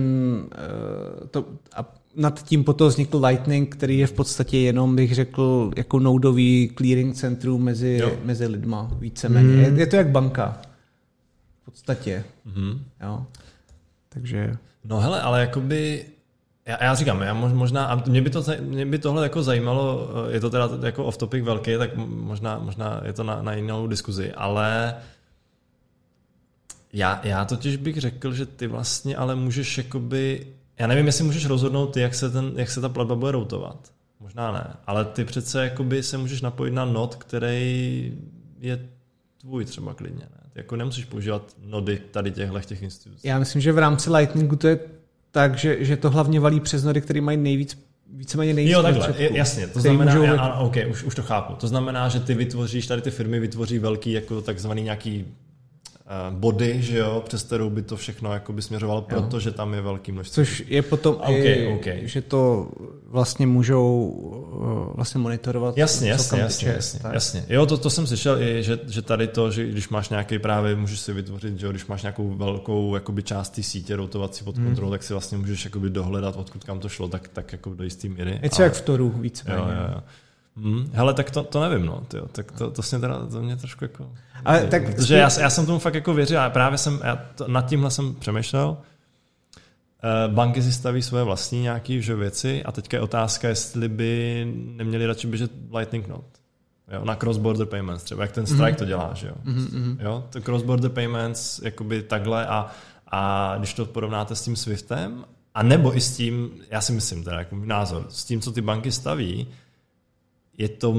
To, a nad tím potom vznikl Lightning, který je v podstatě jenom, bych řekl, jako noudový clearing centrum mezi, mezi lidma, víceméně. Hmm. Je, je to jak banka. V podstatě. Hmm. Jo. Takže... No hele, ale jakoby... Já, já říkám, já možná, a mě by, to, mě by tohle jako zajímalo, je to teda jako off topic velký, tak možná, možná je to na, na jinou diskuzi, ale já, já totiž bych řekl, že ty vlastně ale můžeš jakoby, já nevím, jestli můžeš rozhodnout, jak se, ten, jak se ta platba bude routovat, možná ne, ale ty přece jakoby se můžeš napojit na nod, který je tvůj třeba klidně, ne? Ty jako nemusíš používat nody tady těchhle těch institucí. Já myslím, že v rámci Lightningu to je takže že to hlavně valí přes nody, které mají nejvíc, víceméně nejvíc. Jo, takhle, jasně, to znamená, můžou... já, a, ok, už, už to chápu. To znamená, že ty vytvoříš, tady ty firmy vytvoří velký, jako takzvaný nějaký uh, body, že jo, přes kterou by to všechno jako by směřovalo, protože tam je velký množství. Což je potom okay, i, okay. že to vlastně můžou uh, vlastně monitorovat. Jasně, jasně, jasně, jasně, jasně. Jo, to, to jsem slyšel i, že, že tady to, že když máš nějaký právě, můžeš si vytvořit, že když máš nějakou velkou jakoby část té sítě routovací pod kontrolou, hmm. tak si vlastně můžeš jakoby dohledat, odkud kam to šlo, tak, tak jako do jistý míry. Je to jak v Toru víceméně. Hmm. Hele, tak to, to nevím, no, tyjo. Tak to, to, mě teda, to mě trošku jako... Ale nevím, tak... Protože já, já jsem tomu fakt jako věřil a právě jsem, já to, nad tímhle jsem přemýšlel. Banky si staví svoje vlastní nějaké věci a teďka je otázka, jestli by neměli radši běžet Lightning Node. Jo, na cross-border payments třeba, jak ten Strike mm-hmm. to dělá, že jo? Mm-hmm. Jo, to cross-border payments jakoby takhle a, a když to porovnáte s tím Swiftem, a nebo i s tím, já si myslím teda, jako názor, s tím, co ty banky staví, je to,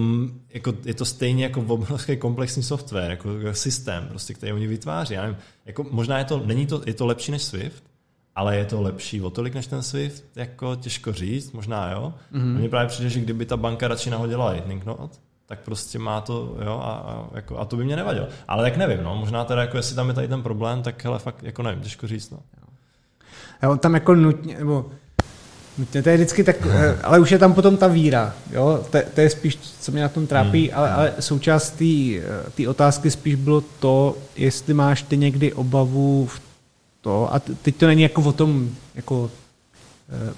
jako, je to stejně jako obrovský komplexní software, jako systém, prostě, který oni vytváří. Já nevím, jako možná je to, není to, je to lepší než Swift, ale je to lepší o tolik než ten Swift, jako těžko říct, možná jo. Mm-hmm. A mně právě přijde, že kdyby ta banka radši nahodila Lightning Note, tak prostě má to, jo, a, a, jako, a to by mě nevadilo. Ale tak nevím, no, možná teda, jako, jestli tam je tady ten problém, tak hele, fakt, jako nevím, těžko říct, no. Jo, tam jako nutně, nebo... To je vždycky tak, ale už je tam potom ta víra, jo? To, to je spíš, co mě na tom trápí, ale, ale součást té otázky spíš bylo to, jestli máš ty někdy obavu v to, a teď to není jako o tom, jako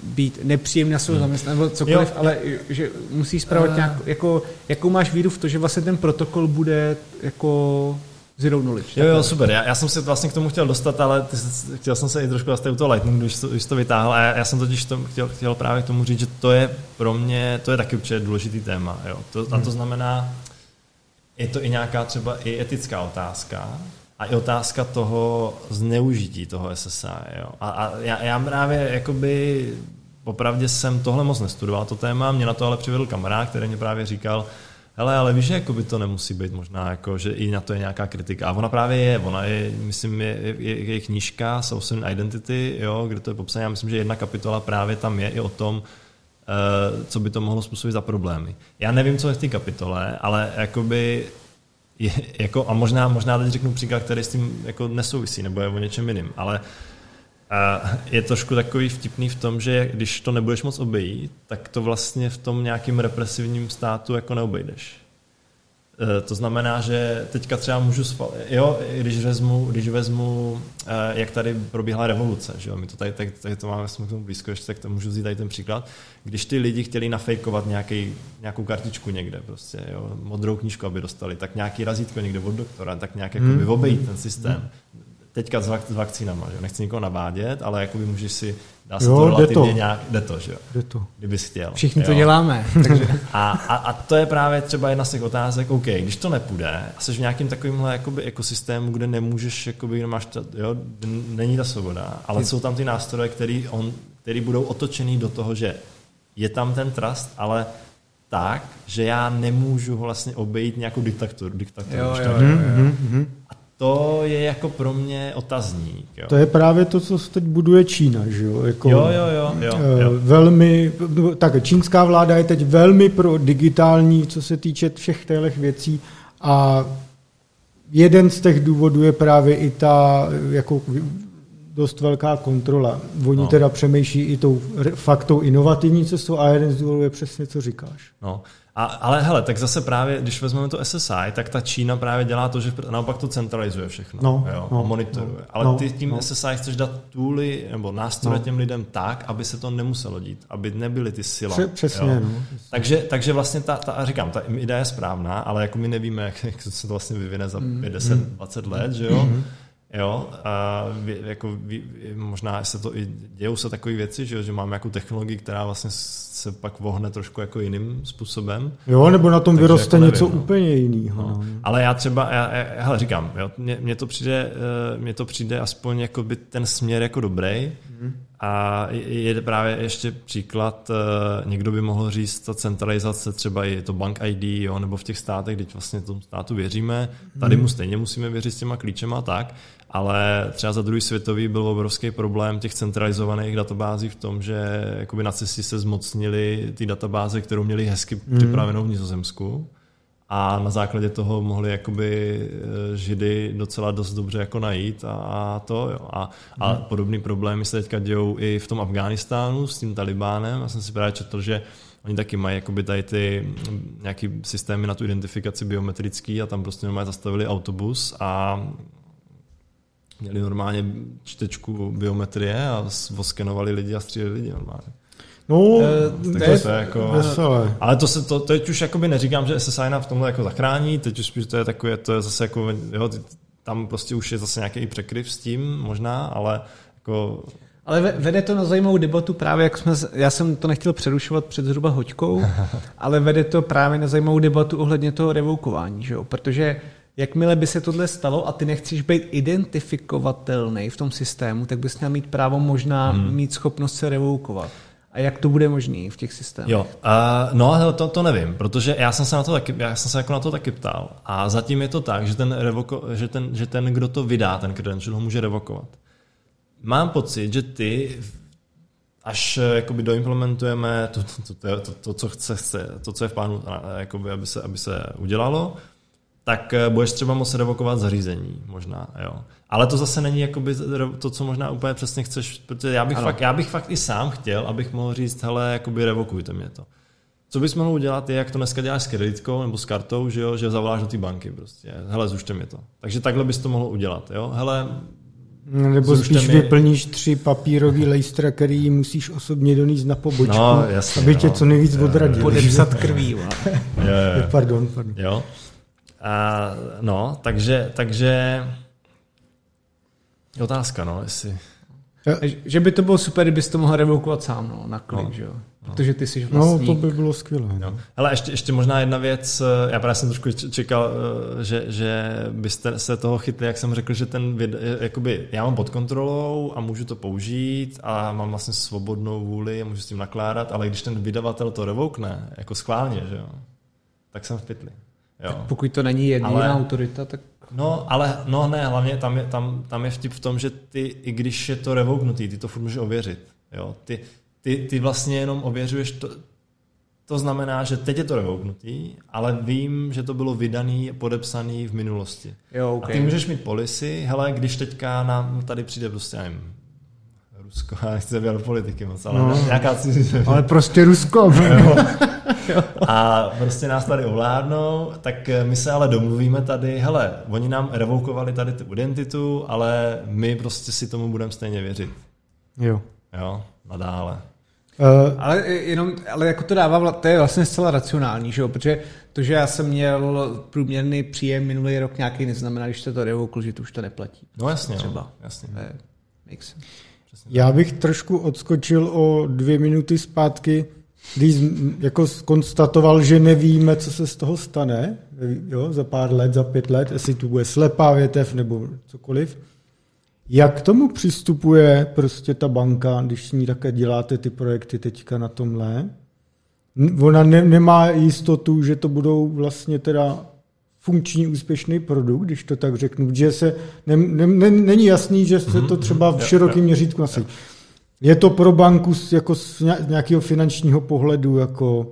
být nepříjemný na svou zaměstnání nebo cokoliv, jo. Ale že musíš spravovat nějak, jako, jakou máš víru v to, že vlastně ten protokol bude jako... Zero knowledge. Jo, jo, super. Já, já jsem se vlastně k tomu chtěl dostat, ale ty, chtěl jsem se i trošku zastavit u toho Lightningu, když to, když to vytáhl. A já, já jsem totiž to chtěl, chtěl právě k tomu říct, že to je pro mě, to je taky určitě důležitý téma. Jo. To, hmm. A to znamená, je to i nějaká třeba i etická otázka a i otázka toho zneužití toho S S A. Jo. A, a já, já právě jakoby, popravdě jsem tohle moc nestudoval, to téma, mě na to ale přivedl kamarád, který mě právě říkal, hele, ale víš, že jako by to nemusí být možná, jako, že i na to je nějaká kritika. A ona právě je, ona je, myslím, je, je, je knížka Self-Sovereign Identity, jo, kde to je popsané. Já myslím, že jedna kapitola právě tam je i o tom, uh, co by to mohlo způsobit za problémy. Já nevím, co je v té kapitole, ale jakoby, je, jako, a možná, možná teď řeknu příklad, který s tím jako nesouvisí, nebo je o něčem jiným, ale uh, je trošku takový vtipný v tom, že když to nebudeš moc obejít, tak to vlastně v tom nějakým represivním státu jako neobejdeš. Uh, to znamená, že teďka třeba můžu svalit, jo, když vezmu, když vezmu uh, jak tady probíhla revoluce, že jo, my to tady, tady, tady to máme k tomu blízko ještě, tak to můžu vzít tady ten příklad, když ty lidi chtěli nafejkovat nějaký, nějakou kartičku někde prostě, jo, modrou knížku, aby dostali, tak nějaký razítko někde od doktora, tak nějak jako by obejít ten systém. Teďka s, vak- s vakcínama, že jo? Nechci nikoho navádět, ale jakoby můžeš si, dá se jo, to relativně to. Nějak, jde to, že jo? Jde to. Kdybys chtěl. Všichni jo? To děláme. Takže. A, a, a to je právě třeba jedna z těch otázek, OK, když to nepůjde, a jsi v nějakém takovémhle jakoby ekosystému, kde nemůžeš, jakoby, nemáš ta, jo, není ta svoboda, ale jsou tam ty nástroje, který, on, který budou otočený do toho, že je tam ten trust, ale tak, že já nemůžu vlastně obejít nějakou diktaturu. diktaturu jo, jo, jo, jo. To je jako pro mě otazník. Jo. To je právě to, co se teď buduje Čína, že jo? Jako, jo, jo, jo, jo, jo. Velmi, tak čínská vláda je teď velmi pro digitální, co se týče všech těchto věcí a jeden z těch důvodů je právě i ta jako dost velká kontrola. Oni no. teda přemýší i tou fakt tou inovativní cestou a jeden z důvodů je přesně, co říkáš. No. A, ale hele, tak zase právě, když vezmeme to S S I, tak ta Čína právě dělá to, že naopak to centralizuje všechno, no, jo, no, monitoruje. Ale no, ty tím no. S S I chceš dát tooly nebo nástroje no. těm lidem tak, aby se to nemuselo dít, aby nebyly ty sila. Přesně. No. Takže, takže vlastně ta, ta, říkám, ta idea je správná, ale jako my nevíme, jak, jak se to vlastně vyvine za mm. deset, dvacet mm. let, že jo? Mm. Jo, a vy, jako vy, možná se to i dějou se takové věci, že, že máme jako technologii, která vlastně se pak vohne trošku jako jiným způsobem. Jo, nebo na tom takže vyroste jako nevím, něco no. úplně jiného. No. Ale já třeba, já, já, hele, říkám, jo, mě, mě to přijde, mě to přijde aspoň jako by ten směr jako dobrý. Hmm. A je právě ještě příklad, někdo by mohl říct, ta centralizace, třeba je to Bank I D, jo, nebo v těch státech, když vlastně tomu státu věříme, tady mu stejně musíme věřit s těma klíčema tak, ale třeba za druhý světový byl obrovský problém těch centralizovaných databází v tom, že jakoby nacisti se zmocnili ty databáze, kterou měli hezky připravenou v Nizozemsku. A na základě toho mohli jakoby Židy docela dost dobře jako najít a to. Jo. A, a hmm. podobný problémy se teďka dějou i v tom Afghánistánu s tím Talibánem. Já jsem si právě četl, že oni taky mají jakoby tady ty nějaký systémy na tu identifikaci biometrický a tam prostě normálně zastavili autobus a měli normálně čtečku biometrie a oskenovali lidi a stříleli lidi normálně. No, tak to, to je jako, ale to se to teď už jakoby neříkám, že S S I nám v tomhle jako zachrání, teď už spíš to je takové, to je zase jako jo, tam prostě už je zase nějaký překryv s tím možná, ale jako ale vede to na zajímavou debatu právě, jak jsme, já jsem to nechtěl přerušovat před zhruba hoďkou, ale vede to právě na zajímavou debatu ohledně toho revokování, že jo, protože jakmile by se tohle stalo a ty nechceš být identifikovatelný v tom systému, tak bys měl mít právo možná hmm. mít schopnost se revokovat. A jak to bude možný v těch systémech? Jo, uh, no to, to nevím, protože já jsem se na to taky, já jsem se jako na to taky ptal. A zatím je to tak, že ten, revoko, že ten, že ten kdo to vydá, ten credential, ho může revokovat. Mám pocit, že ty, až jakoby doimplementujeme to, to, to, to, to, co chce, chce, to, co je v plánu, jakoby, aby se, aby se udělalo, tak budeš třeba moc revokovat zařízení, možná, jo. Ale to zase není jakoby to, co možná úplně přesně chceš, protože já bych, fakt, já bych fakt i sám chtěl, abych mohl říct, hele, jakoby revokujte mě to. Co bys mohl udělat je, jak to dneska děláš s kreditkou nebo s kartou, že jo, že zavoláš do té banky prostě, hele, zrušte mě to. Takže takhle bys to mohl udělat, jo, hele. Nebo spíš mi... vyplníš tři papírový lejstra, který musíš osobně donést na pobočku, no, jasně, aby tě no. co nejvíc odradili. Podepsat krví. Pardon, pardon. Jo. A, no, takže, takže otázka, no, jestli... Že by to bylo super, kdybys to mohl revokovat sám, no, na klik, no, že jo? Protože ty jsi vlastník. No, to by bylo skvělé. No. Hele, ještě, ještě možná jedna věc, já právě jsem trošku čekal, že, že byste se toho chytli, jak jsem řekl, že ten věd, jakoby, já mám pod kontrolou a můžu to použít a mám vlastně svobodnou vůli a můžu s tím nakládat, ale když ten vydavatel to revoukne, jako schválně, že jo, tak jsem v pytli. Jo. Pokud to není jediná autorita, tak... No, ale no ne, hlavně tam je, tam, tam je vtip v tom, že ty, i když je to revouknutý, ty to furt můžeš ověřit. Jo? Ty, ty, ty vlastně jenom ověřuješ, to, to znamená, že teď je to revouknutý, ale vím, že to bylo vydaný a podepsaný v minulosti. Jo, okay. A ty můžeš mít policy, hele, když teďka nám tady přijde prostě, já nevím, Rusko, já nechci zabírat do politiky moc, ale no, nějaká cizí... Ale prostě Rusko. Jo. A prostě nás tady ovládnou, tak my se ale domluvíme tady, hele, oni nám revokovali tady tu identitu, ale my prostě si tomu budeme stejně věřit. Jo. Jo, nadále. Uh, ale jenom, ale jako to dává, to je vlastně zcela racionální, že jo, protože to, že já jsem měl průměrný příjem minulý rok nějaký, neznamená, když jste to revokl, že to už to neplatí. No jasně, třeba. Jo, jasně. To je, make sense. Já bych trošku odskočil o dvě minuty zpátky, když jako konstatoval, že nevíme, co se z toho stane, jo, za pár let, za pět let, jestli tu bude slepá větev nebo cokoliv. Jak k tomu přistupuje prostě ta banka, když s ní také děláte ty projekty teďka na tomhle? Ona ne- nemá jistotu, že to budou vlastně teda funkční, úspěšný produkt, když to tak řeknu, že se ne, ne, ne, není jasný, že se to třeba v širokém měřítku nasadí. Je to pro banku z, jako z nějakého finančního pohledu jako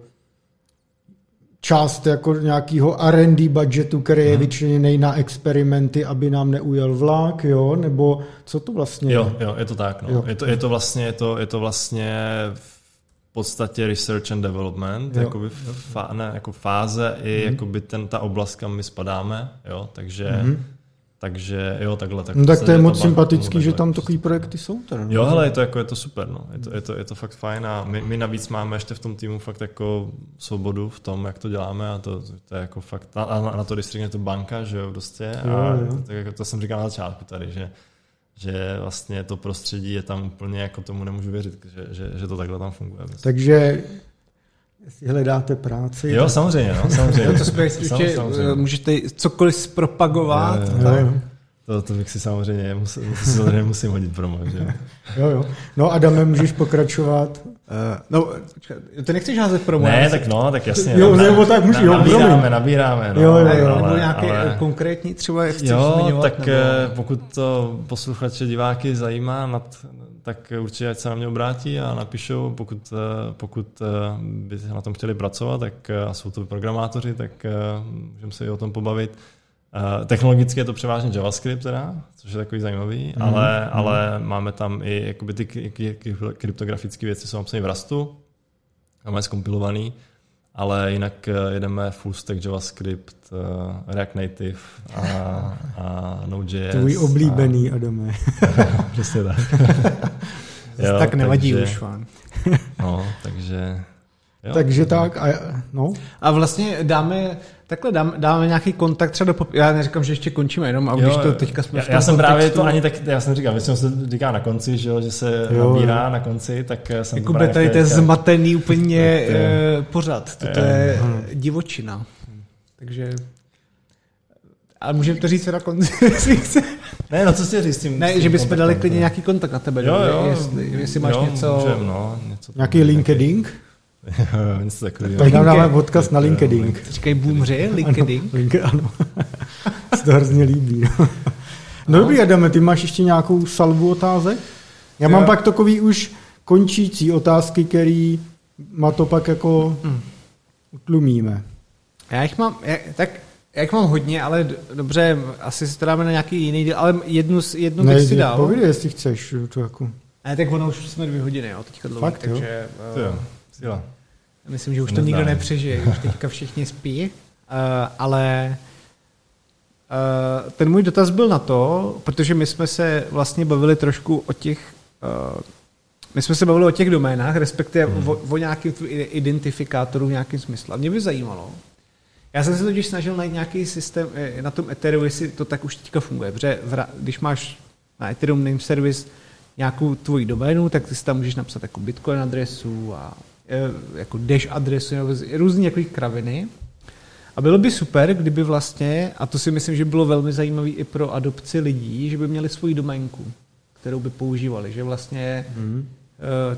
část jako nějakého R and D budgetu, který je vyčleněný na experimenty, aby nám neujel vlak, jo? Nebo co to vlastně je? Jo, jo, je to tak. No. Je to, je to vlastně, je to, je to vlastně podstatě research and development, jo, v fá, ne, jako fáze i mm. jakoby ten, ta oblast, kam my spadáme, jo, takže, mm. takže jo, takhle. Tak, no tak to je moc sympatický, že tam takový projekty jsou. Teda, jo, hele, je to, jako, je to super, no. je, to, je, to, je to fakt fajn a my, my navíc máme ještě v tom týmu fakt jako svobodu v tom, jak to děláme a to, to je jako fakt, a na, na to distriktně to banka, že jo, dostě, a jo, jo. To, tak, to jsem říkal na začátku tady, že že vlastně to prostředí je tam úplně, jako tomu nemůžu věřit, že, že, že to takhle tam funguje. Myslím. Takže jestli hledáte práci... Jo, tak... samozřejmě. No, samozřejmě. To spíš, můžete cokoliv zpropagovat. Jo, jo, jo. To, to bych si samozřejmě musel, samozřejmě musím hodit promo. Jo? Jo, jo. No Adame, můžeš pokračovat... Uh, no, počkej, ty nechceš házet promo. Ne, tak no, tak jasně. Jo, nebo tak můžu, jo, nabíráme, nabíráme. No, jo, jo, jo, ale, nebo nějaké ale... konkrétní třeba chceš zmiňovat? Tak nebo... pokud to posluchače, diváky zajímá, nad, tak určitě ať se na mě obrátí a napíšou, pokud, pokud by na tom chtěli pracovat, tak a jsou to programátoři, tak můžeme se i o tom pobavit. Technologicky je to převážně JavaScript, teda, což je takový zajímavý, mm-hmm. ale, ale máme tam i jakoby ty kryptografické věci jsou napsané v Rustu, máme zkompilovaný, ale jinak jedeme full stack JavaScript, React Native a, a Node.js. Tvůj oblíbený, a... Adame. Přesně tak. Jo, tak nevadí takže, už vám. No, takže... Jo, takže tak a, no. A vlastně dáme takhle dáme, dáme nějaký kontakt třeba do pop... Já neříkám, že ještě končíme jenom, a jo, když to teďka jsme já, v tom já jsem kontextu... právě to ani tak, já jsem říkal, většinou se říká na konci, že, jo, že se jo, nabírá na konci, tak jsem jako to právě... Tady to je zmatený úplně to je... pořad, to je hmm. divočina, takže... A můžeme to říct teda konci, jestli chce. Ne, no co si říct s tím? Ne, s tím že bychom dali klidně nějaký kontakt na tebe, jo, jo, jestli, jestli máš jo, něco... Můžem, no, něco nějaký LinkedIn? Tak nám dáme odkaz na LinkedIn. Říkají boomři, LinkedIn. Ano, se to hrozně líbí. No, no dobrý, Adame, ty máš ještě nějakou salvu otázek? Já mám jo. pak takový už končící otázky, který má to pak jako utlumíme. Já jich mám, já, tak já jich mám hodně, ale dobře, asi se to dáme na nějaký jiný díl, ale jednu, jednu ne, bych si dal. Povídej, jestli chceš. To jako. Ne, tak ono už jsme dvě hodiny, jo, teďka dlouho. Fakt, takže, jo. Sila. Myslím, že už to nikdo nepřežije, už teďka všichni spí, uh, ale uh, ten můj dotaz byl na to, protože my jsme se vlastně bavili trošku o těch, uh, my jsme se bavili o těch doménách, respektive hmm. o, o nějakým identifikátoru v nějakým smyslu. A mě by zajímalo, já jsem se totiž snažil najít nějaký systém na tom Ethereum, jestli to tak už teďka funguje, protože když máš na Ethereum name service nějakou tvoji doménu, tak ty si tam můžeš napsat jako Bitcoin adresu a jako dash adresu, různý nějaký kraviny. A bylo by super, kdyby vlastně, a to si myslím, že bylo velmi zajímavé i pro adopci lidí, že by měli svoji doménku, kterou by používali, že vlastně hmm.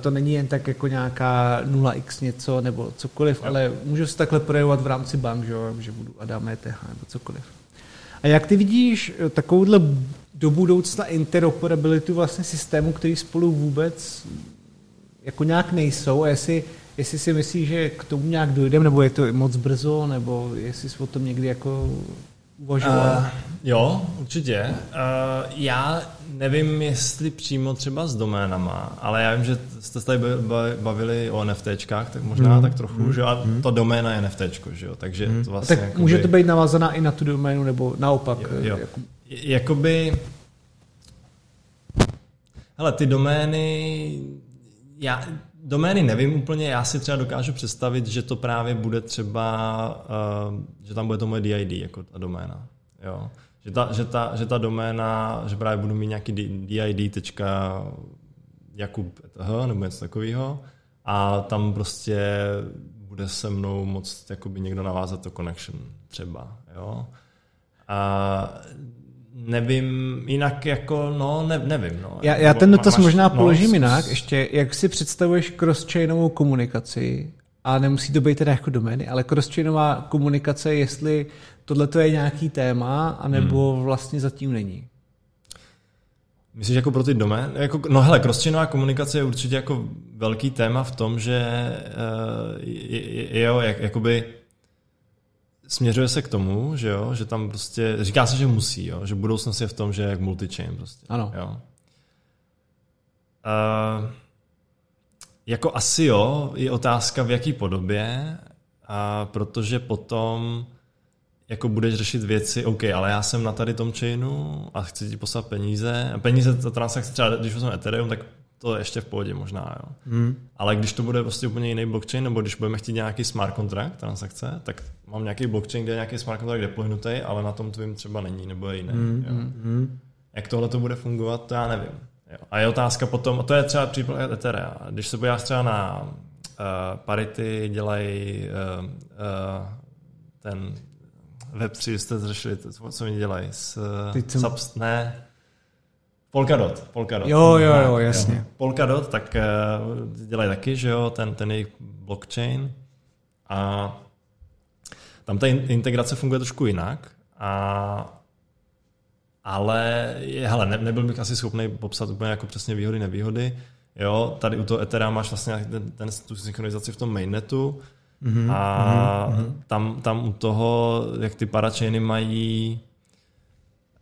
to není jen tak jako nějaká nula x něco nebo cokoliv, no. ale můžu se takhle projevovat v rámci bank, že budu Adam E T H nebo cokoliv. A jak ty vidíš takovouhle do budoucna interoperabilitu vlastně systému, který spolu vůbec jako nějak nejsou a jestli, jestli si myslíš, že k tomu nějak dojdeme, nebo je to moc brzo, nebo jestli jsi o tom někdy jako uvažoval? Uh, jo, určitě. Uh, já nevím, jestli přímo třeba s doménama, ale já vím, že jste tady bavili o NFTčkách, tak možná hmm. tak trochu, hmm. že a to doména je NFTčko, že jo, takže hmm. to vlastně... Tak jakoby... může to být navázaná i na tu doménu, nebo naopak? Jo, jo. Jako... Jakoby... Hele, ty domény... Já domény nevím úplně, já si třeba dokážu představit, že to právě bude třeba, uh, že tam bude to moje D I D, jako ta doména. Jo. Že, ta, že, ta, že ta doména, že právě budu mít nějaký D I D tečka jakub tečka h nebo něco takového a tam prostě bude se mnou moct jakoby někdo navázat to connection třeba. Jo. A nevím, jinak jako, no, ne, nevím. No. Já, já ten dotaz možná položím no, jinak. Ještě, jak si představuješ cross-chainovou komunikaci, a nemusí to být teda jako domény, ale cross-chainová komunikace, jestli tohleto je nějaký téma, anebo hmm. vlastně zatím není. Myslíš jako pro ty domény? Jako, no hele, cross-chainová komunikace je určitě jako velký téma v tom, že uh, jo, jak, jakoby... Směřuje se k tomu, že jo, že tam prostě, říká se, že musí, jo, že budoucnost je v tom, že je jak multi-chain prostě. Ano. Jo. Uh, Jako asi jo, je otázka v jaký podobě, a protože potom jako budeš řešit věci, OK, ale já jsem na tady tom chainu a chci ti poslat peníze. Peníze za transakce třeba, když vezmeme Ethereum, tak to je ještě v pohodě možná, jo. Hmm. Ale když to bude prostě úplně jiný blockchain, nebo když budeme chtít nějaký smart contract transakce, tak mám nějaký blockchain, kde je nějaký smart contract deploynutý, ale na tom tvým třeba není, nebo je jiný. Hmm. Jo. Hmm. Jak tohle to bude fungovat, to já nevím. Jo. A je otázka potom, to je třeba příklad Etherea. Když se podíváš třeba na uh, parity, dělají uh, uh, ten web tři, jste zřešili, to, co oni dělají s uh, subs, ne, Polkadot, Polkadot. Jo, jo, jo, jasně. Jo. Polkadot, tak uh, dělají taky, že jo, ten, ten jejich blockchain. A tam ta in, integrace funguje trošku jinak. A, ale je, hele, ne, nebyl bych asi schopný popsat úplně jako přesně výhody, nevýhody. Jo, tady u toho Ethera máš vlastně ten, ten, tu synchronizaci v tom mainnetu. Mm-hmm, a mm-hmm. Tam, tam u toho, jak ty parachainy mají.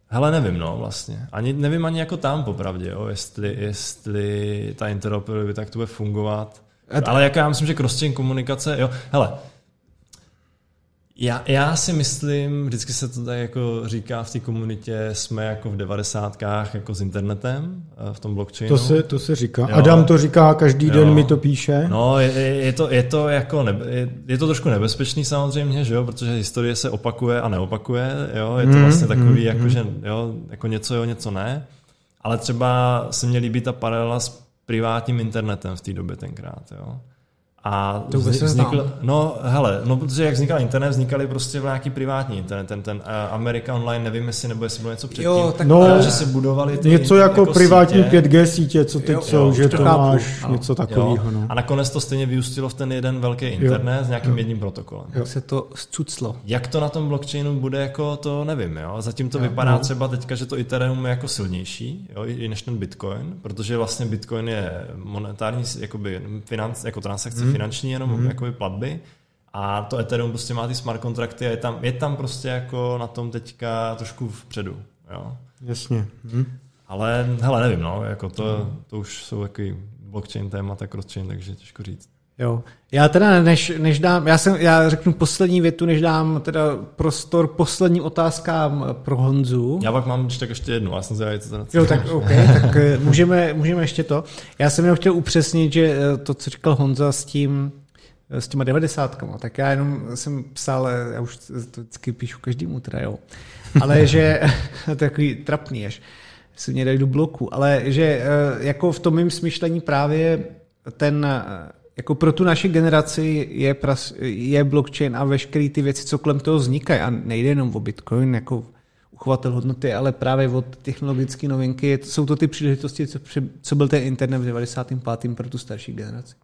Hele, nevím, no, vlastně. Ani, nevím ani jako tam, popravdě, jo, jestli, jestli ta interoperabilita, jak to bude fungovat. To... Ale jako já myslím, že cross-chain komunikace, jo, hele, já, já si myslím, vždycky se to tak jako říká v té komunitě, jsme jako v devadesátkách jako s internetem, v tom blockchainu. To se, to se říká. Jo. Adam to říká, každý jo. den mi to píše. No, je, je, to, je, to, jako nebe, je, je to trošku nebezpečný samozřejmě, že jo, protože historie se opakuje a neopakuje, jo, je to vlastně takový, mm, jako, mm. že jo, jako něco jo, něco ne, ale třeba se mně líbí ta paralela s privátním internetem v té době tenkrát, jo. A to vznikl, no hele, no protože jak vznikal internet, vznikaly prostě nějaký privátní internet, ten, ten America Online, nevím jestli, nebo jestli bylo něco předtím, jo, tak no, ale, že se budovali ty něco jako, jako privátní sítě. pět gé sítě, co teď jo, jsou, jo, že to máš ano, něco takového. No. A nakonec to stejně vyústilo v ten jeden velký internet jo, s nějakým jo, jedním protokolem. Jak se to zcuclo. Jak to na tom blockchainu bude, jako to nevím, jo. Zatím to jo, vypadá no. třeba teďka, že to Ethereum je jako silnější, jo, i než ten Bitcoin, protože vlastně Bitcoin je monetární, jakoby financ, jako transakce hmm. finanční jenom hmm. jakoby platby a to Ethereum prostě má ty smart kontrakty a je tam, je tam prostě jako na tom teďka trošku vpředu. Jo. Jasně. Hmm. Ale hele, nevím, no, jako to, to už jsou takový blockchain témata, crosschain, takže těžko říct. Jo. Já teda než, než dám, já, jsem, já řeknu poslední větu, než dám teda prostor posledním otázkám pro Honzu. Já pak mám když tak ještě jednu, já jsem zjavil, co to nechci. Jo, tak OK, tak můžeme, můžeme ještě to. Já jsem jenom chtěl upřesnit, že to, co říkal Honza s tím, s těma devadesátkama, tak já jenom jsem psal, já už to vždycky píšu každému teda, jo. Ale že takový trapný až, si mě dají do bloku, ale že jako v tom mým smyšlení právě ten... Jako pro tu naši generaci je, pras, je blockchain a veškeré ty věci, co kolem toho vznikají. A nejde jenom o Bitcoin, jako uchovatel hodnoty, ale právě od technologické novinky. Jsou to ty příležitosti, co, co byl ten internet v devadesátém pátém pro tu starší generaci.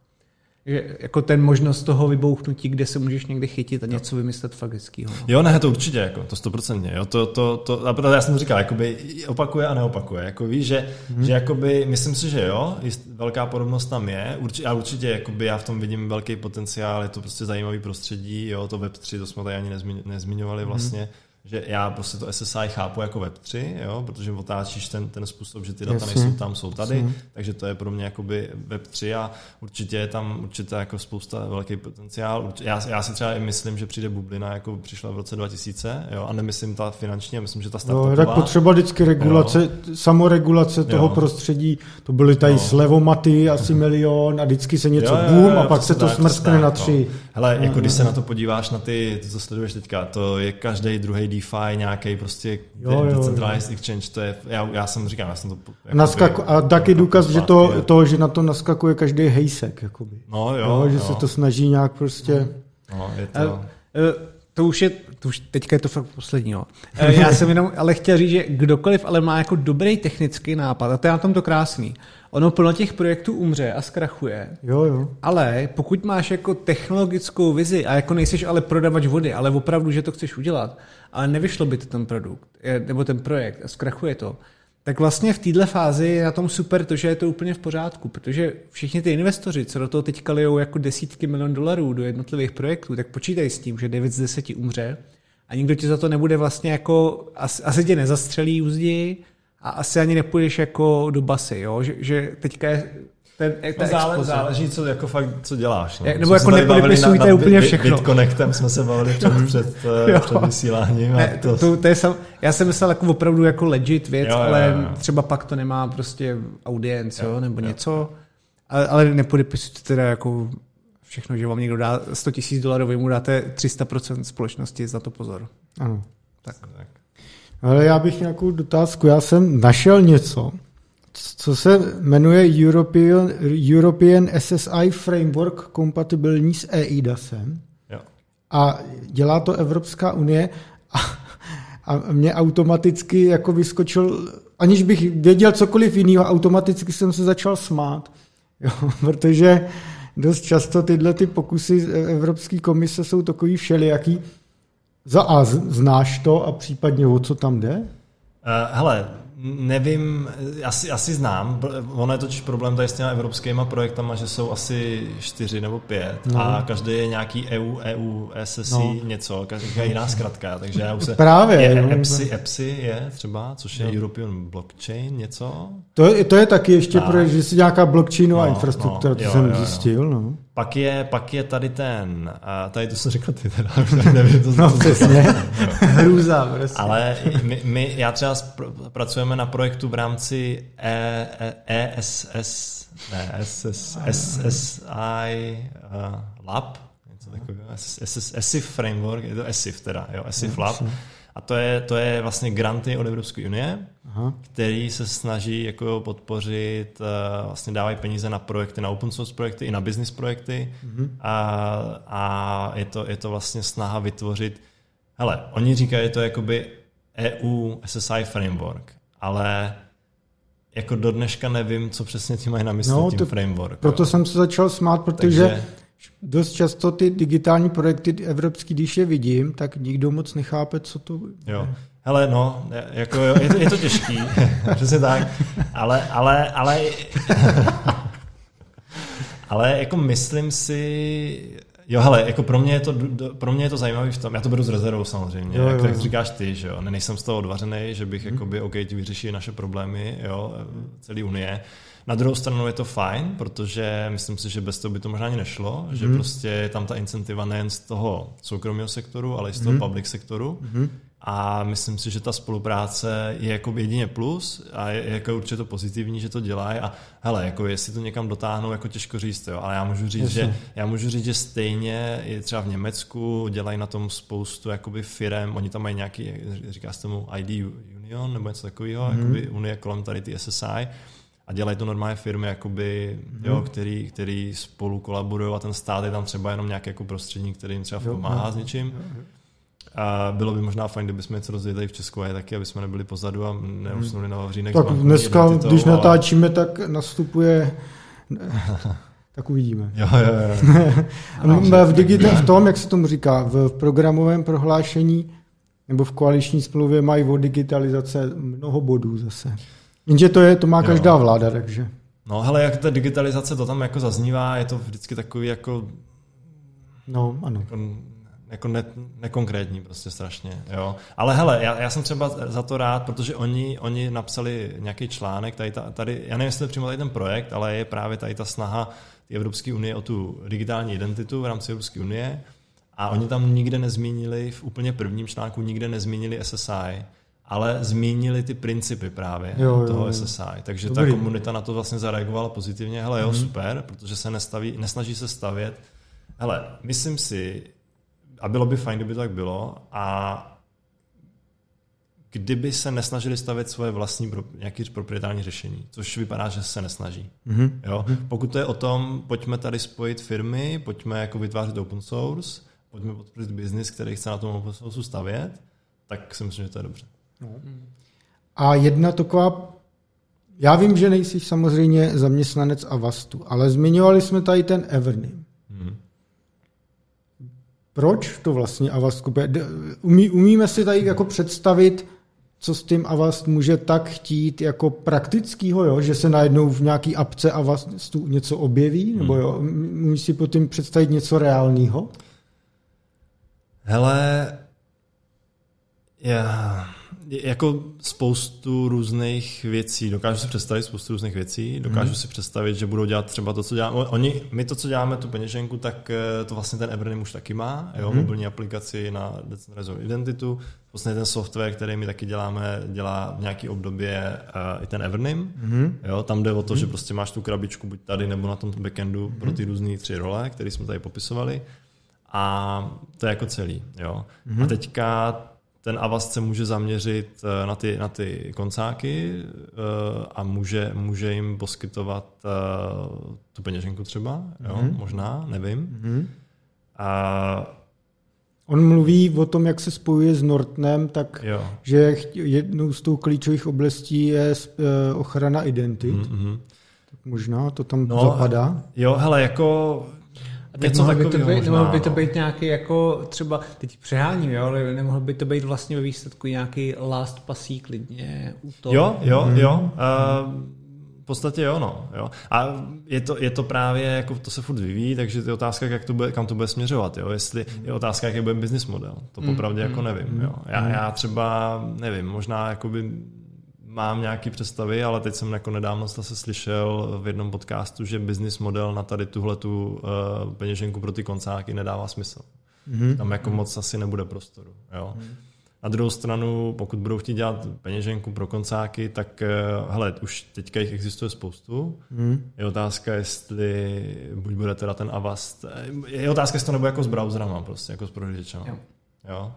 Že jako ten možnost toho vybouchnutí, kde se můžeš někde chytit a něco vymyslet fakt hezkýho. Jo, ne, to určitě, jako, to stoprocentně. Jo, to, to, to, a já jsem to říkal, jakoby opakuje a neopakuje. Jako víš, že, hmm. že jakoby, myslím si, že jo, velká podobnost tam je. Určitě, a určitě jakoby já v tom vidím velký potenciál, je to prostě zajímavý prostředí, jo, to web tři, to jsme tady ani nezmi, nezmiňovali vlastně, hmm. že já prostě to S S I chápu jako web tři, jo, protože otáčíš ten, ten způsob, že ty data yes, nejsou tam, jsou tady, yes. takže to je pro mě jakoby web tři a určitě je tam určitě jako spousta velký potenciál. Já, já si třeba i myslím, že přijde bublina, jako přišla v roce dva tisíce, jo, a nemyslím ta finanční, myslím, že ta startupová. No, tak potřeba vždycky regulace, jo. samoregulace toho jo. prostředí, to byly tady jo. slevomaty asi milion a vždycky se něco jo, jo, boom jo, jo, a pak se to smrskne na tři. No. Hele, jako když se na to podíváš, na ty, to, co sleduješ teďka, to je každý druhý DeFi, nějaký prostě jo, jo, decentralized jo. exchange, to je, já, já jsem říkám, já jsem to... Naskaku, a taky důkaz, že to, to, že na to naskakuje každý hejsek, jakoby. No jo, jo. Že jo. se to snaží nějak prostě... No, je to... A, to už je, to už teďka je to fakt poslední, jo. Já jsem jenom, ale chtěl říct, že kdokoliv ale má jako dobrý technický nápad, a to je na tom to krásný, ono plno těch projektů umře a zkrachuje, jo, jo. ale pokud máš jako technologickou vizi a jako nejseš ale prodavač vody, ale opravdu, že to chceš udělat, ale nevyšlo by to ten produkt, nebo ten projekt a zkrachuje to, tak vlastně v této fázi je na tom super to, že je to úplně v pořádku, protože všichni ty investoři, co do toho teďka lijou jako desítky milion dolarů do jednotlivých projektů, tak počítají s tím, že devět z deseti umře a nikdo ti za to nebude vlastně jako, asi, asi tě nezastřelí úzději a asi ani nepůjdeš jako do basy, jo? Že, že teďka je Ten, no záleží, záleží, co jako fakt, co děláš. Ne? Nebo jako nepodepisujte úplně všechno. Bitconnectem jsme se bavili před, před, před vysíláním. Ne, to, to, to je sam, já jsem myslel jako opravdu jako legit věc, jo, ale jo, jo. třeba pak to nemá prostě audience, jo, nebo jo, něco. Ale, ale nepodepisujte teda jako všechno, že vám někdo dá sto tisíc dolarů, vy mu dáte tři sta procent společnosti za to pozor. Ano. Tak. Tak. Ale já bych nějakou dotázku, já jsem našel něco, co se jmenuje European, European S S I Framework kompatibilní s eIDASem. Jo. A dělá to Evropská unie a, a mě automaticky jako vyskočil, aniž bych věděl cokoliv jiného, automaticky jsem se začal smát, jo, protože dost často tyhle ty pokusy Evropské komise jsou takový všelijaký. Za a znáš to a případně o co tam jde? Uh, hele, nevím, asi, asi znám. Ono je totiž problém tady s těma evropskýma projektama, že jsou asi čtyři nebo pět no. a každý je nějaký E U, E U, S S I, no. něco, každý je jiná zkratka, takže já už se... Právě. Je, EPSI, EPSI je třeba, což je no. European Blockchain, něco. To je, to je taky ještě, no. pro, že jsi nějaká blockchainová no, infrastruktura, no, to jo, jsem jo, zjistil, jo. no. Pak je, pak je tady ten, a tady to jsem řekl ty teda, nevím, to znamená. No přesně, hrůza prostě. Ale my, my, já třeba pracujeme na projektu v rámci E S S I Lab, něco takového, ESSIF Framework, je to ESSIF teda, jo, ESSIF Lab. A to je, to je vlastně granty od Evropské unie, aha. který se snaží jako podpořit, vlastně dávají peníze na projekty, na open source projekty i na business projekty mm-hmm. a, a je, to, je to vlastně snaha vytvořit, hele, oni říkají, to je jakoby E U S S I framework, ale jako do dneška nevím, co přesně ti mají na mysli no, tím to, framework. Proto jo. jsem se začal smát, protože Takže, dost často ty digitální projekty evropský, když je vidím, tak nikdo moc nechápe, co to... Jo, hele, no, jako jo, je, to, je to těžký, přesně tak, ale, ale, ale, ale jako myslím si, jo, hele, jako pro mě je to, pro mě je to zajímavé v tom, já to beru s rezervou samozřejmě, jo, jo, jak to říkáš ty, že jo, nejsem z toho odvařenej, že bych, hmm. jakoby, OK, ti vyřeší naše problémy, jo, celý unie. Na druhou stranu je to fajn, protože myslím si, že bez toho by to možná ani nešlo, mm. že prostě je tam ta incentiva nejen z toho soukromého sektoru, ale i z toho mm. public sektoru mm. a myslím si, že ta spolupráce je jako jedině plus a je jako určitě to pozitivní, že to dělají a hele, jako jestli to někam dotáhnou, jako těžko říct, jo, ale já můžu říct, Ještě. že já můžu říct, že stejně je třeba v Německu, dělají na tom spoustu jakoby firem, oni tam mají nějaký, říká se tomu I D Union nebo něco takového, mm. jakoby unie kolem tady ty S S I. A dělají to normálně firmy, jakoby, mm. jo, který, který spolu kolaborují a ten stát je tam třeba jenom nějaký jako prostředník, který jim třeba pomáhá s něčím. Jo, jo. A bylo by možná fajn, kdybychom něco rozdělili v Česku a taky, aby jsme nebyli pozadu a neusnuli na vavřínek. Tak dneska, když natáčíme, tak nastupuje... Tak uvidíme. Jo, jo, jo. A v, digitál, v tom, jak se tomu říká, v programovém prohlášení nebo v koaliční smlouvě mají o digitalizace mnoho bodů zase. Jenže to je, to má každá jo. vláda, takže. No hele, jak ta digitalizace, to tam jako zaznívá, je to vždycky takový jako... No, ano. Jako, jako ne, nekonkrétní prostě strašně, jo. Ale hele, já, já jsem třeba za to rád, protože oni, oni napsali nějaký článek, tady, tady, já nevím, jestli přímo tady ten projekt, ale je právě tady ta snaha Evropské unie o tu digitální identitu v rámci Evropské unie a oni tam nikde nezmínili, v úplně prvním článku nikde nezmínili S S I, ale zmínili ty principy právě jo, jo, toho S S I. Takže dobrý. Ta komunita na to vlastně zareagovala pozitivně. Hele, jo, mm-hmm. super, protože se nestaví, nesnaží se stavět. Hele, myslím si, a bylo by fajn, kdyby to tak bylo, a kdyby se nesnažili stavět svoje vlastní pro, nějaké proprietární řešení, což vypadá, že se nesnaží. Mm-hmm. Jo? Pokud to je o tom, pojďme tady spojit firmy, pojďme jako vytvářet open source, pojďme podpořit business, který chce na tom open source stavět, tak si myslím, že to je dobře. No. A jedna taková, já vím, že nejsi samozřejmě zaměstnanec Avastu, ale zmiňovali jsme tady ten Evernym. Hmm. Proč to vlastně Avast kupuje? Umí, umíme si tady hmm. jako představit, co s tím Avast může tak chtít jako praktickýho, jo? Že se najednou v nějaký apce Avastu něco objeví? Hmm. Nebo jo? Umí si pod tím představit něco reálného? Hele, já... Yeah. jako spoustu různých věcí. Dokážu si představit spoustu různých věcí. Dokážu hmm. si představit, že budou dělat třeba to, co děláme. Oni, my to, co děláme, tu peněženku, tak to vlastně ten Evernym už taky má. Jo? Hmm. Mobilní aplikaci na decentralizovanou identitu. Vlastně ten software, který my taky děláme, dělá v nějaký obdobě uh, i ten Evernym. Hmm. Jo? Tam jde o to, hmm. že prostě máš tu krabičku buď tady nebo na tom backendu hmm. pro ty různý tři role, které jsme tady popisovali. A to je jako celý. Jo? Hmm. A teďka ten Avast se může zaměřit na ty, na ty koncáky a může, může jim poskytovat tu peněženku třeba, jo? Mm-hmm. možná, nevím. Mm-hmm. A... On mluví o tom, jak se spojuje s Nortnem, tak jo. že jednou z tou klíčových oblastí je ochrana identit. Mm-hmm. Tak možná to tam no, zapadá. Jo, hele, jako... A teď mohl by, to být, možná, by to být nějaký jako třeba, teď přeháním, jo, ale nemohl by to být vlastně ve výsledku nějaký last pasí klidně u toho. Jo, jo, hmm. jo. Uh, v podstatě jo, no. Jo. A je to, je to právě, jako to se furt vyvíjí, takže je otázka, jak to bude, kam to bude směřovat, jo. Jestli je otázka, jaký bude business model. To popravdě hmm. jako nevím, jo. Já, já třeba nevím, možná jakoby mám nějaké představy, ale teď jsem jako nedávno zase slyšel v jednom podcastu, že business model na tady tuhletu uh, peněženku pro ty koncáky nedává smysl. Mm-hmm. Tam jako moc asi nebude prostoru. Jo? Mm-hmm. Na druhou stranu, pokud budou chtít dělat peněženku pro koncáky, tak uh, hele, už teďka jich existuje spoustu. Mm-hmm. Je otázka, jestli buď bude teda ten Avast, je otázka, jestli to nebude jako s browserama, prostě, jako s prohlížečama. Jo. Jo?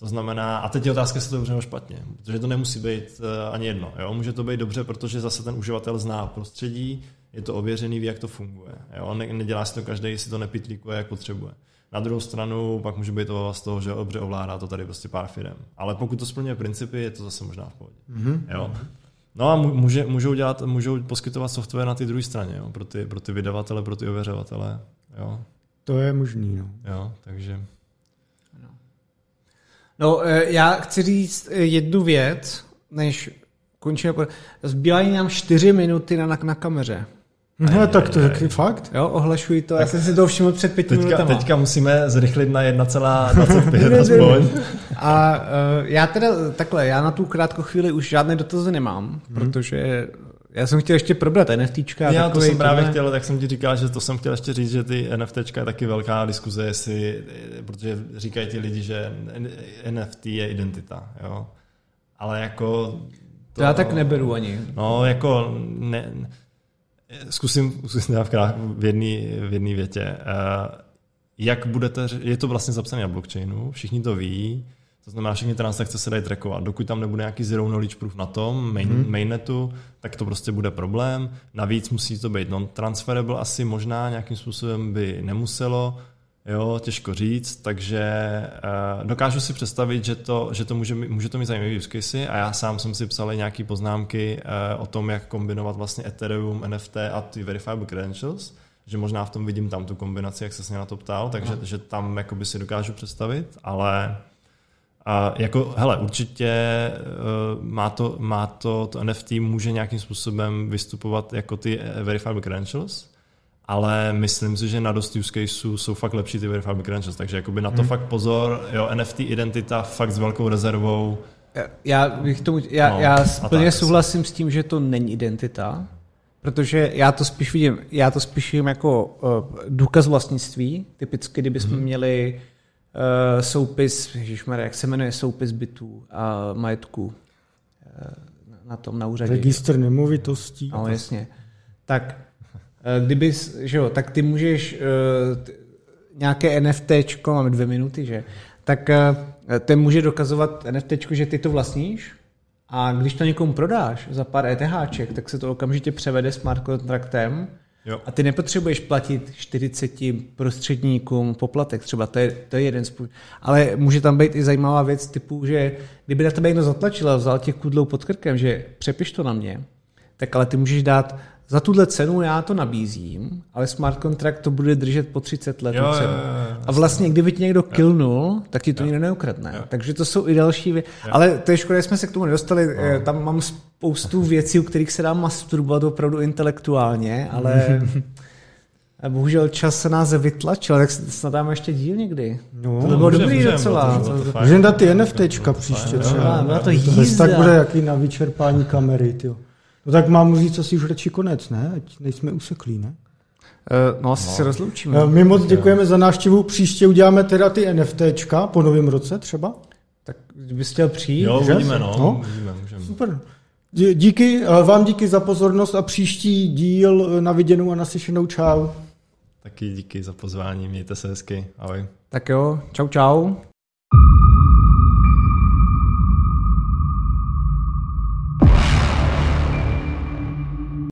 To znamená, a teď je otázka, jestli to je dobře nebo špatně, protože to nemusí být uh, ani jedno. Jo? Může to být dobře, protože zase ten uživatel zná prostředí, je to ověřený, ví, jak to funguje. Jo? Ne- nedělá si to každý, jestli to nepitlíkuje, jak potřebuje. Na druhou stranu pak může být to z toho, že dobře ovládá to tady prostě pár firem. Ale pokud to splňuje principy, je to zase možná v pohodě. Mm-hmm. Jo? No a může, můžou, dělat, můžou poskytovat software na té druhé straně, jo? Pro, ty, pro ty vydavatele, pro ty ověřovatele. Jo? To je možný. No. Jo, takže... No, já chci říct jednu věc, než končíme. Zbývají nám čtyři minuty na, na, na kameře. No, tak to je fakt. Jo, ohlašuji to. Tak já jsem si to všiml před pěti teďka, minutama. Teďka musíme zrychlit na jedna celá dvacet pět aspoň. A já teda takhle, já na tu krátkou chvíli už žádné dotazy nemám, hmm. protože... Já jsem chtěl ještě probrat NFTčka. Já to jsem právě ne... chtěl, tak jsem ti říkal, že to jsem chtěl ještě říct, že ty NFTčka je taky velká diskuze, jestli, protože říkají ti lidi, že N F T je identita, jo. Ale jako... To, já tak neberu ani. No, jako... Ne, zkusím, zkusím v jedné v jedné větě. Jak budete... Je to vlastně zapsané na blockchainu, všichni to ví, to znamená, všechny transakce se dají trackovat. Dokud tam nebude nějaký zero knowledge proof na tom main, hmm. mainnetu, tak to prostě bude problém. Navíc musí to být non-transferable, asi možná nějakým způsobem by nemuselo, jo, těžko říct, takže uh, dokážu si představit, že to, že to může, může to mít zajímavý use casey a já sám jsem si psal nějaké poznámky uh, o tom, jak kombinovat vlastně Ethereum, N F T a ty verifiable credentials, že možná v tom vidím tam tu kombinaci, jak se s mě na to ptal, takže hmm. že tam jakoby si dokážu představit, ale... A jako, hele, určitě uh, má, to, má to, to N F T může nějakým způsobem vystupovat jako ty verifiable credentials, ale myslím si, že na dost use caseů jsou fakt lepší ty verifiable credentials, takže jakoby na to hmm. fakt pozor, jo, N F T identita fakt s velkou rezervou. Já bych tomu, já, no, já plně souhlasím s tím, že to není identita, protože já to spíš vidím, já to spíš vidím jako uh, důkaz vlastnictví, typicky, kdybychom hmm. měli Uh, soupis, ježišmarja, jak se jmenuje soupis bytů a majetku uh, na tom na úřadě. Registr nemovitostí. No, jasně. Tak, uh, kdyby, že jo, tak ty můžeš uh, t- nějaké NFTčko, máme dvě minuty, že? Tak uh, ten může dokazovat NFTčko, že ty to vlastníš a když to někomu prodáš za pár ETHček, tak se to okamžitě převede smart kontraktem. Jo. A ty nepotřebuješ platit čtyřiceti prostředníkům poplatek, třeba to je, to je jeden způsob. Ale může tam být i zajímavá věc typu, že kdyby na tebe někdo zatlačil a vzal těch kudlou pod krkem, že přepiš to na mě, tak ale ty můžeš dát, za tuhle cenu já to nabízím, ale smart contract to bude držet po třicet let. Jo, cenu. Jo, jo, jo, a vlastně, kdyby ti někdo killnul, tak ti to nikdo neukradne. Jo. Takže to jsou i další věci. Ale to je škoda, že jsme se k tomu nedostali. Jo. Tam mám spoustu věcí, u kterých se dá masturbovat opravdu intelektuálně, ale Bohužel čas se nás vytlačil, tak snad dáme ještě díl někdy. No, to bylo dobrý docela. Můžeme dát ty NFTčka příště třeba. Byla to jízda. Tak bude jaký na vyčerpání kamery. Tyjo. No tak mám říct asi už radši konec, ne? Ať nejsme useklí, ne? No asi no. se rozloučíme. My moc děkujeme za návštěvu. Příště uděláme teda ty NFTčka po novém roce třeba. Tak bys chtěl přijít. Jo, uvidíme, no. no. Můžeme, můžeme. Super. Díky, vám díky za pozornost a příští díl na viděnou a naslyšenou. Čau. Taky díky za pozvání, mějte se hezky, ahoj. Tak jo, čau čau.